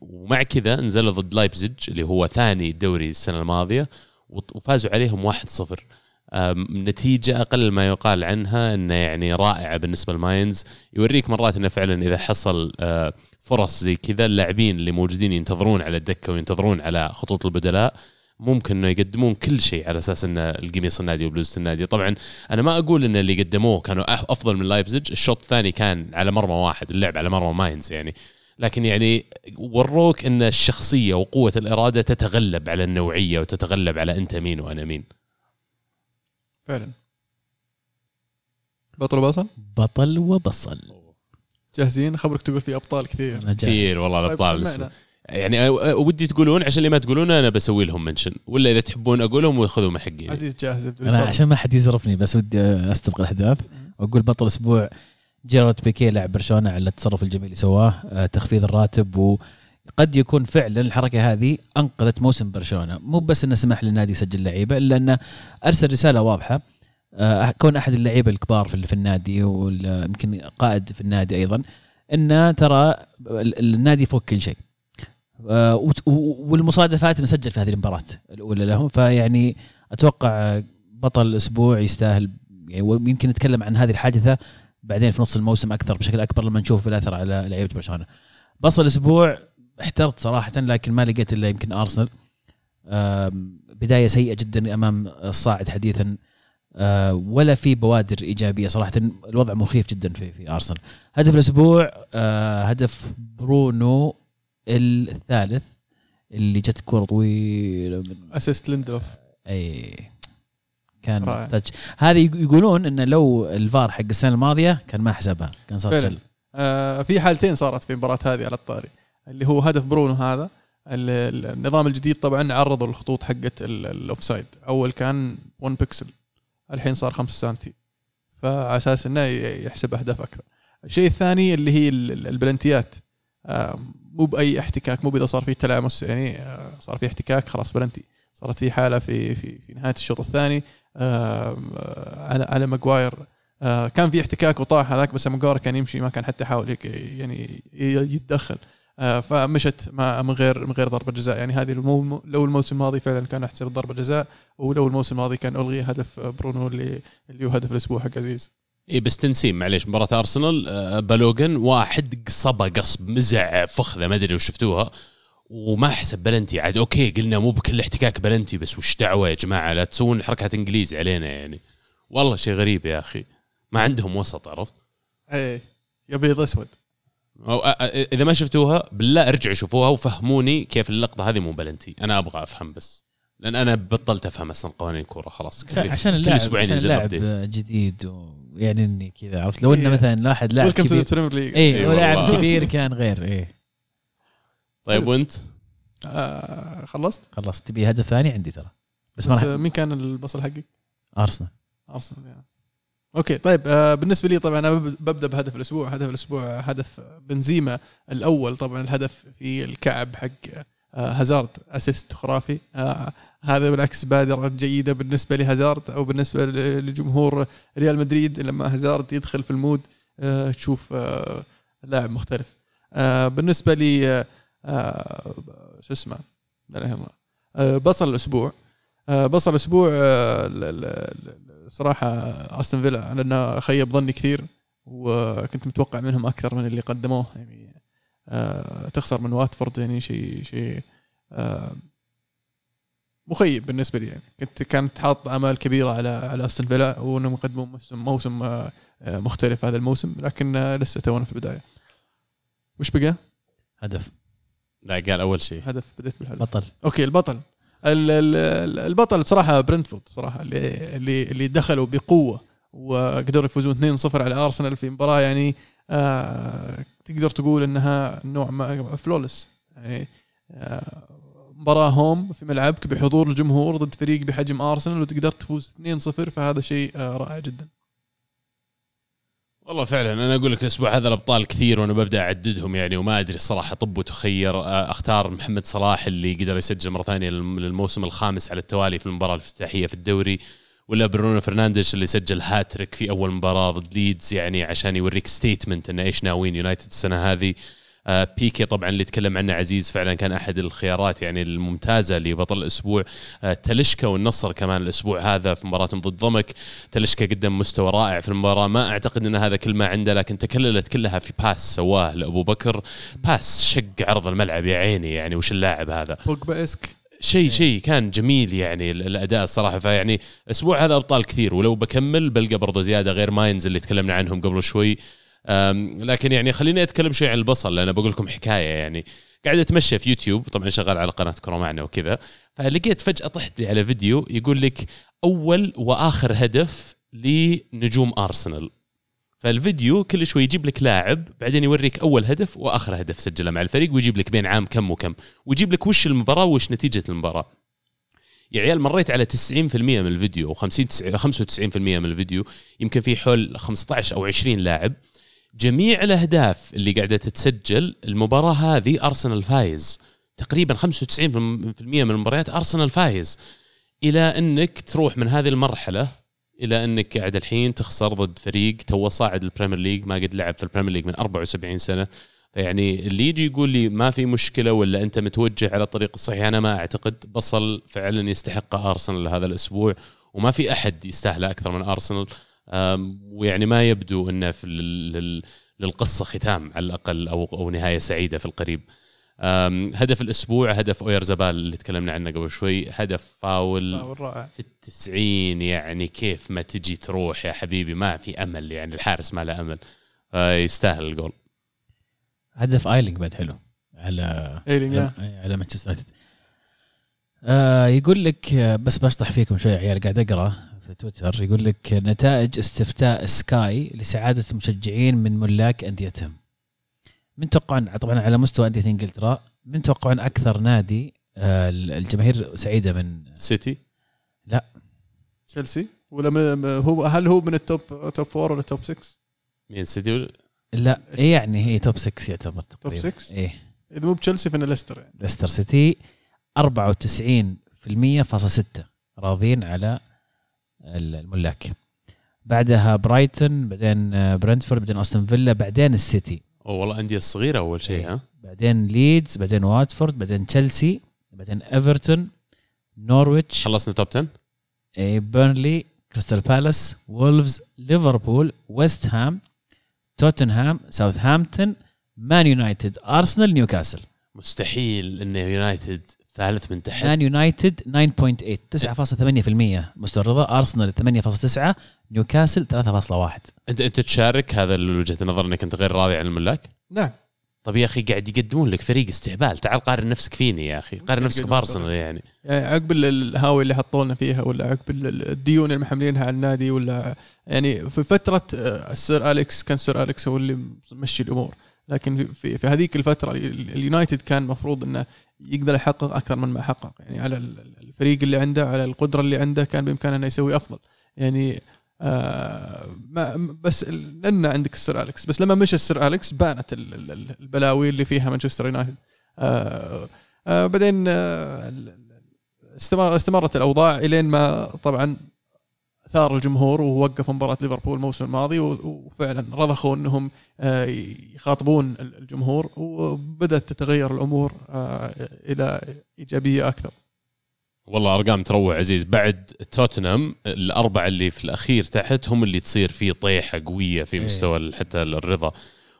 ومع كذا نزلوا ضد لايبزيج اللي هو ثاني الدوري السنة الماضية وفازوا عليهم 1-0 نتيجة أقل ما يقال عنها أنه يعني رائعة بالنسبة لماينز. يوريك مرات أنه فعلا إذا حصل فرص زي كذا اللاعبين اللي موجودين ينتظرون على الدكة وينتظرون على خطوط البدلاء ممكن أنه يقدمون كل شيء على أساس أن القميص النادي وبلوزة النادي. طبعا أنا ما أقول أن اللي قدموه كانوا أفضل من لايبزيج. الشوط الثاني كان على مرمى واحد اللعب على مرمى ماينز يعني لكن يعني وروك أن الشخصية وقوة الإرادة تتغلب على النوعية وتتغلب على أنت مين وأنا مين. فعلا بطل وبصل جاهزين خبرك تقول في أبطال كثير والله الأبطال يعني ودي تقولون عشان اللي ما تقولون أنا بسوي لهم منشن ولا إذا تحبون أقولهم ويأخذوا من حقي. عزيز جاهز أنا عشان ما حد يزرفني بس ودي أستبق الأحداث وأقول بطل أسبوع جيرارد بيكيه لاعب برشلونة على التصرف الجميل اللي سواه تخفيض الراتب وقد يكون فعلا الحركة هذه أنقذت موسم برشلونة مو بس إنه سمح للنادي يسجل لعيبة إلا إنه أرسل رسالة واضحة كون أحد اللعيبة الكبار في النادي ويمكن قائد في النادي أيضا إنه ترى النادي فوق كل شيء والمصادفات نسجل في هذه المباراة الأولى لهم. فيعني أتوقع بطل الأسبوع يستاهل يعني ويمكن نتكلم عن هذه الحادثة بعدين في نص الموسم أكثر بشكل أكبر لما نشوف الأثر على لعيبة برشلونة. بطل الأسبوع احترت صراحة لكن ما لقيت إلا يمكن أرسنال بداية سيئة جدا أمام الصاعد حديثا ولا في بوادر إيجابية صراحة. الوضع مخيف جدا في أرسنال. هدف الأسبوع هدف برونو الثالث اللي جت كرة طويلة من أسيست ليندلوف أي كان هذا يقولون إنه لو الفار حق السنة الماضية كان ما حسبها كان صار سلم. في حالتين صارت في المباراة هذه على الطاري اللي هو هدف برونو هذا النظام الجديد طبعا عرضوا الخطوط حقة الأوفسايد أول كان 1 بيكسل الحين صار 5 سنتي فعلى أساس إنه يحسب أهداف أكثر. الشيء الثاني اللي هي البلنتيات مو بأي احتكاك مو بإذا صار فيه تلامس يعني صار فيه احتكاك خلاص بلنتي. صارت في حالة في نهاية الشوط الثاني على ماغواير كان في احتكاك وطاح هذاك بس ماغواير كان يمشي ما كان حتى يحاول يعني يتدخل فمشت من غير ضربة جزاء. يعني هذه لو الموسم الماضي فعلا كان احتسب ضربة جزاء ولو الموسم الماضي كان ألغي هدف برونو اللي هو هدف الأسبوع حق عزيز. إيه بس تنسيم معليش مباراة أرسنال بالوغن واحد قصبه قصب مزع فخذة ما أدري وشفتوها وما حسب بلنتي عاد أوكي قلنا مو بكل احتكاك بلنتي بس وش دعوة يا جماعة لا تسوون حركة إنجليزي علينا يعني والله شيء غريب يا أخي ما عندهم وسط عرفت أي يا بيض أسود أو إذا ما شفتوها بالله ارجعوا شوفوها وفهموني كيف اللقطة هذه مو بلنتي. أنا أبغى أفهم بس لأن أنا بطلت أفهم أصلا قوانين الكورة خلاص كل أسبوعين ينزل أبديت جديد يعني إني كذا عرفت لو إنه مثلا لاحد لاعب كبير لاعب كبير كان غير طيب وانت خلصت تبي هدف ثاني عندي ترى بس مين كان البصل حقي أرسنال يعني. أوكي طيب بالنسبة لي طبعا أنا ببدأ بهدف الأسبوع. هدف الأسبوع هدف بنزيما الأول طبعا الهدف في الكعب حق هازارد أسيست خرافي هذا بالعكس بادرة جيدة بالنسبة لهازارد أو بالنسبة لجمهور ريال مدريد لما هازارد يدخل في المود تشوف لاعب مختلف. بالنسبة لي شو اسمه بصل الأسبوع. بصل الأسبوع صراحة أستون فيلا، لأنه خيب ظني كثير وكنت متوقع منهم أكثر من اللي قدموه. يعني تخسر من واتفورد يعني شيء مخيب بالنسبة لي. يعني كانت حاط آمال كبيرة على أستون فيلا وأنهم يقدموا موسم مختلف هذا الموسم، لكن لسه تونا في البداية. وش بقى؟ هدف. لا قال أول شيء هدف، بدأت بالهدف. بطل. أوكي البطل. البطل بصراحة برينتفورد، بصراحة اللي دخلوا بقوة وقدروا يفوزون 2-0 على أرسنال في مباراة يعني تقدر تقول أنها نوع ما فلولس. يعني مباراة هوم في ملعبك بحضور الجمهور ضد فريق بحجم أرسنال وتقدر تفوز 2-0، فهذا شيء رائع جدا والله. فعلا أنا أقول لك الأسبوع هذا الأبطال كثير وأنا ببدأ أعددهم يعني، وما أدري الصراحة. طب وتخير أختار محمد صلاح اللي قدر يسجل مرة ثانية للموسم الخامس على التوالي في المباراة الافتتاحية في الدوري، ولا برونو فرنانديش اللي سجل هاتريك في أول مباراة ضد ليدز يعني عشان يوريك ستيتمنت إنه إيش ناويين يونايتد السنة هذه. بيكي طبعا اللي تكلم عنه عزيز فعلا كان أحد الخيارات يعني الممتازة لبطل الأسبوع. تلشكا والنصر كمان الأسبوع هذا في مباراتهم ضد ضمك، تلشكا قدم مستوى رائع في المباراة. ما أعتقد أن هذا كل ما عنده، لكن تكللت كلها في باس سواه لأبو بكر، باس شق عرض الملعب يا عيني. يعني وش اللاعب هذا بوجبا اسك، شيء كان جميل يعني الأداء الصراحة. فيعني أسبوع هذا أبطال كثير، ولو بكمل بلقى برضو زيادة غير ماينز اللي تكلمنا عنهم قبل شوي. لكن يعني خليني أتكلم شوي عن البصل، لأن بقول لكم حكاية. يعني قاعد أتمشى في يوتيوب، طبعا شغال على قناة كرة معنا وكذا، فلقيت فجأة طحت لي على فيديو يقول لك أول وآخر هدف لنجوم أرسنال. فالفيديو كل شوي يجيب لك لاعب، بعدين يوريك أول هدف وآخر هدف سجله مع الفريق، ويجيب لك بين عام كم وكم، ويجيب لك وش المباراة وش نتيجة المباراة. يا عيال مريت على 90% من الفيديو و95% من الفيديو، يمكن في حول 15 أو 20 لاعب. جميع الأهداف اللي قاعدة تتسجل المباراة هذه أرسنال فايز، تقريبا 95% من المباريات أرسنال فايز. إلى أنك تروح من هذه المرحلة إلى أنك قاعد الحين تخسر ضد فريق تو صاعد البريمير ليج، ما قد لعب في البريمير ليج من 74 سنة. فيعني اللي يجي يقول لي ما في مشكلة ولا أنت متوجه على الطريق الصحيح، أنا ما أعتقد. بصل فعلا يستحق أرسنال هذا الأسبوع، وما في أحد يستاهل أكثر من أرسنال. ويعني ما يبدو أنه في للقصة ختام على الأقل أو نهاية سعيدة في القريب. هدف الأسبوع هدف أويرزابال اللي تكلمنا عنه قبل شوي، هدف فاول في 90. يعني كيف ما تجي تروح يا حبيبي، ما في أمل يعني، الحارس ما له أمل. يستاهل الجول. هدف آيلينج بعد حلو على مانشستر يونايتد. يقول لك بس بشطح فيكم شوي عيال، قاعد أقرأ في تويتر يقول لك نتائج استفتاء سكاي لسعادة المشجعين من ملاك أنديتهم. من توقعون طبعا على مستوى أندية إنجلترا، من توقعون أكثر نادي الجماهير سعيدة من سيتي؟ لا تشيلسي ولا هو. هل هو من التوب فور ولا توب 6؟ من سيتي ولا لا يعني هي توب 6 يعتبر تقريبا. توب 6 إيه، إذا مو بتشيلسي فإن ليستر. يعني ليستر سيتي 94.6% راضين على الملاك، بعدها برايتون، بعدين برنتفورد، بعدين أستون فيلا، بعدين السيتي. والله أندية الصغيرة أول شيء. ها بعدين ليدز، بعدين واتفورد، بعدين تشيلسي، بعدين إيفرتون، نورويتش. خلصنا توب 10. بيرنلي، كريستال بالاس، وولفز، ليفربول، ويست هام، توتنهام، ساوثهامبتون، مان يونايتد، أرسنال، نيوكاسل. مستحيل إن يونايتد ثالث من تحت. مان يونايتد 9.8 9.8% مستوى الرضا، أرسنال 8.9، نيوكاسل 3.1. أنت تشارك هذا وجهة النظر إنك أنت غير راضي عن الملاك؟ نعم. طب يا أخي قاعد يقدمون لك فريق استهبال، تعال قارن نفسك فيني يا أخي، قارن نفسك بأرسنال. يعني عقب الهاوي اللي حطولنا فيها، ولا عقب الديون المحملينها على النادي، ولا يعني في فترة السير أليكس، كان سير أليكس هو اللي مشي الأمور. لكن في هذيك الفترة اليونايتد كان مفروض إنه يقدر يحقق أكثر من ما حقق. يعني على الفريق اللي عنده، على القدرة اللي عنده، كان بإمكانه إنه يسوي أفضل. يعني ما بس لأن عندك السير أليكس، بس لما مشى السير أليكس بانت البلاوي اللي فيها مانشستر يونايتد. بعدين استمرت الأوضاع إلين ما طبعا ثار الجمهور ووقف مباراة ليفربول الموسم الماضي، وفعلا رضخوا أنهم يخاطبون الجمهور، وبدأت تتغير الأمور إلى إيجابية أكثر. والله أرقام تروع عزيز. بعد توتنهام الأربعة اللي في الأخير تحت هم اللي تصير فيه طيحة قوية في مستوى حتى الرضا،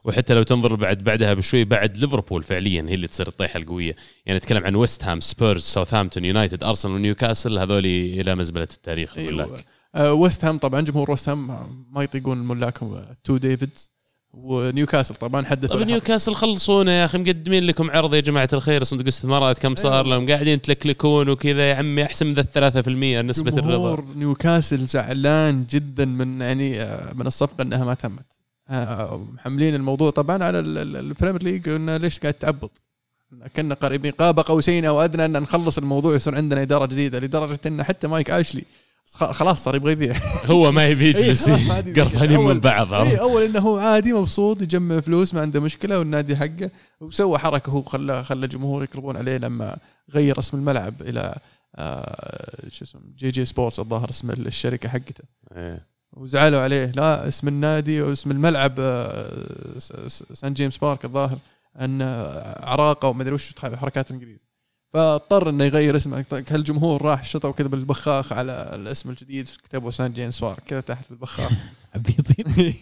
وحتى لو تنظر بعدها بشوي بعد ليفربول فعليا هي اللي تصير الطيحة القوية. يعني نتكلم عن ويست هام، سبيرز، ساوثهامبتون، يونايتد، أرسنال ونيوكاسل، هذولي إلى مزبلة التاريخ. الملاك ويست هام طبعا جمهور ويست هام ما يطيقون الملاك تو ديفيدز، ونيوكاسل طبعا حدثوا. طب نيوكاسل خلصونا يا أخي، مقدمين لكم عرض يا جماعة الخير، صندوق استثمارات كم صار لهم، قاعدين تلكلكون وكذا، يا عمي أحسن من 3% نسبة الرضا. جمهور نيوكاسل زعلان جدا من من الصفقة أنها ما تمت. محملين الموضوع طبعا على البريمير ليج، إنه ليش قاعد تعبط، كنا قريبين قاب قوسين أو أدنى أن نخلص الموضوع يصير عندنا إدارة جديدة، لدرجة إن حتى مايك آشلي خلاص صار يبغى يبيع. هو ما يبي يجلس قرفانين من بعض. أول إنه هو عادي مبسوط يجمع فلوس ما عنده مشكلة، والنادي حقه، وسوى حركة هو خلى الجمهور يقربون عليه لما غير اسم الملعب إلى شو اسمه جي سبورتس الظاهر اسم الشركة حقته. وزعلوا عليه، لا اسم النادي واسم الملعب سان جيمس بارك الظاهر أن عراقة وما أدري وش حركات إنجليزية، فاضطر انه يغير اسمه. هالجمهور راح شطوا كذا بالبخاخ على الاسم الجديد، كتبوا سان جيمس بارك كذا تحت بالبخاخ عبيطين.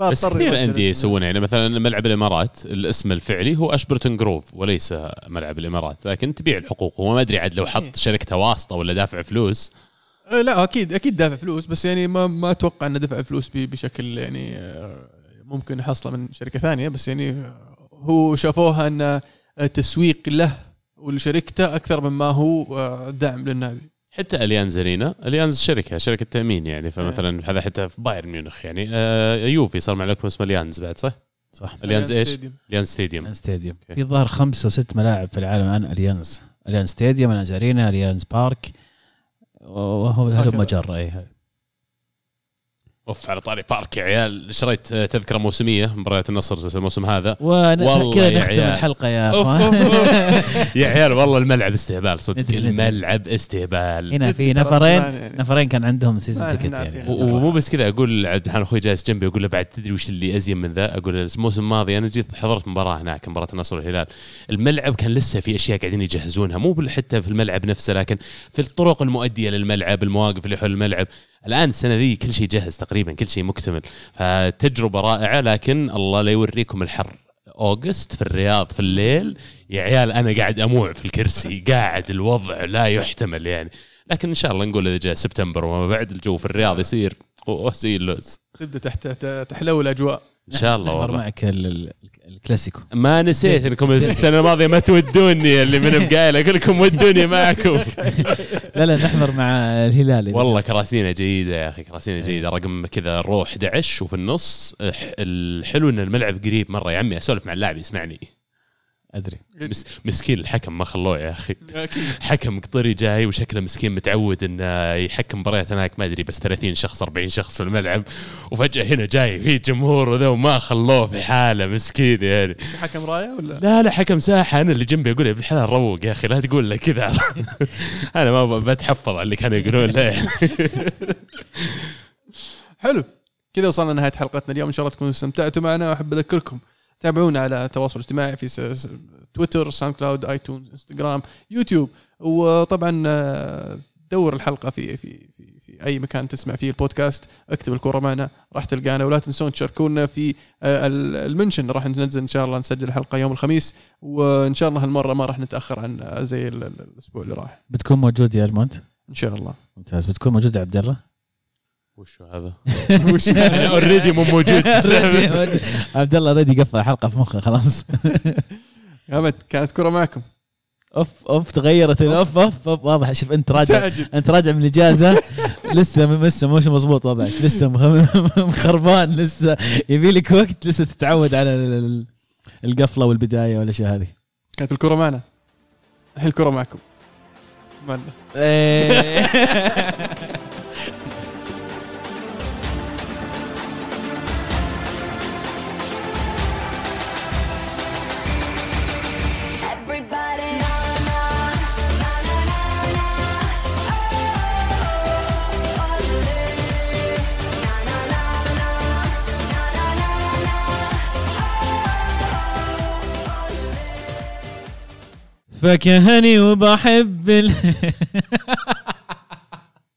بس كثير أندية يسوون، يعني مثلا ملعب الإمارات الاسم الفعلي هو أشبرتون جروف وليس ملعب الإمارات، لكن تبيع الحقوق. وما أدري عاد لو حط شركته واسطة ولا دافع فلوس. لا أكيد دافع فلوس، بس يعني ما أتوقع أنه دفع فلوس بشكل يعني ممكن حصله من شركة ثانية، بس يعني هو شافوها أن تسويق له والشركته أكثر مما هو دعم للنادي. حتى أليانز أرينا، أليانز شركة تأمين يعني، فمثلا هذا حتى في بايرن ميونخ يعني يوفي صار معلكم اسم أليانز بعد، صح. أليانز إيش؟ أليانز ستاديوم. في ظهر 5 و6 ملاعب في العالم عن أليانز ستاديوم، أليانز أرينا، أليانز بارك، وهو هذا المجرة. اوف، على طاري بارك يا عيال، شريت تذكرة موسمية مباريات النصر الموسم هذا، والله كذا نختم الحلقة يا اخوان. يا عيال والله الملعب استهبال صدق، الملعب استهبال. هنا في نفرين كان عندهم سيزن تيكت يعني. ومو بس كذا، اقول عبد الحان اخوي جالس جنبي اقول له بعد تدري وش اللي ازين من ذا، اقول الموسم الماضي انا جيت حضرت مباراة هناك، مباراة النصر والهلال، الملعب كان لسه في اشياء قاعدين يجهزونها، مو حتى في الملعب نفسه، لكن في الطرق المؤدية للملعب، المواقف اللي حول الملعب. الآن السنة دي كل شيء جاهز تقريبا، كل شيء مكتمل، فتجربة رائعة. لكن الله لا يوريكم الحر أوغست في الرياض في الليل يا عيال، أنا قاعد أموع في الكرسي، قاعد الوضع لا يحتمل يعني. لكن إن شاء الله نقول إذا جاء سبتمبر وما بعد، الجو في الرياض يصير وسيل لوز، تبدأ تحت تحلو الأجواء إن شاء الله. والله معك الكلاسيكو، ما نسيت إنكم السنة الماضية ما تودوني، اللي من بقايل أقول لكم ودوني معكم. لا نحمر مع الهلال والله، كراسينا جيدة يا أخي، كراسينا جيدة، رقم كذا روح 11، وفي النص الحلو إن الملعب قريب مرة. يا عمي أسولف مع اللاعب يسمعني، أدري مسكين الحكم ما خلوه يا أخي، حكم قطري جاي وشكله مسكين متعود إنه يحكم مباريات هناك ما أدري بس 30 شخص 40 شخص في الملعب، وفجأة هنا جاي في جمهور وذا، وما خلوه في حاله مسكين يعني. حكم راية ولا لا حكم ساحة، أنا اللي جنبي أقول بالحلال روق يا أخي، لا تقول له كذا. أنا ما بتحفظ على اللي كانوا يقولون له. حلو كذا، وصلنا لنهاية حلقتنا اليوم، إن شاء الله تكونوا استمتعتوا معنا. وأحب أذكركم تابعونا على تواصل اجتماعي في تويتر، ساوند كلاود، آيتونز، انستغرام، يوتيوب، وطبعا دور الحلقة في أي مكان تسمع فيه البودكاست، اكتب الكرة معنا راح تلقانا. ولا تنسون تشاركونا في المنشن، راح ننزل إن شاء الله، نسجل الحلقة يوم الخميس، وإن شاء الله هالمرة ما راح نتأخر عن زي الأسبوع اللي راح. بتكون موجود يا المونت إن شاء الله؟ ممتاز، بتكون موجود يا عبد الله؟ وش هذا؟ أنا أوريدي مو موجود. عبد الله أوريدي قفل حلقة في مخه خلاص. كانت كرة معكم. أوف تغيرت أوف واضح. شوف أنت راجع من الإجازة، لسه مش مزبوط وضعك، لسه مخربان، لسه يبي لك وقت، لسه تتعود على القفلة والبداية ولا شيء. هذه كانت الكرة معنا، الحين الكرة معكم. فكهاني وبحب